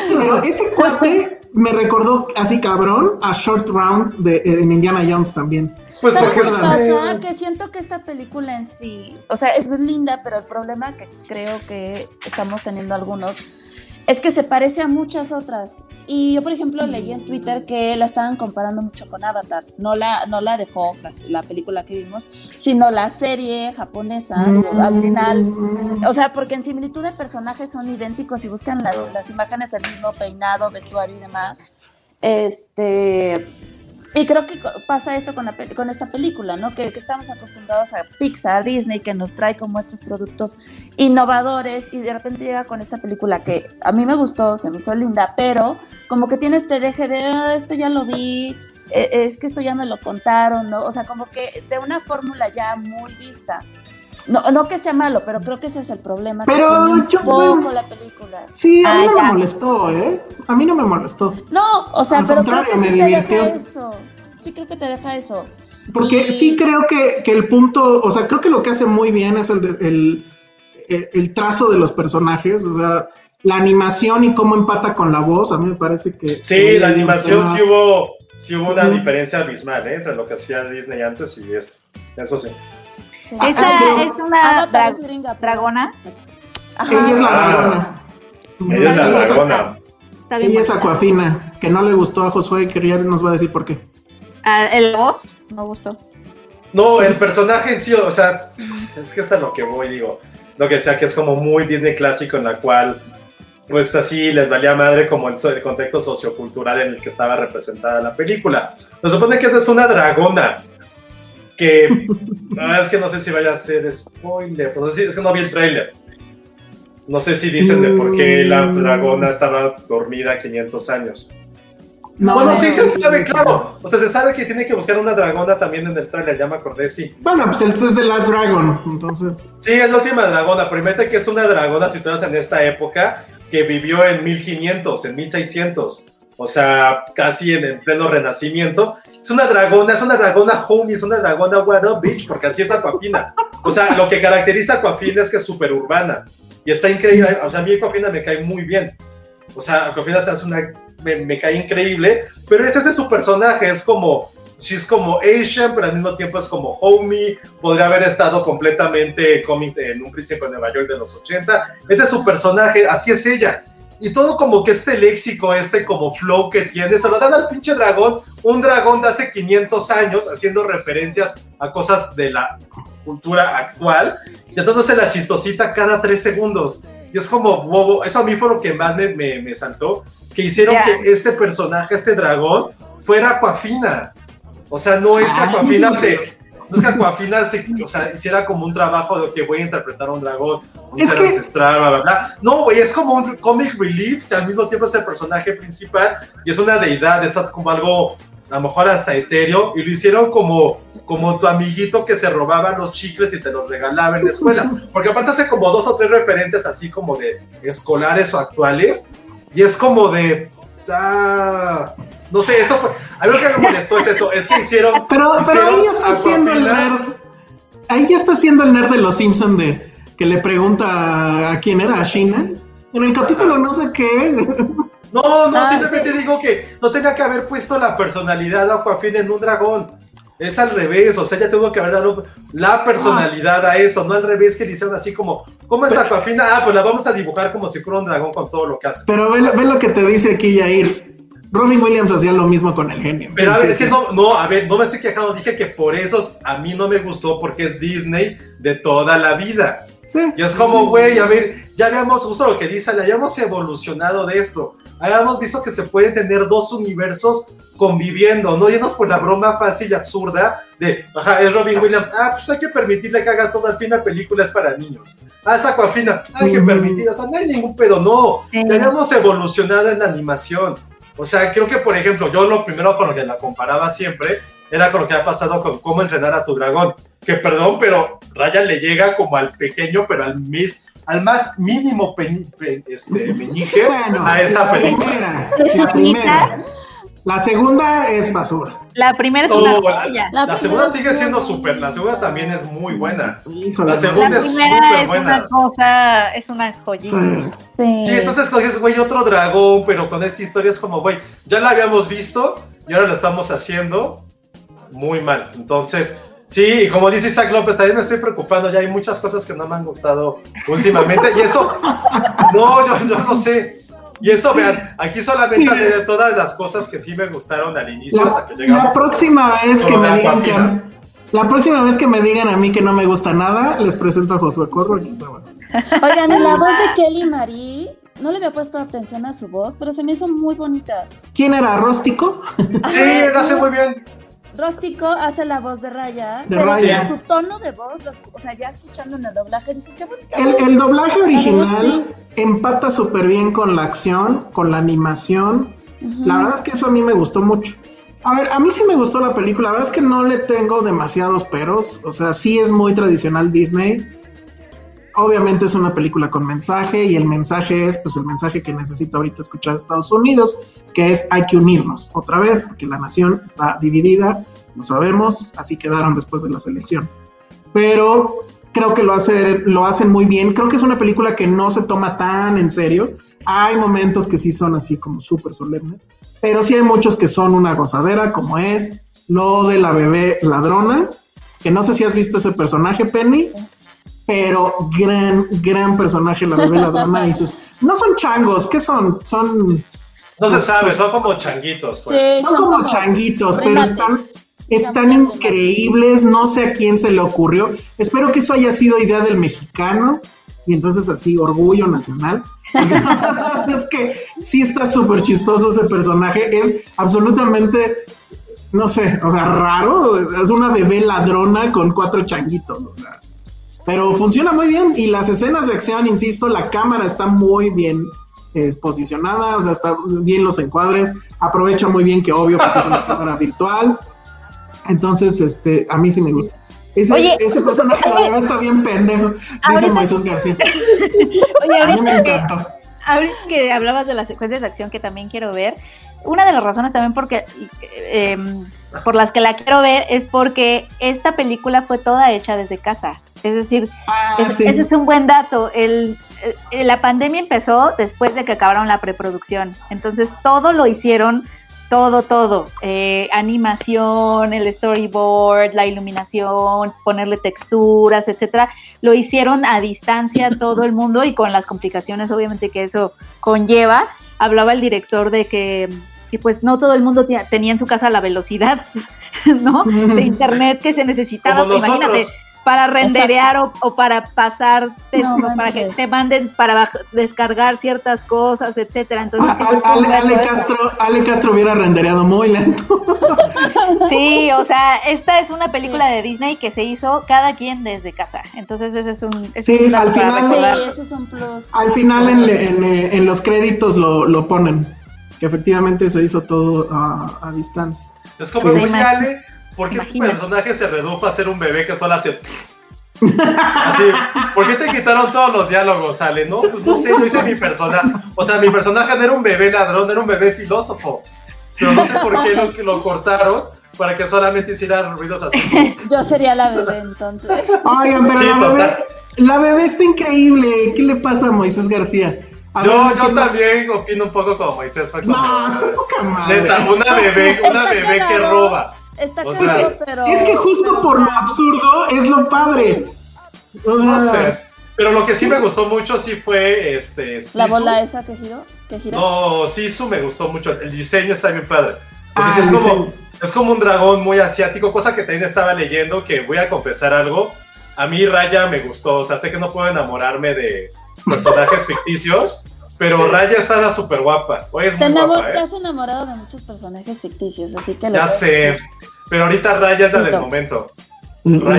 Pero ese cuate me recordó así cabrón a Short Round en Indiana Jones también. Pues ¿sabes qué pasa? Que siento que esta película en sí, o sea, es muy linda, pero el problema que creo que estamos teniendo algunos es que se parece a muchas otras Y yo, por ejemplo, leí en Twitter que la estaban comparando mucho con Avatar, no la de Fox, la película que vimos, sino la serie japonesa, al final, o sea, porque en similitud de personajes son idénticos y buscan las imágenes, el mismo peinado, vestuario y demás, y creo que pasa esto con esta película, ¿no? Que estamos acostumbrados a Pixar, Disney, que nos trae como estos productos innovadores, y de repente llega con esta película que a mí me gustó, se me hizo linda, pero como que tiene este deje de, esto ya lo vi, es que esto ya me lo contaron, ¿no? O sea, como que de una fórmula ya muy vista. No que sea malo, pero creo que ese es el problema. Pero yo poco la película. Sí, a mí no me molestó, a mí no me molestó. No, o sea, al pero contrario, creo que me divirtió. Sí creo que te deja eso. Porque sí creo que el punto, o sea, creo que lo que hace muy bien es el trazo de los personajes, o sea, la animación y cómo empata con la voz, a mí me parece que... Sí, la animación era... sí hubo una diferencia abismal, entre lo que hacía Disney antes y esto, eso sí. Esa es una dragona. Ella es la dragona. Ella es Aquafina, que no le gustó a Josué y que ya nos va a decir por qué. ¿El voz? No gustó. No, el personaje en sí, o sea, es que es a lo que voy, digo. Lo que sea, que es como muy Disney clásico, en la cual, pues así les valía madre como el contexto sociocultural en el que estaba representada la película. Nos supone que esa es una dragona. Que es que no sé si vaya a ser spoiler, pero es que no vi el tráiler. No sé si dicen de por qué la dragona estaba dormida 500 años. No, bueno, sí se sabe, claro. O sea, se sabe que tiene que buscar una dragona también en el tráiler, ya me acordé, sí. Bueno, pues él es The Last Dragon, entonces. Sí, es la última dragona, pero imagínate que es una dragona, si estamos en esta época, que vivió en 1500, en 1600. O sea, casi en pleno renacimiento. Es una dragona homie, es una dragona what up, bitch, porque así es Aquafina. O sea, lo que caracteriza a Aquafina es que es súper urbana. Y está increíble. O sea, a mí Aquafina me cae muy bien. O sea, Aquafina me cae increíble. Pero ese es su personaje. Es como, she's como Asian, pero al mismo tiempo es como homie. Podría haber estado completamente cómic en Un Príncipe de Nueva York de los 80. Ese es su personaje, así es ella. Y todo como que este léxico, como flow que tiene, se lo dan al pinche dragón, un dragón de hace 500 años, haciendo referencias a cosas de la cultura actual, y entonces se la chistosita cada 3 segundos, y es como bobo. Eso a mí fue lo que más me saltó, que hicieron que este personaje, este dragón, fuera Aquafina. O sea, no es que Aquafina o sea, hiciera como un trabajo de que voy a interpretar a un dragón, un ser ancestral, bla, bla, bla. No, güey, es como un comic relief que al mismo tiempo es el personaje principal y es una deidad, es como algo a lo mejor hasta etéreo, y lo hicieron como tu amiguito que se robaba los chicles y te los regalaba en la escuela, porque aparte hace como 2 o 3 referencias así como de escolares o actuales, y es como de... no sé, eso fue... A mí lo que me molestó es eso, es que hicieron... Pero ahí ya está siendo el nerd... Ahí ya está siendo el nerd de los Simpsons, de... Que le pregunta a quién era, a Sheena. En el capítulo no sé qué... No, simplemente digo que no tenía que haber puesto la personalidad a Aquafina en un dragón. Es al revés, o sea, ya tuvo que haber dado la personalidad a eso, no al revés que le hicieron así como... ¿Cómo es Aquafina? Pues la vamos a dibujar como si fuera un dragón con todo lo que hace. Pero ve lo que te dice aquí, Yair. Robin Williams hacía lo mismo con el genio. Pero a ver, es que no me estoy quejando, dije que por eso a mí no me gustó, porque es Disney de toda la vida. Sí. Y es como, güey, a ver, ya habíamos, justo lo que dice, ya habíamos evolucionado de esto. Habíamos visto que se pueden tener 2 universos conviviendo, no llenos por la broma fácil y absurda de, ajá, es Robin Williams, pues hay que permitirle que haga todo, al fin la película es para niños. Es Aquafina, hay que permitir, o sea, no hay ningún pedo, no. Ya habíamos evolucionado en animación. O sea, creo que, por ejemplo, yo lo primero con lo que la comparaba siempre era con lo que ha pasado con Cómo Entrenar a Tu Dragón. Que, perdón, pero Ryan le llega como al pequeño, pero al más mínimo meñique a esa película. La primera. La segunda es basura. La primera es la segunda sigue siendo súper. La segunda también es muy buena. Híjole, la segunda es súper buena. Una cosa, es una joyísima. Sí, entonces coges, güey, otro dragón, pero con esta historia es como, güey, ya la habíamos visto y ahora lo estamos haciendo muy mal. Entonces, sí, como dice Isaac López, también me estoy preocupando. Ya hay muchas cosas que no me han gustado últimamente y eso, no, yo no sé. Y eso, vean, aquí solamente hablé de todas las cosas que sí me gustaron al inicio, hasta que llegamos. La próxima vez que me digan a mí que no me gusta nada, les presento a Josué Corro, aquí está. Bueno. Oigan, y la voz de Kelly Marie, no le había puesto atención a su voz, pero se me hizo muy bonita. ¿Quién era? ¿Róstico? Sí, lo hace muy bien. Róstico hace la voz de Raya, pero su tono de voz, o sea, ya escuchando en el doblaje, dije, qué bonita. El doblaje original empata súper bien con la acción, con la animación. Uh-huh. La verdad es que eso a mí me gustó mucho. A ver, a mí sí me gustó la película, la verdad es que no le tengo demasiados peros, o sea, sí es muy tradicional Disney. Obviamente es una película con mensaje, y el mensaje es, pues, el mensaje que necesita ahorita escuchar Estados Unidos, que es: hay que unirnos otra vez, porque la nación está dividida, lo sabemos, así quedaron después de las elecciones. Pero creo que lo hacen muy bien, creo que es una película que no se toma tan en serio. Hay momentos que sí son así como súper solemnes, pero sí hay muchos que son una gozadera, como es lo de la bebé ladrona, que no sé si has visto ese personaje, Penny, pero gran, gran personaje la bebé ladrona y sus... No son changos, ¿qué son? No se sabe, son como changuitos. Pues. Sí, son como changuitos, pero están increíbles, no sé a quién se le ocurrió. Espero que eso haya sido idea del mexicano, y entonces así, orgullo nacional. Es que sí está súper chistoso ese personaje, es absolutamente, no sé, o sea, raro, es una bebé ladrona con 4 changuitos, o sea, pero funciona muy bien, y las escenas de acción, insisto, la cámara está muy bien posicionada, o sea, está bien los encuadres, aprovecha muy bien que obvio pues es una cámara virtual, entonces a mí sí me gusta. Ese personaje la verdad está bien pendejo, dice Moisés García. Oye, a mí me encantó. Ahorita que hablabas de las secuencias de acción, que también quiero ver, una de las razones también por las que la quiero ver es porque esta película fue toda hecha desde casa. Es decir, ese es un buen dato. La pandemia empezó después de que acabaron la preproducción. Entonces todo lo hicieron. Todo. Animación, el storyboard, la iluminación, ponerle texturas, etcétera. Lo hicieron a distancia todo el mundo y con las complicaciones, obviamente, que eso conlleva. Hablaba el director de que pues no todo el mundo tenía en su casa la velocidad, ¿no? De internet que se necesitaba, imagínate, para renderear o para pasar para que te manden, para descargar ciertas cosas, etcétera. Entonces Ale Castro hubiera rendereado muy lento. Sí, o sea, esta es una película de Disney que se hizo cada quien desde casa. Entonces ese es un plus al final. Sí, ese es un plus. Al final en los créditos lo ponen, que efectivamente se hizo todo a distancia. Es como muy Ale. ¿Por qué tu personaje se redujo a ser un bebé que solo hace... Así, ¿por qué te quitaron todos los diálogos, Ale? No, pues no sé, yo hice mi personaje. O sea, mi personaje no era un bebé ladrón, era un bebé filósofo. Pero no sé por qué lo cortaron para que solamente hiciera ruidos así. Yo sería la bebé, entonces. Oigan, pero sí, la bebé está increíble. ¿Qué le pasa a Moisés García? Yo también opino un poco como Moisés. No, está poca madre. Neta, una bebé que roba. Está claro, pero... Es que justo por lo absurdo es lo padre. No sé. Pero lo que sí me gustó mucho sí fue Sisu. ¿La bola esa que giró? No, Sisu me gustó mucho. El diseño está bien padre. Es como un dragón muy asiático, cosa que también estaba leyendo, que voy a confesar algo. A mí Raya me gustó. O sea, sé que no puedo enamorarme de personajes ficticios. Pero Raya está súper guapa. Te has enamorado de muchos personajes ficticios, así que... Ya sé, pero ahorita Raya es la del momento. Raya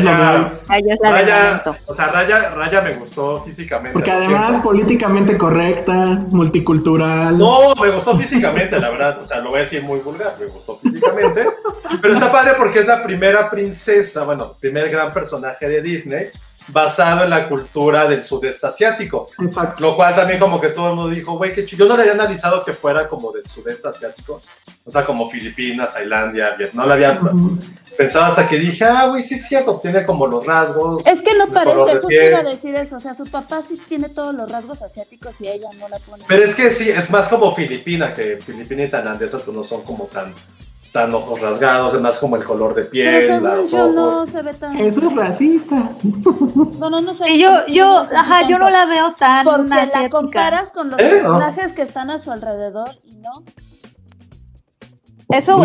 es la del momento. O sea, Raya me gustó físicamente. Porque además políticamente correcta, multicultural. No, me gustó físicamente, la verdad. O sea, lo voy a decir muy vulgar, me gustó físicamente. Pero está padre porque es la primera princesa, primer gran personaje de Disney basado en la cultura del sudeste asiático. Exacto. Lo cual también como que todo el mundo dijo, güey, qué chido. Yo no le había analizado que fuera como del sudeste asiático, o sea, como Filipinas, Tailandia, Vietnam, no la había pensado hasta que dije, güey, sí es cierto, tiene como los rasgos. Es que no parece, justo iba a decir eso, o sea, su papá sí tiene todos los rasgos asiáticos y ella no la pone. Pero es que sí, es más como Filipina, que Filipina y tailandesa pues no son como tan tan ojos rasgados, es más como el color de piel, los ojos. No se ve tan... Eso es racista. Bueno, no sé. Yo no la veo tan porque asiática. La comparas con los personajes que están a su alrededor y no. Eso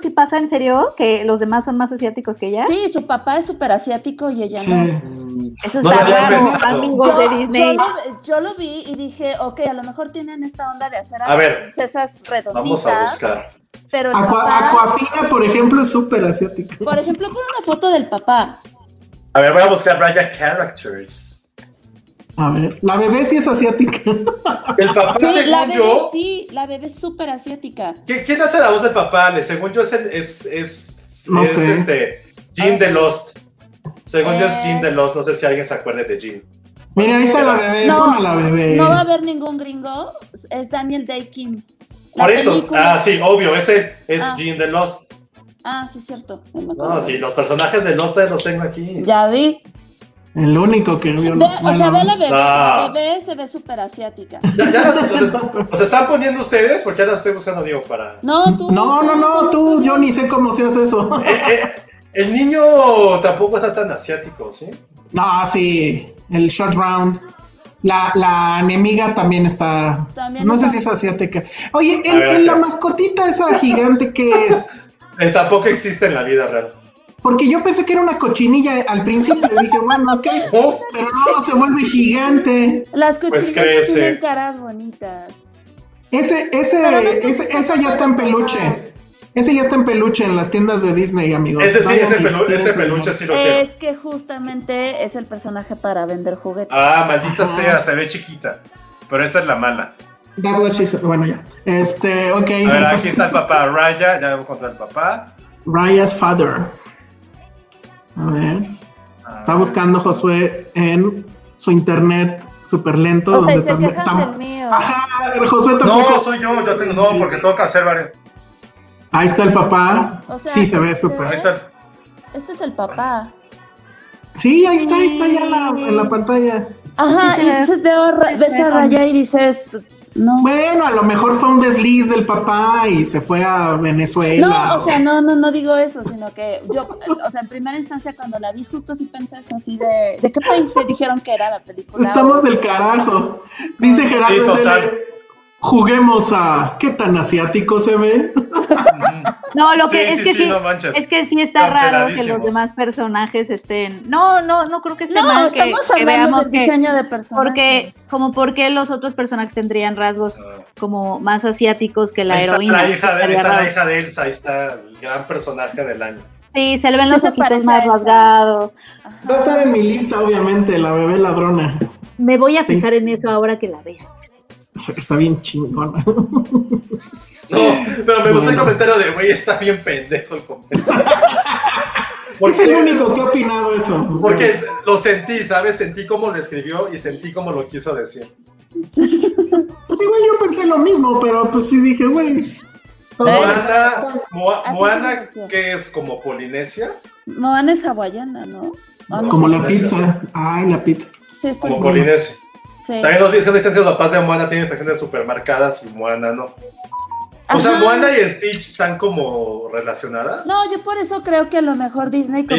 sí pasa, ¿en serio? ¿Que los demás son más asiáticos que ella? Sí, su papá es súper asiático y ella no. Eso está raro, de Disney. Yo lo vi y dije, ok, a lo mejor tienen esta onda de hacer a ver, princesas redonditas. Vamos a buscar. Pero Aquafina, por ejemplo, es súper asiática. Por ejemplo, pon una foto del papá. A ver, voy a buscar Raya Characters. A ver, la bebé sí es asiática. El papá, sí, según la bebé, yo... Sí, la bebé es súper asiática. ¿Quién hace la voz del papá? Según yo es Jin de Lost. Según yo es Jin de Lost, no sé si alguien se acuerde de Jin. Mira, ahí está la bebé, no, la bebé. No va a haber ningún gringo, es Daniel Day-Kim. Por eso, película. Sí, obvio, ese es Jin de Lost. Ah, sí, cierto. No, sí, los personajes de Lost los tengo aquí. Ya vi. El único que vio los... O sea, ve la bebé, la bebé se ve súper asiática. ¿Los están poniendo ustedes? Porque ya las estoy buscando, digo, para... No, tú. No, tú, yo ni sé cómo se hace eso. El niño tampoco está tan asiático, ¿sí? No, sí, el short round. La enemiga también está... No sé si es asiática. Oye, la mascotita esa gigante, ¿qué es? Tampoco existe en la vida real. Porque yo pensé que era una cochinilla al principio, y dije, bueno, ok, pero no, se vuelve gigante. Las cochinillas pues tienen caras bonitas. Esa ya está en peluche. Ese ya está en peluche en las tiendas de Disney, amigos. Ese peluche sí lo quiero. Es que justamente es el personaje para vender juguetes. Ah, maldita sea, se ve chiquita, pero esa es la mala. Bueno, ya. Ok. A ver, aquí está el papá, Raya, ya voy a encontrar el papá. Raya's father. A ver, está buscando Josué en su internet súper lento. O sea, donde se quejan del mío. Ajá, pero Josué tampoco. No, soy yo tengo, no, porque tengo que hacer varios. Ahí está el papá. O sea, sí, se ve súper. Este es el papá. Sí, ahí está ya en la pantalla. Ajá, y entonces ves a Raya y dices... Pues, no. Bueno, a lo mejor fue un desliz del papá y se fue a Venezuela. No, o sea, no digo eso, sino que yo, o sea, en primera instancia cuando la vi justo sí pensé eso, así de qué país se dijeron que era la película. Estamos del carajo. Dice Gerardo, sí, juguemos a qué tan asiático se ve. No, lo que es que sí está raro que los demás personajes estén. No creo que esté mal que veamos que diseño de personajes. Porque los otros personajes tendrían rasgos como más asiáticos que la heroína. La hija de Elsa, ahí está el gran personaje del año. Sí, se le ven los ojitos más rasgados. Va a estar en mi lista, obviamente, la bebé ladrona. Me voy a fijar en eso ahora que la vea. Está bien chingona. No, pero me gusta el comentario de, güey, está bien pendejo el comentario. Es el único que ha opinado eso. Porque lo sentí, ¿sabes? Sentí cómo lo escribió y sentí cómo lo quiso decir. Pues igual yo pensé lo mismo, pero pues sí dije, güey. Moana, ¿qué es? ¿Como Polinesia? Moana es hawaiana, ¿no? Como la pizza. Ay, la pizza. Sí, es como Polinesia. Sí. También nos dicen licencias de la paz de Moana, tienen facciones supermercadas y Moana no. O sea, Moana y Stitch están como relacionadas. No, yo por eso creo que a lo mejor Disney que,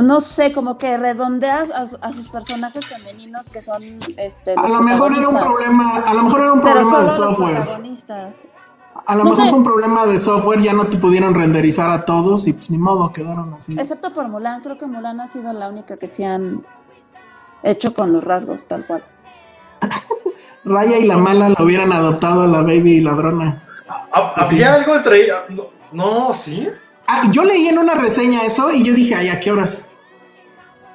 no sé, como que redondea a sus personajes femeninos que son... A lo mejor era un problema de software. A lo mejor fue un problema de software, ya no te pudieron renderizar a todos y pues ni modo, quedaron así. Excepto por Mulan, creo que Mulan ha sido la única que se han... hecho con los rasgos, tal cual. Raya y la mala la hubieran adoptado a la baby ladrona. ¿Había algo entre ellas? No, ¿sí? Yo leí en una reseña eso y yo dije, ay, ¿a qué horas?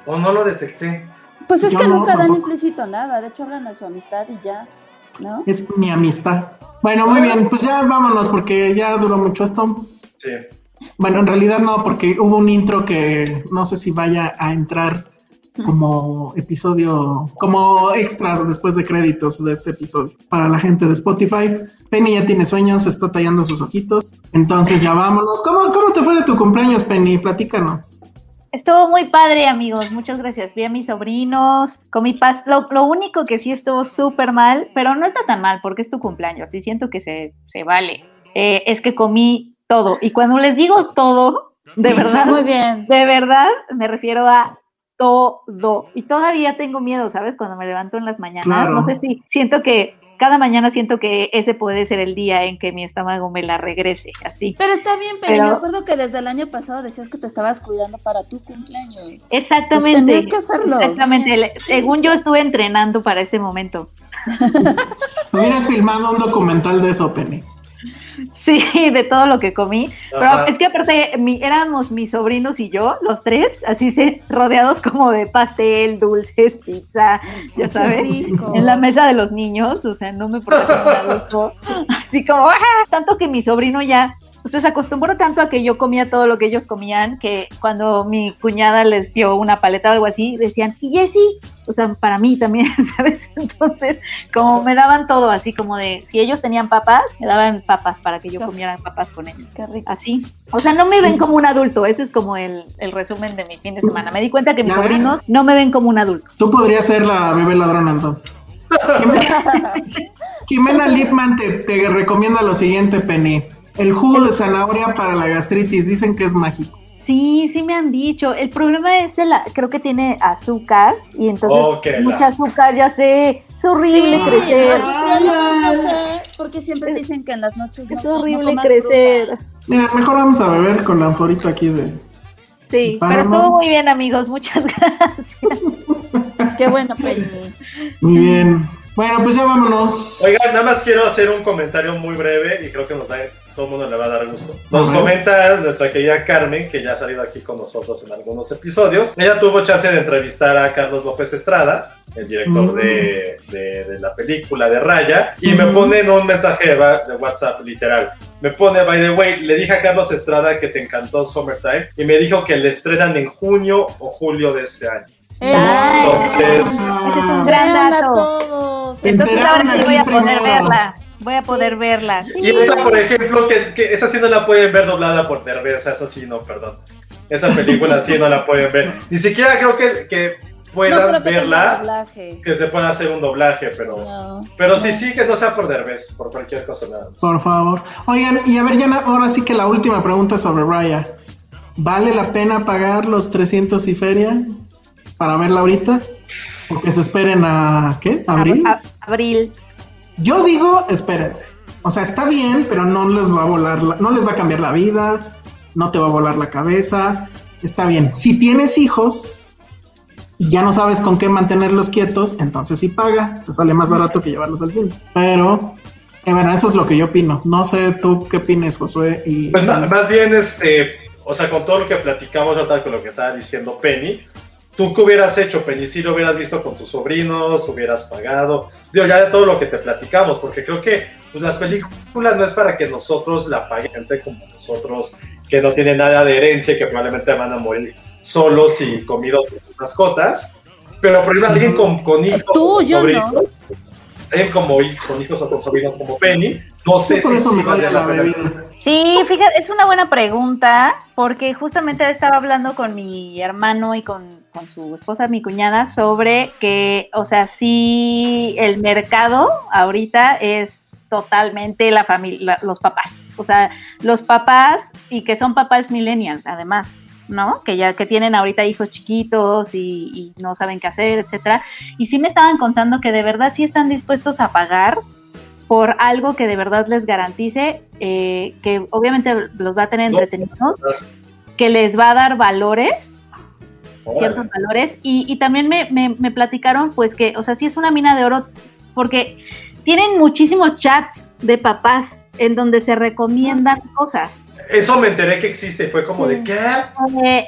O no lo detecté. Pues es que nunca dan implícito nada, de hecho hablan de su amistad y ya, ¿no? Es mi amistad. Bueno, muy bien, pues ya vámonos porque ya duró mucho esto. Sí. Bueno, en realidad no, porque hubo un intro que no sé si vaya a entrar... como episodio, como extras después de créditos de este episodio. Para la gente de Spotify, Penny ya tiene sueños, está tallando sus ojitos, entonces ya vámonos. ¿Cómo te fue de tu cumpleaños, Penny? Platícanos. Estuvo muy padre, amigos, muchas gracias. Vi a mis sobrinos, comí pasta. Lo único que sí estuvo súper mal, pero no está tan mal porque es tu cumpleaños y siento que se vale. es que comí todo. Y cuando les digo todo, de verdad, muy bien, de verdad, me refiero a todo. Y todavía tengo miedo, ¿sabes? Cuando me levanto en las mañanas, claro, no sé si siento que cada mañana siento que ese puede ser el día en que mi estómago me la regrese, así. Pero está bien, pero me acuerdo que desde el año pasado decías que te estabas cuidando para tu cumpleaños. Exactamente. Pues tenías que hacerlo. Exactamente. Bien. Según yo estuve entrenando para este momento. Hubieras filmado un documental de eso, Penny. Sí, de todo lo que comí. Ajá. Pero es que aparte éramos mis sobrinos y yo, los tres, así rodeados como de pastel, dulces, pizza, ya sabes, en la mesa de los niños, o sea, no me preocupaba. Así como, ¡ah! Tanto que mi sobrino ya, o sea, se acostumbró tanto a que yo comía todo lo que ellos comían, que cuando mi cuñada les dio una paleta o algo así, decían, y Jessie, o sea, para mí también, ¿sabes? Entonces, como me daban todo, así como de, si ellos tenían papas, me daban papas para que yo comiera papas con ellos. Qué rico. Así. O sea, no me ven como un adulto, ese es como el resumen de mi fin de semana. Me di cuenta que mis sobrinos no me ven como un adulto. Tú podrías ser la bebé ladrona, entonces. Jimena Lipman te recomienda lo siguiente, Penny. El jugo de zanahoria para la gastritis, dicen que es mágico. Sí, sí me han dicho. El problema es, creo que tiene azúcar y entonces mucha azúcar, ya sé, es horrible crecer. Porque siempre dicen que en las noches es horrible crecer. Fruta. Mira, mejor vamos a beber con la anforita aquí de... Sí, pero estuvo muy bien, amigos, muchas gracias. Qué bueno, Peñi. Muy bien. Bueno, pues ya vámonos. Oigan, nada más quiero hacer un comentario muy breve y creo que nos da... todo el mundo le va a dar gusto. Nos comenta nuestra querida Carmen, que ya ha salido aquí con nosotros en algunos episodios. Ella tuvo chance de entrevistar a Carlos López Estrada, el director de la película de Raya, y me pone en un mensaje de WhatsApp literal. Me pone, by the way, le dije a Carlos Estrada que te encantó Summertime y me dijo que le estrenan en junio o julio de este año. Entonces... ese es un gran dato. Entonces ahora sí voy a poder verla. Voy a poder verla. Sí. Y esa, por ejemplo, que esa sí no la pueden ver doblada por Derbez, esa sí no, perdón. Esa película sí no la pueden ver. Ni siquiera creo que puedan verla, que se pueda hacer un doblaje, pero sí, que no sea por Derbez, por cualquier cosa, nada más. Por favor. Oigan, y a ver, ya ahora sí que la última pregunta sobre Raya. ¿Vale la pena pagar los 300 y feria para verla ahorita? Porque se esperen a, ¿qué? ¿Abril? Abril. Yo digo, espérense. O sea, está bien, pero no les va a volar, no les va a cambiar la vida, no te va a volar la cabeza. Está bien. Si tienes hijos y ya no sabes con qué mantenerlos quietos, entonces sí paga. Te sale más barato que llevarlos al cine. Pero, bueno, eso es lo que yo opino. No sé tú qué opines, Josué. Y... pues más bien, o sea, con todo lo que platicamos, con lo que estaba diciendo Penny. ¿Tú qué hubieras hecho, Penny? Si lo hubieras visto con tus sobrinos, hubieras pagado. Digo, ya de todo lo que te platicamos, porque creo que pues, las películas no es para que nosotros la pague gente como nosotros, que no tiene nada de herencia y que probablemente van a morir solos y comidos de sus mascotas. Pero por ejemplo, alguien con hijos o con sobrinos, no. Alguien con hijos o con sobrinos como Penny, no sé si vale la pena. Sí, fíjate, es una buena pregunta, porque justamente estaba hablando con mi hermano y con su esposa, mi cuñada, sobre que, o sea, sí, el mercado ahorita es totalmente la familia, los papás, o sea, los papás y que son papás millennials, además, ¿no? Que tienen ahorita hijos chiquitos y no saben qué hacer, etcétera. Y sí me estaban contando que de verdad sí están dispuestos a pagar por algo que de verdad les garantice, que obviamente los va a tener entretenidos, que les va a dar valores, ciertos valores, y también me platicaron pues que, o sea, sí es una mina de oro, porque tienen muchísimos chats de papás en donde se recomiendan cosas. Eso me enteré que existe, fue como de ¿qué?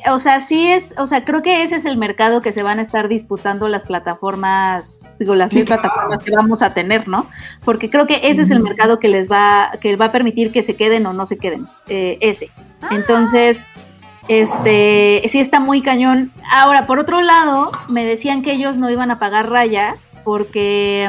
O sea, sí es, o sea, creo que ese es el mercado que se van a estar disputando las plataformas, digo, las mil plataformas que vamos a tener, ¿no? Porque creo que ese es el mercado que les va a permitir que se queden o no se queden, ese. Entonces... sí está muy cañón. Ahora, por otro lado, me decían que ellos no iban a pagar Raya porque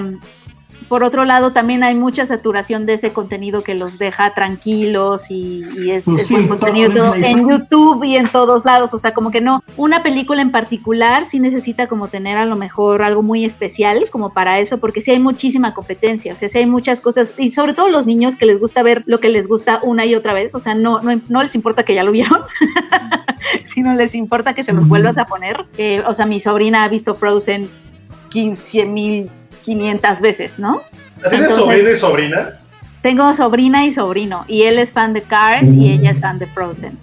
por otro lado también hay mucha saturación de ese contenido que los deja tranquilos y es, pues es sí, buen contenido todo en YouTube y en todos lados, o sea, como que no, una película en particular sí necesita como tener a lo mejor algo muy especial como para eso, porque sí hay muchísima competencia, o sea, sí hay muchas cosas y sobre todo los niños que les gusta ver lo que les gusta una y otra vez, o sea, no les importa que ya lo vieron, sino les importa que se los vuelvas a poner, o sea, mi sobrina ha visto Frozen 15,500 veces, ¿no? ¿Tienes sobrina y sobrina? Tengo sobrina y sobrino, y él es fan de Cars y ella es fan de Frozen.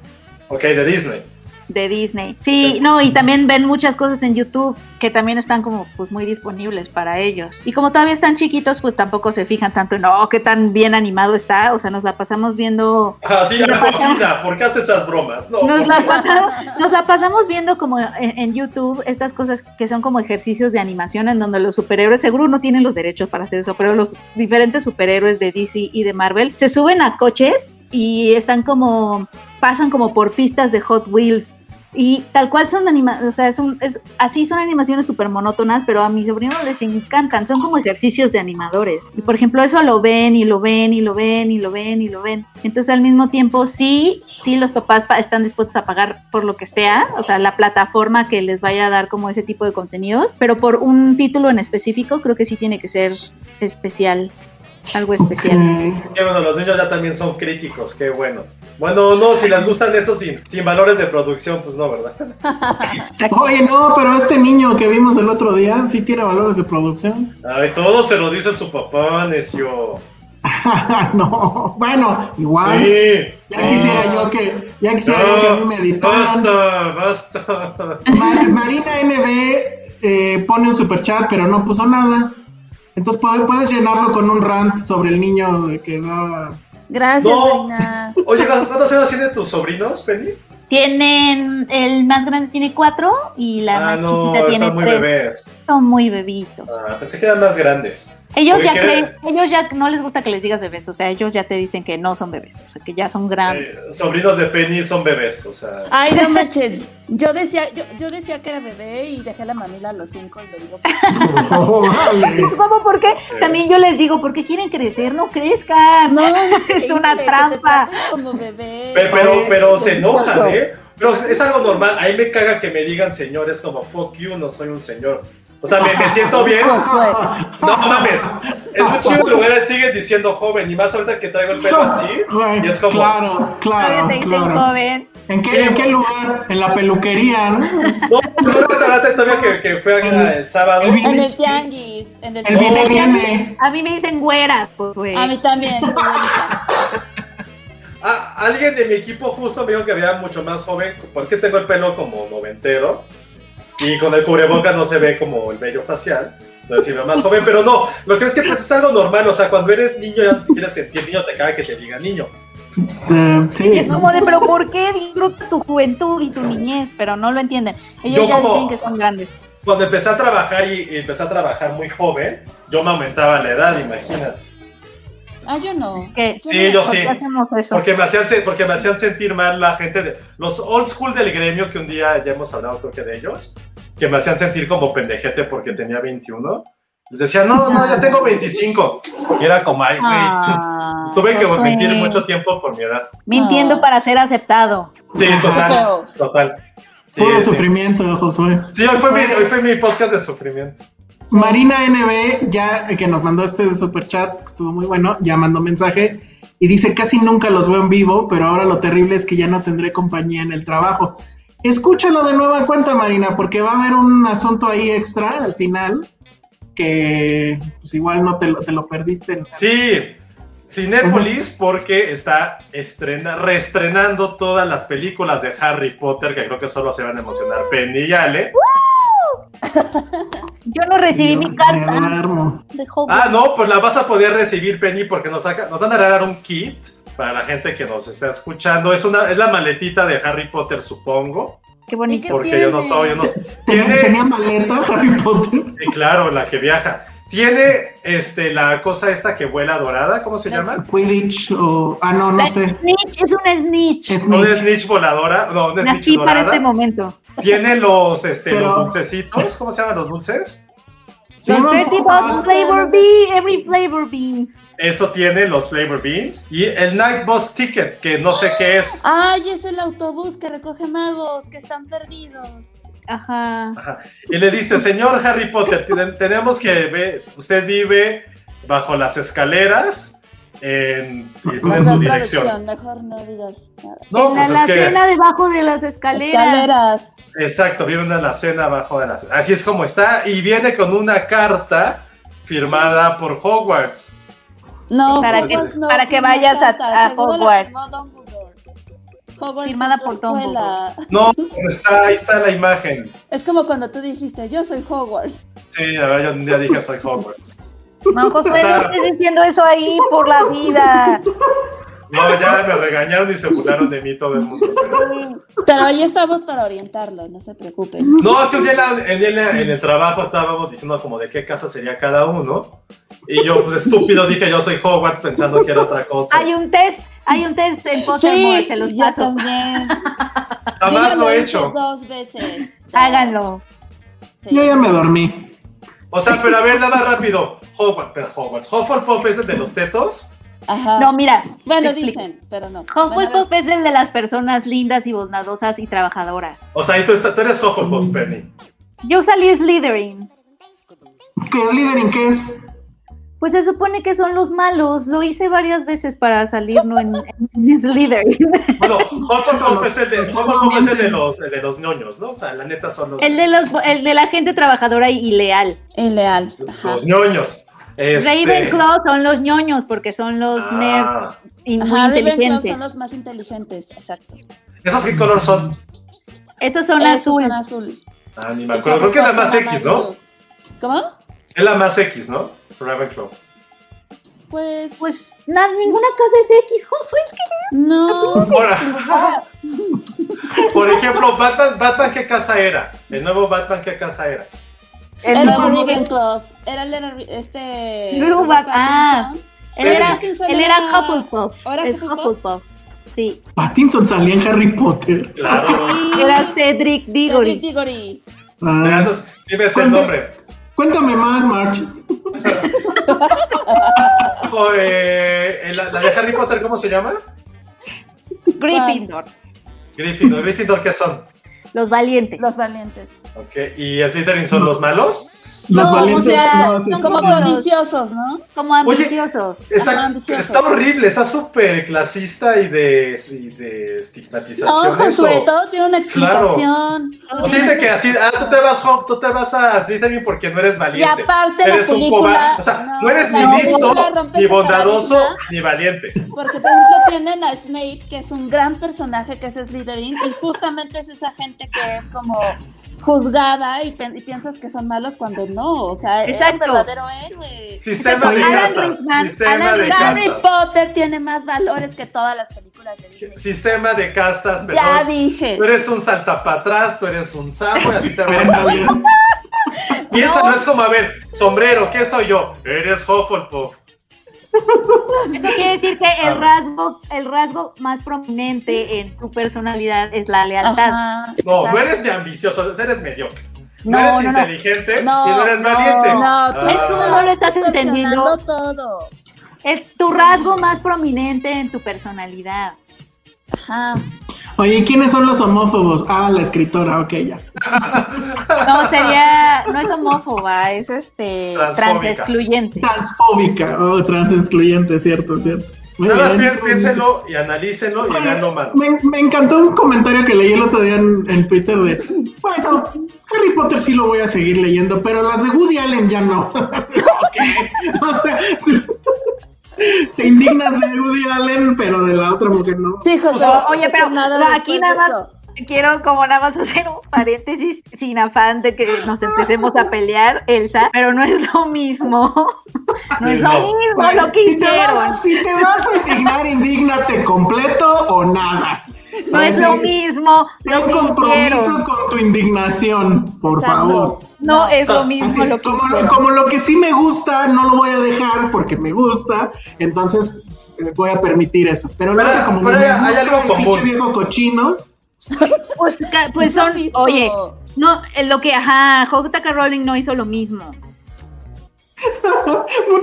Ok, de Disney. De Disney, sí, okay. No, y también ven muchas cosas en YouTube que también están como pues muy disponibles para ellos. Y como todavía están chiquitos, pues tampoco se fijan tanto en, oh, qué tan bien animado está, o sea, nos la pasamos viendo... Ah, sí, Ana Paulina, ¿por qué haces esas bromas? No, nos la pasamos viendo como en YouTube estas cosas que son como ejercicios de animación en donde los superhéroes, seguro no tienen los derechos para hacer eso, pero los diferentes superhéroes de DC y de Marvel se suben a coches y están como... pasan como por pistas de Hot Wheels y tal cual son animaciones, o sea, así son animaciones súper monótonas, pero a mis sobrinos les encantan, son como ejercicios de animadores. Y por ejemplo, eso lo ven y lo ven y lo ven y lo ven y lo ven. Entonces al mismo tiempo sí los papás están dispuestos a pagar por lo que sea, o sea, la plataforma que les vaya a dar como ese tipo de contenidos, pero por un título en específico creo que sí tiene que ser especial. Algo especial. Qué bueno, los niños ya también son críticos, qué bueno. Bueno, no, si les gustan eso sin valores de producción, pues no, ¿verdad? Oye, no, pero este niño que vimos el otro día, sí tiene valores de producción. Ay, todo se lo dice su papá, necio. No, bueno, igual. Sí. Ya quisiera yo que a mí me editaran. Basta. Marina NB pone un superchat, pero no puso nada. Entonces puedes llenarlo con un rant sobre el niño de que va... Gracias, Marina. No. Oye, ¿cuántos años tienen tus sobrinos, Penny? Tienen... El más grande tiene 4 y la más chiquita tiene 3. Ah, no, son muy bebés. Son muy bebitos. Ah, pensé que eran más grandes. Ellos ya no les gusta que les digas bebés, o sea, ellos ya te dicen que no son bebés, o sea, que ya son grandes. Sobrinos de Penny son bebés, o sea... Ay, no manches, yo decía que era bebé y dejé la mamila a los 5 y le digo... ¿Cómo? ¿Por qué? También yo les digo, porque quieren crecer, no crezcan, no, es una trampa. Como bebé. Pero se enojan, ¿eh? Pero es algo normal, a mí me caga que me digan señores como fuck you, no soy un señor. O sea, me siento bien. No mames. En muchos lugares siguen diciendo joven. Y más ahorita que traigo el pelo así. Y es como. Claro. Joven. ¿En qué lugar? En la peluquería, ¿no? No, en un restaurante todavía que fue el sábado. En el tianguis. El viene. A mí me dicen güeras, pues, güey. A mí también. Alguien de mi equipo justo me dijo que había mucho más joven. Porque tengo el pelo como noventero. Y con el cubrebocas no se ve como el vello facial, no se ve más joven, pero no, lo que es que pues es algo normal, o sea, cuando eres niño ya no te quieres sentir niño, te caga que te diga niño. Sí. Es como de, pero ¿por qué disfruta tu juventud y tu niñez? Pero no lo entienden, ellos ya dicen que son grandes. Cuando empecé a trabajar y empecé a trabajar muy joven, yo me aumentaba la edad, imagínate. Ah, yo no. Es que, yo sí. Porque me hacían sentir mal la gente, los old school del gremio, que un día ya hemos hablado creo que de ellos, que me hacían sentir como pendejete porque tenía 21. Les decía, no, ya tengo 25. Y era como, ay, güey. Tuve que mentir mucho tiempo por mi edad. Mintiendo para ser aceptado. Sí, total. Sí, puro sufrimiento, Josué. Sí, hoy fue mi podcast de sufrimiento. Marina NB, ya que nos mandó este superchat, que estuvo muy bueno, ya mandó mensaje y dice, casi nunca los veo en vivo, pero ahora lo terrible es que ya no tendré compañía en el trabajo. Escúchalo de nueva cuenta, Marina, porque va a haber un asunto ahí extra al final, que pues igual no te lo perdiste. Sí, Cinépolis, entonces, porque está reestrenando todas las películas de Harry Potter, que creo que solo se van a emocionar Penny y Ale. Yo no recibí mi carta. No, pues la vas a poder recibir, Penny, porque nos van a regalar un kit para la gente que nos está escuchando. Es la maletita de Harry Potter, supongo. Qué bonito. Porque ¿tiene? ¿Tenía maleta Harry Potter? Sí, claro, la que viaja. Tiene la cosa esta que vuela dorada, ¿cómo se llama? Quidditch o... no sé. Snitch, es una snitch. ¿Una snitch voladora? No, una snitch dorada. Nací para este momento. Tiene los dulcecitos, ¿cómo se llaman los dulces? Los Betty Bots Flavor Beans, Every Flavor Beans. Eso tiene los Flavor Beans. Y el Night Bus Ticket, que no sé qué es. Ay, es el autobús que recoge magos que están perdidos. Ajá. Ajá. Y le dice, señor Harry Potter, tenemos que ver, usted vive bajo las escaleras en su dirección. Mejor no digas nada. No, en pues la alacena debajo de las escaleras. Exacto, viene una alacena abajo de las. Así es como está, y viene con una carta firmada por Hogwarts. No, para que vayas a Hogwarts. Hogwarts firmada por Tom. No, pues ahí está la imagen. Es como cuando tú dijiste, yo soy Hogwarts. Sí, la verdad, yo un día dije, soy Hogwarts. No, Josué, no estés diciendo eso ahí por la vida. No, ya me regañaron y se burlaron de mí todo el mundo. Pero ahí estamos para orientarlo, no se preocupen. No, es que en el trabajo estábamos diciendo como de qué casa sería cada uno. Y yo, pues estúpido, dije yo soy Hogwarts pensando que era otra cosa. Hay un test en Pottermore, sí, se los paso. Yo también. Jamás lo he hecho. Dos veces. Háganlo. Sí. Yo ya me dormí. O sea, pero a ver, nada rápido. Hogwarts. Hufflepuff es el de los tetos. Ajá. No, mira. Bueno, dicen, pero no. Hufflepuff es el de las personas lindas y bondadosas y trabajadoras. O sea, y tú eres Hufflepuff, Penny. Yo salí Slytherin. ¿Qué Slytherin qué es? Pues se supone que son los malos. Lo hice varias veces para salir no en Slytherin. Bueno, Hufflepuff es el de los ñoños, ¿no? O sea, la neta son los... El de la gente trabajadora y leal. Ileal. Los ñoños. Ravenclaw son los ñoños porque son los nerds y muy inteligentes. Ravenclaw son los más inteligentes, exacto. ¿Esos qué color son? Esos son azul. Ah, ni me acuerdo. Creo que es la más X, ¿no? ¿Cómo? Es la más X, ¿no? Ravenclaw. Pues ninguna casa es X, Josué, es que no. Por ejemplo, Batman, ¿qué casa era? El nuevo Batman, ¿qué casa era? Era Ravenclaw. Él era Hufflepuff. Es Hufflepuff. Sí. Pattinson salía en Harry Potter. Claro. Sí. Era Cedric Diggory. Sí me sé el nombre. Cuéntame más, March. ¿La de Harry Potter cómo se llama? Gryffindor. Gryffindor, ¿qué son? Los valientes. Okay. ¿Y Slytherin son los malos? Los valientes son como codiciosos, ¿no? Como ambiciosos. Oye, está horrible, está súper clasista y de estigmatización. Ojo, sobre todo tiene una explicación. Claro. O sea, de que así, tú te vas a Slytherin porque no eres valiente. Y aparte eres la película, un cobarde. O sea, no eres ni listo, ni bondadoso, ni valiente. Porque por ejemplo tienen a Snape, que es un gran personaje que es Slytherin, y justamente es esa gente que es como... juzgada y piensas que son malos cuando no, o sea, exacto. Es un verdadero héroe. Sistema de castas. Harry Potter tiene más valores que todas las películas de Disney. Sistema de castas, perdón. Ya dije. Tú eres un saltapatrás, tú eres un sapo, y así te ven. Piensa, no es como, a ver, sombrero, ¿qué soy yo? Eres Hufflepuff. Eso quiere decir que el rasgo más prominente en tu personalidad es la lealtad. Ajá, no eres ni ambicioso, eres mediocre. No eres inteligente y no eres valiente. No lo estás entendiendo todo. Es tu rasgo más prominente en tu personalidad. Ajá. Oye, ¿quiénes son los homófobos? Ah, la escritora, ok, ya. No es homófoba, es transexcluyente. Transfóbica, transexcluyente, cierto. Nada más piénsenlo y analícenlo y haganlo mal. Me encantó un comentario que leí el otro día en Twitter de, bueno, Harry Potter sí lo voy a seguir leyendo, pero las de Woody Allen ya no. Ok, o sea... Te indignas de Woody Allen, pero de la otra mujer no. Sí, José, oye, pero aquí nada más quiero hacer un paréntesis sin afán de que nos empecemos a pelear, Elsa, pero no es lo mismo. No es lo mismo bueno, lo que hicieron. Si te vas a indignar, indígnate completo o nada. No es lo mismo. Ten compromiso con tu indignación, por favor. No es lo mismo. Como lo que sí me gusta, no lo voy a dejar porque me gusta, entonces voy a permitir eso. Pero me gusta el pinche viejo cochino. Pues son, oye, no, lo que, J.K. Rowling no hizo lo mismo.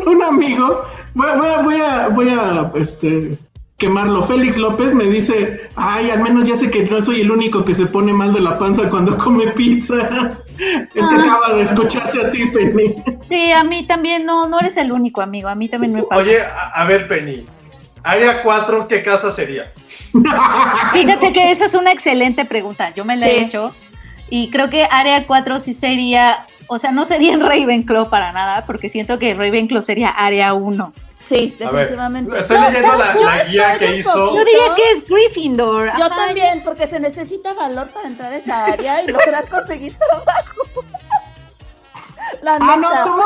un amigo, voy a quemarlo. Félix López me dice, ay, al menos ya sé que no soy el único que se pone mal de la panza cuando come pizza. Es que acaba de escucharte a ti, Penny. Sí, a mí también, no eres el único, amigo, a mí también me pasa. Oye, a ver, Penny, área 4, ¿qué casa sería? Fíjate que esa es una excelente pregunta, yo me la he hecho, y creo que área 4 sí sería, o sea, no sería en Ravenclaw para nada, porque siento que Ravenclaw sería área 1. Sí, definitivamente. Estoy leyendo la guía que hizo. Yo diría que es Gryffindor. Yo también, porque se necesita valor para entrar a esa área y lograr conseguir trabajo. La neta. ¿Cómo?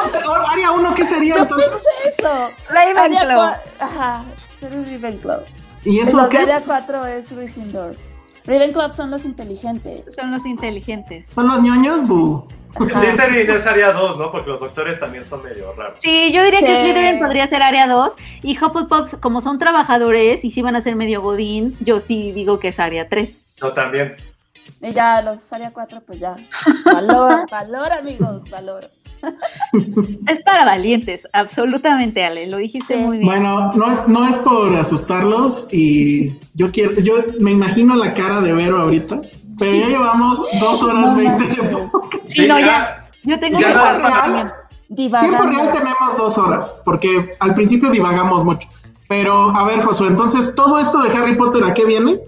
¿Área 1 qué sería entonces? Yo pienso eso. Ravenclaw. Ajá, es Ravenclaw. ¿Y eso qué es? Área 4 es Gryffindor. Ravenclaw son los inteligentes. ¿Son los ñoños, bu? Slytherin es área 2, ¿no? Porque los doctores también son medio raros. Sí, yo diría que Slytherin podría ser área 2. Y Hufflepuff, como son trabajadores y sí van a ser medio godín, yo sí digo que es área 3. Yo también. Y ya, los área 4, pues ya. Valor, amigos, valor. Es para valientes, absolutamente, Ale, lo dijiste muy bien. Bueno, no es por asustarlos y yo me imagino la cara de Vero ahorita. Pero ya llevamos 2 horas 20 de podcast. Sí, no, ya. Yo tengo ya tiempo real tenemos 2 horas, porque al principio divagamos mucho. Pero, a ver, Josué, entonces, ¿todo esto de Harry Potter a qué viene?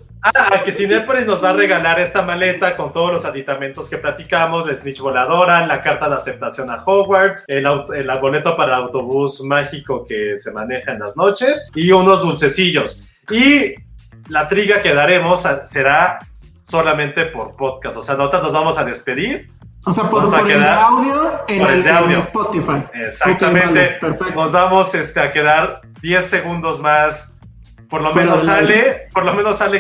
Que Cinépolis nos va a regalar esta maleta con todos los aditamentos que platicamos, la snitch voladora, la carta de aceptación a Hogwarts, el boleto para el autobús mágico que se maneja en las noches, y unos dulcecillos. Y la triga que daremos será solamente por podcast, o sea, nosotros nos vamos a despedir. O sea, por el audio en Spotify. Exactamente. Okay, vale, nos vamos a quedar 10 segundos más. Por lo menos Ale,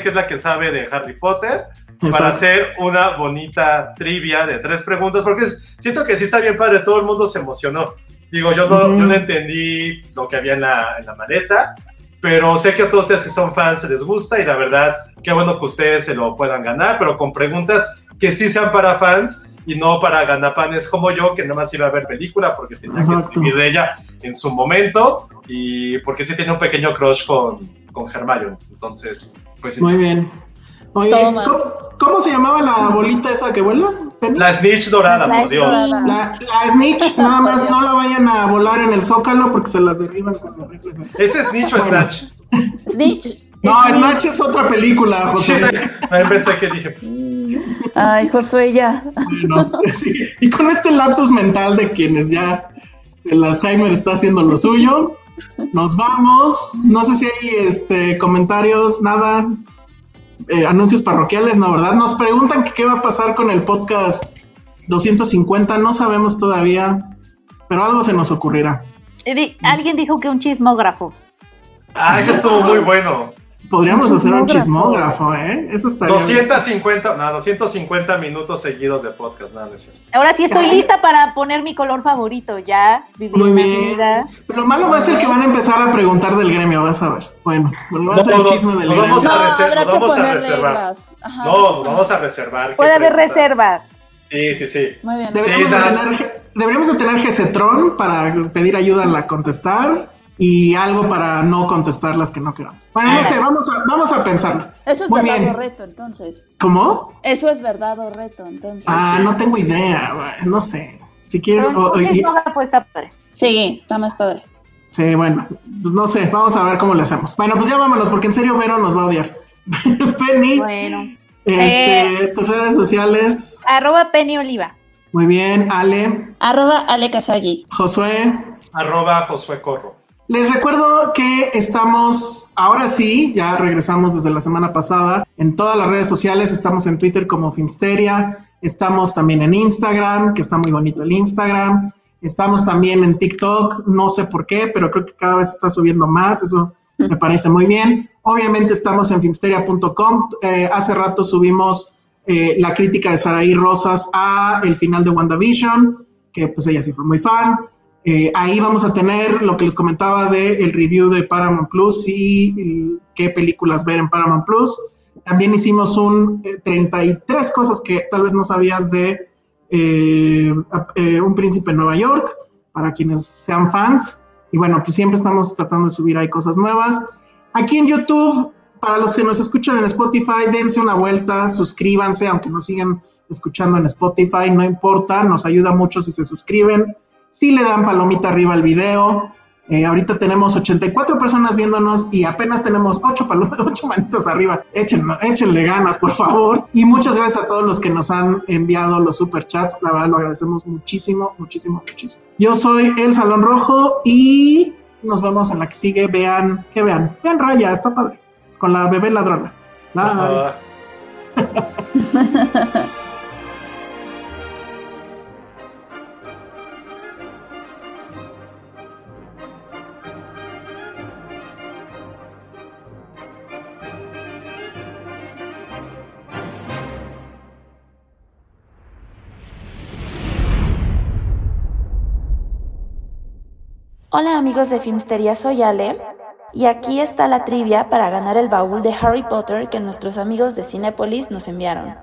que es la que sabe de Harry Potter, para hacer una bonita trivia de 3 preguntas, porque siento que sí está bien padre, todo el mundo se emocionó. Digo, yo no entendí lo que había en la maleta, pero sé que a todos ustedes que son fans les gusta y la verdad, qué bueno que ustedes se lo puedan ganar, pero con preguntas que sí sean para fans y no para ganapanes como yo, que nada más iba a ver película porque tenía que escribir de ella en su momento y porque sí tenía un pequeño crush con Hermione. Entonces, pues... Muy bien. Oye, ¿cómo se llamaba la bolita esa que vuela? La snitch dorada, por Dios. La snitch, nada más no la vayan a volar en el Zócalo porque se las derriban con los rifles. ¿Es snitch o snatch? Snitch. No, Snatch es otra película, José. También pensé que dije... Ay, José, ya. Bueno, sí. Y con este lapsus mental de quienes ya el Alzheimer está haciendo lo suyo, nos vamos. No sé si hay comentarios, nada, anuncios parroquiales, no, ¿verdad? Nos preguntan que qué va a pasar con el podcast 250, no sabemos todavía, pero algo se nos ocurrirá. Alguien dijo que un chismógrafo. Ah, eso estuvo muy bueno. Podríamos hacer un chismógrafo, ¿eh? Eso estaría 250 minutos seguidos de podcast, nada más. Ahora sí estoy lista para poner mi color favorito, ya. Muy bien. Lo malo va a ser que van a empezar a preguntar del gremio, vas a ver. Bueno, va a ser el chisme del gremio. Vamos a reservar. Ajá, no, vamos a reservar. Puede haber reservas. Sí. Muy bien. Deberíamos de tener Gesetron para pedir ayuda a contestar. Y algo para no contestar las que no queramos. Bueno, no sé, vamos a pensarlo. Eso es verdad o reto, entonces. ¿Cómo? Eso es verdad o reto, entonces. No tengo idea, no sé. Si quiero... está padre. Sí, está más padre. Sí, bueno, pues no sé, vamos a ver cómo lo hacemos. Bueno, pues ya vámonos, porque en serio Vero nos va a odiar. Penny, bueno. Tus redes sociales. @PennyOliva. Muy bien, Ale. @Ale Casagui. Josué. @Josué Corro. Les recuerdo que estamos, ahora sí, ya regresamos desde la semana pasada, en todas las redes sociales, estamos en Twitter como Filmsteria, estamos también en Instagram, que está muy bonito el Instagram, estamos también en TikTok, no sé por qué, pero creo que cada vez está subiendo más, eso me parece muy bien. Obviamente estamos en filmsteria.com, hace rato subimos la crítica de Saraí Rosas a el final de WandaVision, que pues ella sí fue muy fan. Ahí vamos a tener lo que les comentaba del review de Paramount Plus y qué películas ver en Paramount Plus. También hicimos 33 cosas que tal vez no sabías de Un Príncipe en Nueva York. para quienes sean fans. Y bueno, pues siempre estamos tratando de subir ahí cosas nuevas. Aquí en YouTube, para los que nos escuchan en Spotify, dense una vuelta, suscríbanse, aunque nos sigan escuchando en Spotify, no importa, nos ayuda mucho si se suscriben, si le dan palomita arriba al video. Ahorita tenemos 84 personas viéndonos y apenas tenemos 8 manitas arriba. Échenle ganas, por favor. Y muchas gracias a todos los que nos han enviado los superchats. La verdad, lo agradecemos muchísimo, muchísimo, muchísimo. Yo soy El Salón Rojo y nos vemos en la que sigue. Vean, que vean. Vean Raya, está padre. Con la bebé ladrona. Bye. Hola amigos de Filmsteria, soy Ale y aquí está la trivia para ganar el baúl de Harry Potter que nuestros amigos de Cinépolis nos enviaron.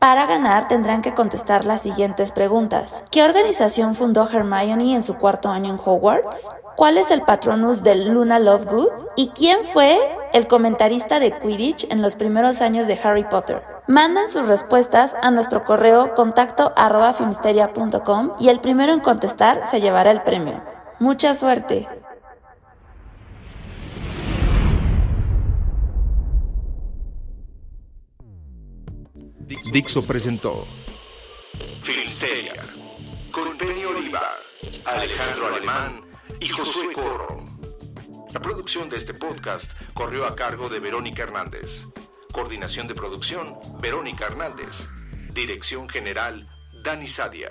Para ganar tendrán que contestar las siguientes preguntas. ¿Qué organización fundó Hermione en su cuarto año en Hogwarts? ¿Cuál es el patronus de Luna Lovegood? ¿Y quién fue el comentarista de Quidditch en los primeros años de Harry Potter? Mandan sus respuestas a nuestro correo contacto@filmsteria.com y el primero en contestar se llevará el premio. ¡Mucha suerte! Dixo presentó Filmsteria con Penny Oliva, Alejandro Alemán y Josué Corro. La producción de este podcast corrió a cargo de Verónica Hernández. Coordinación de producción, Verónica Hernández. Dirección general, Dani Sadia.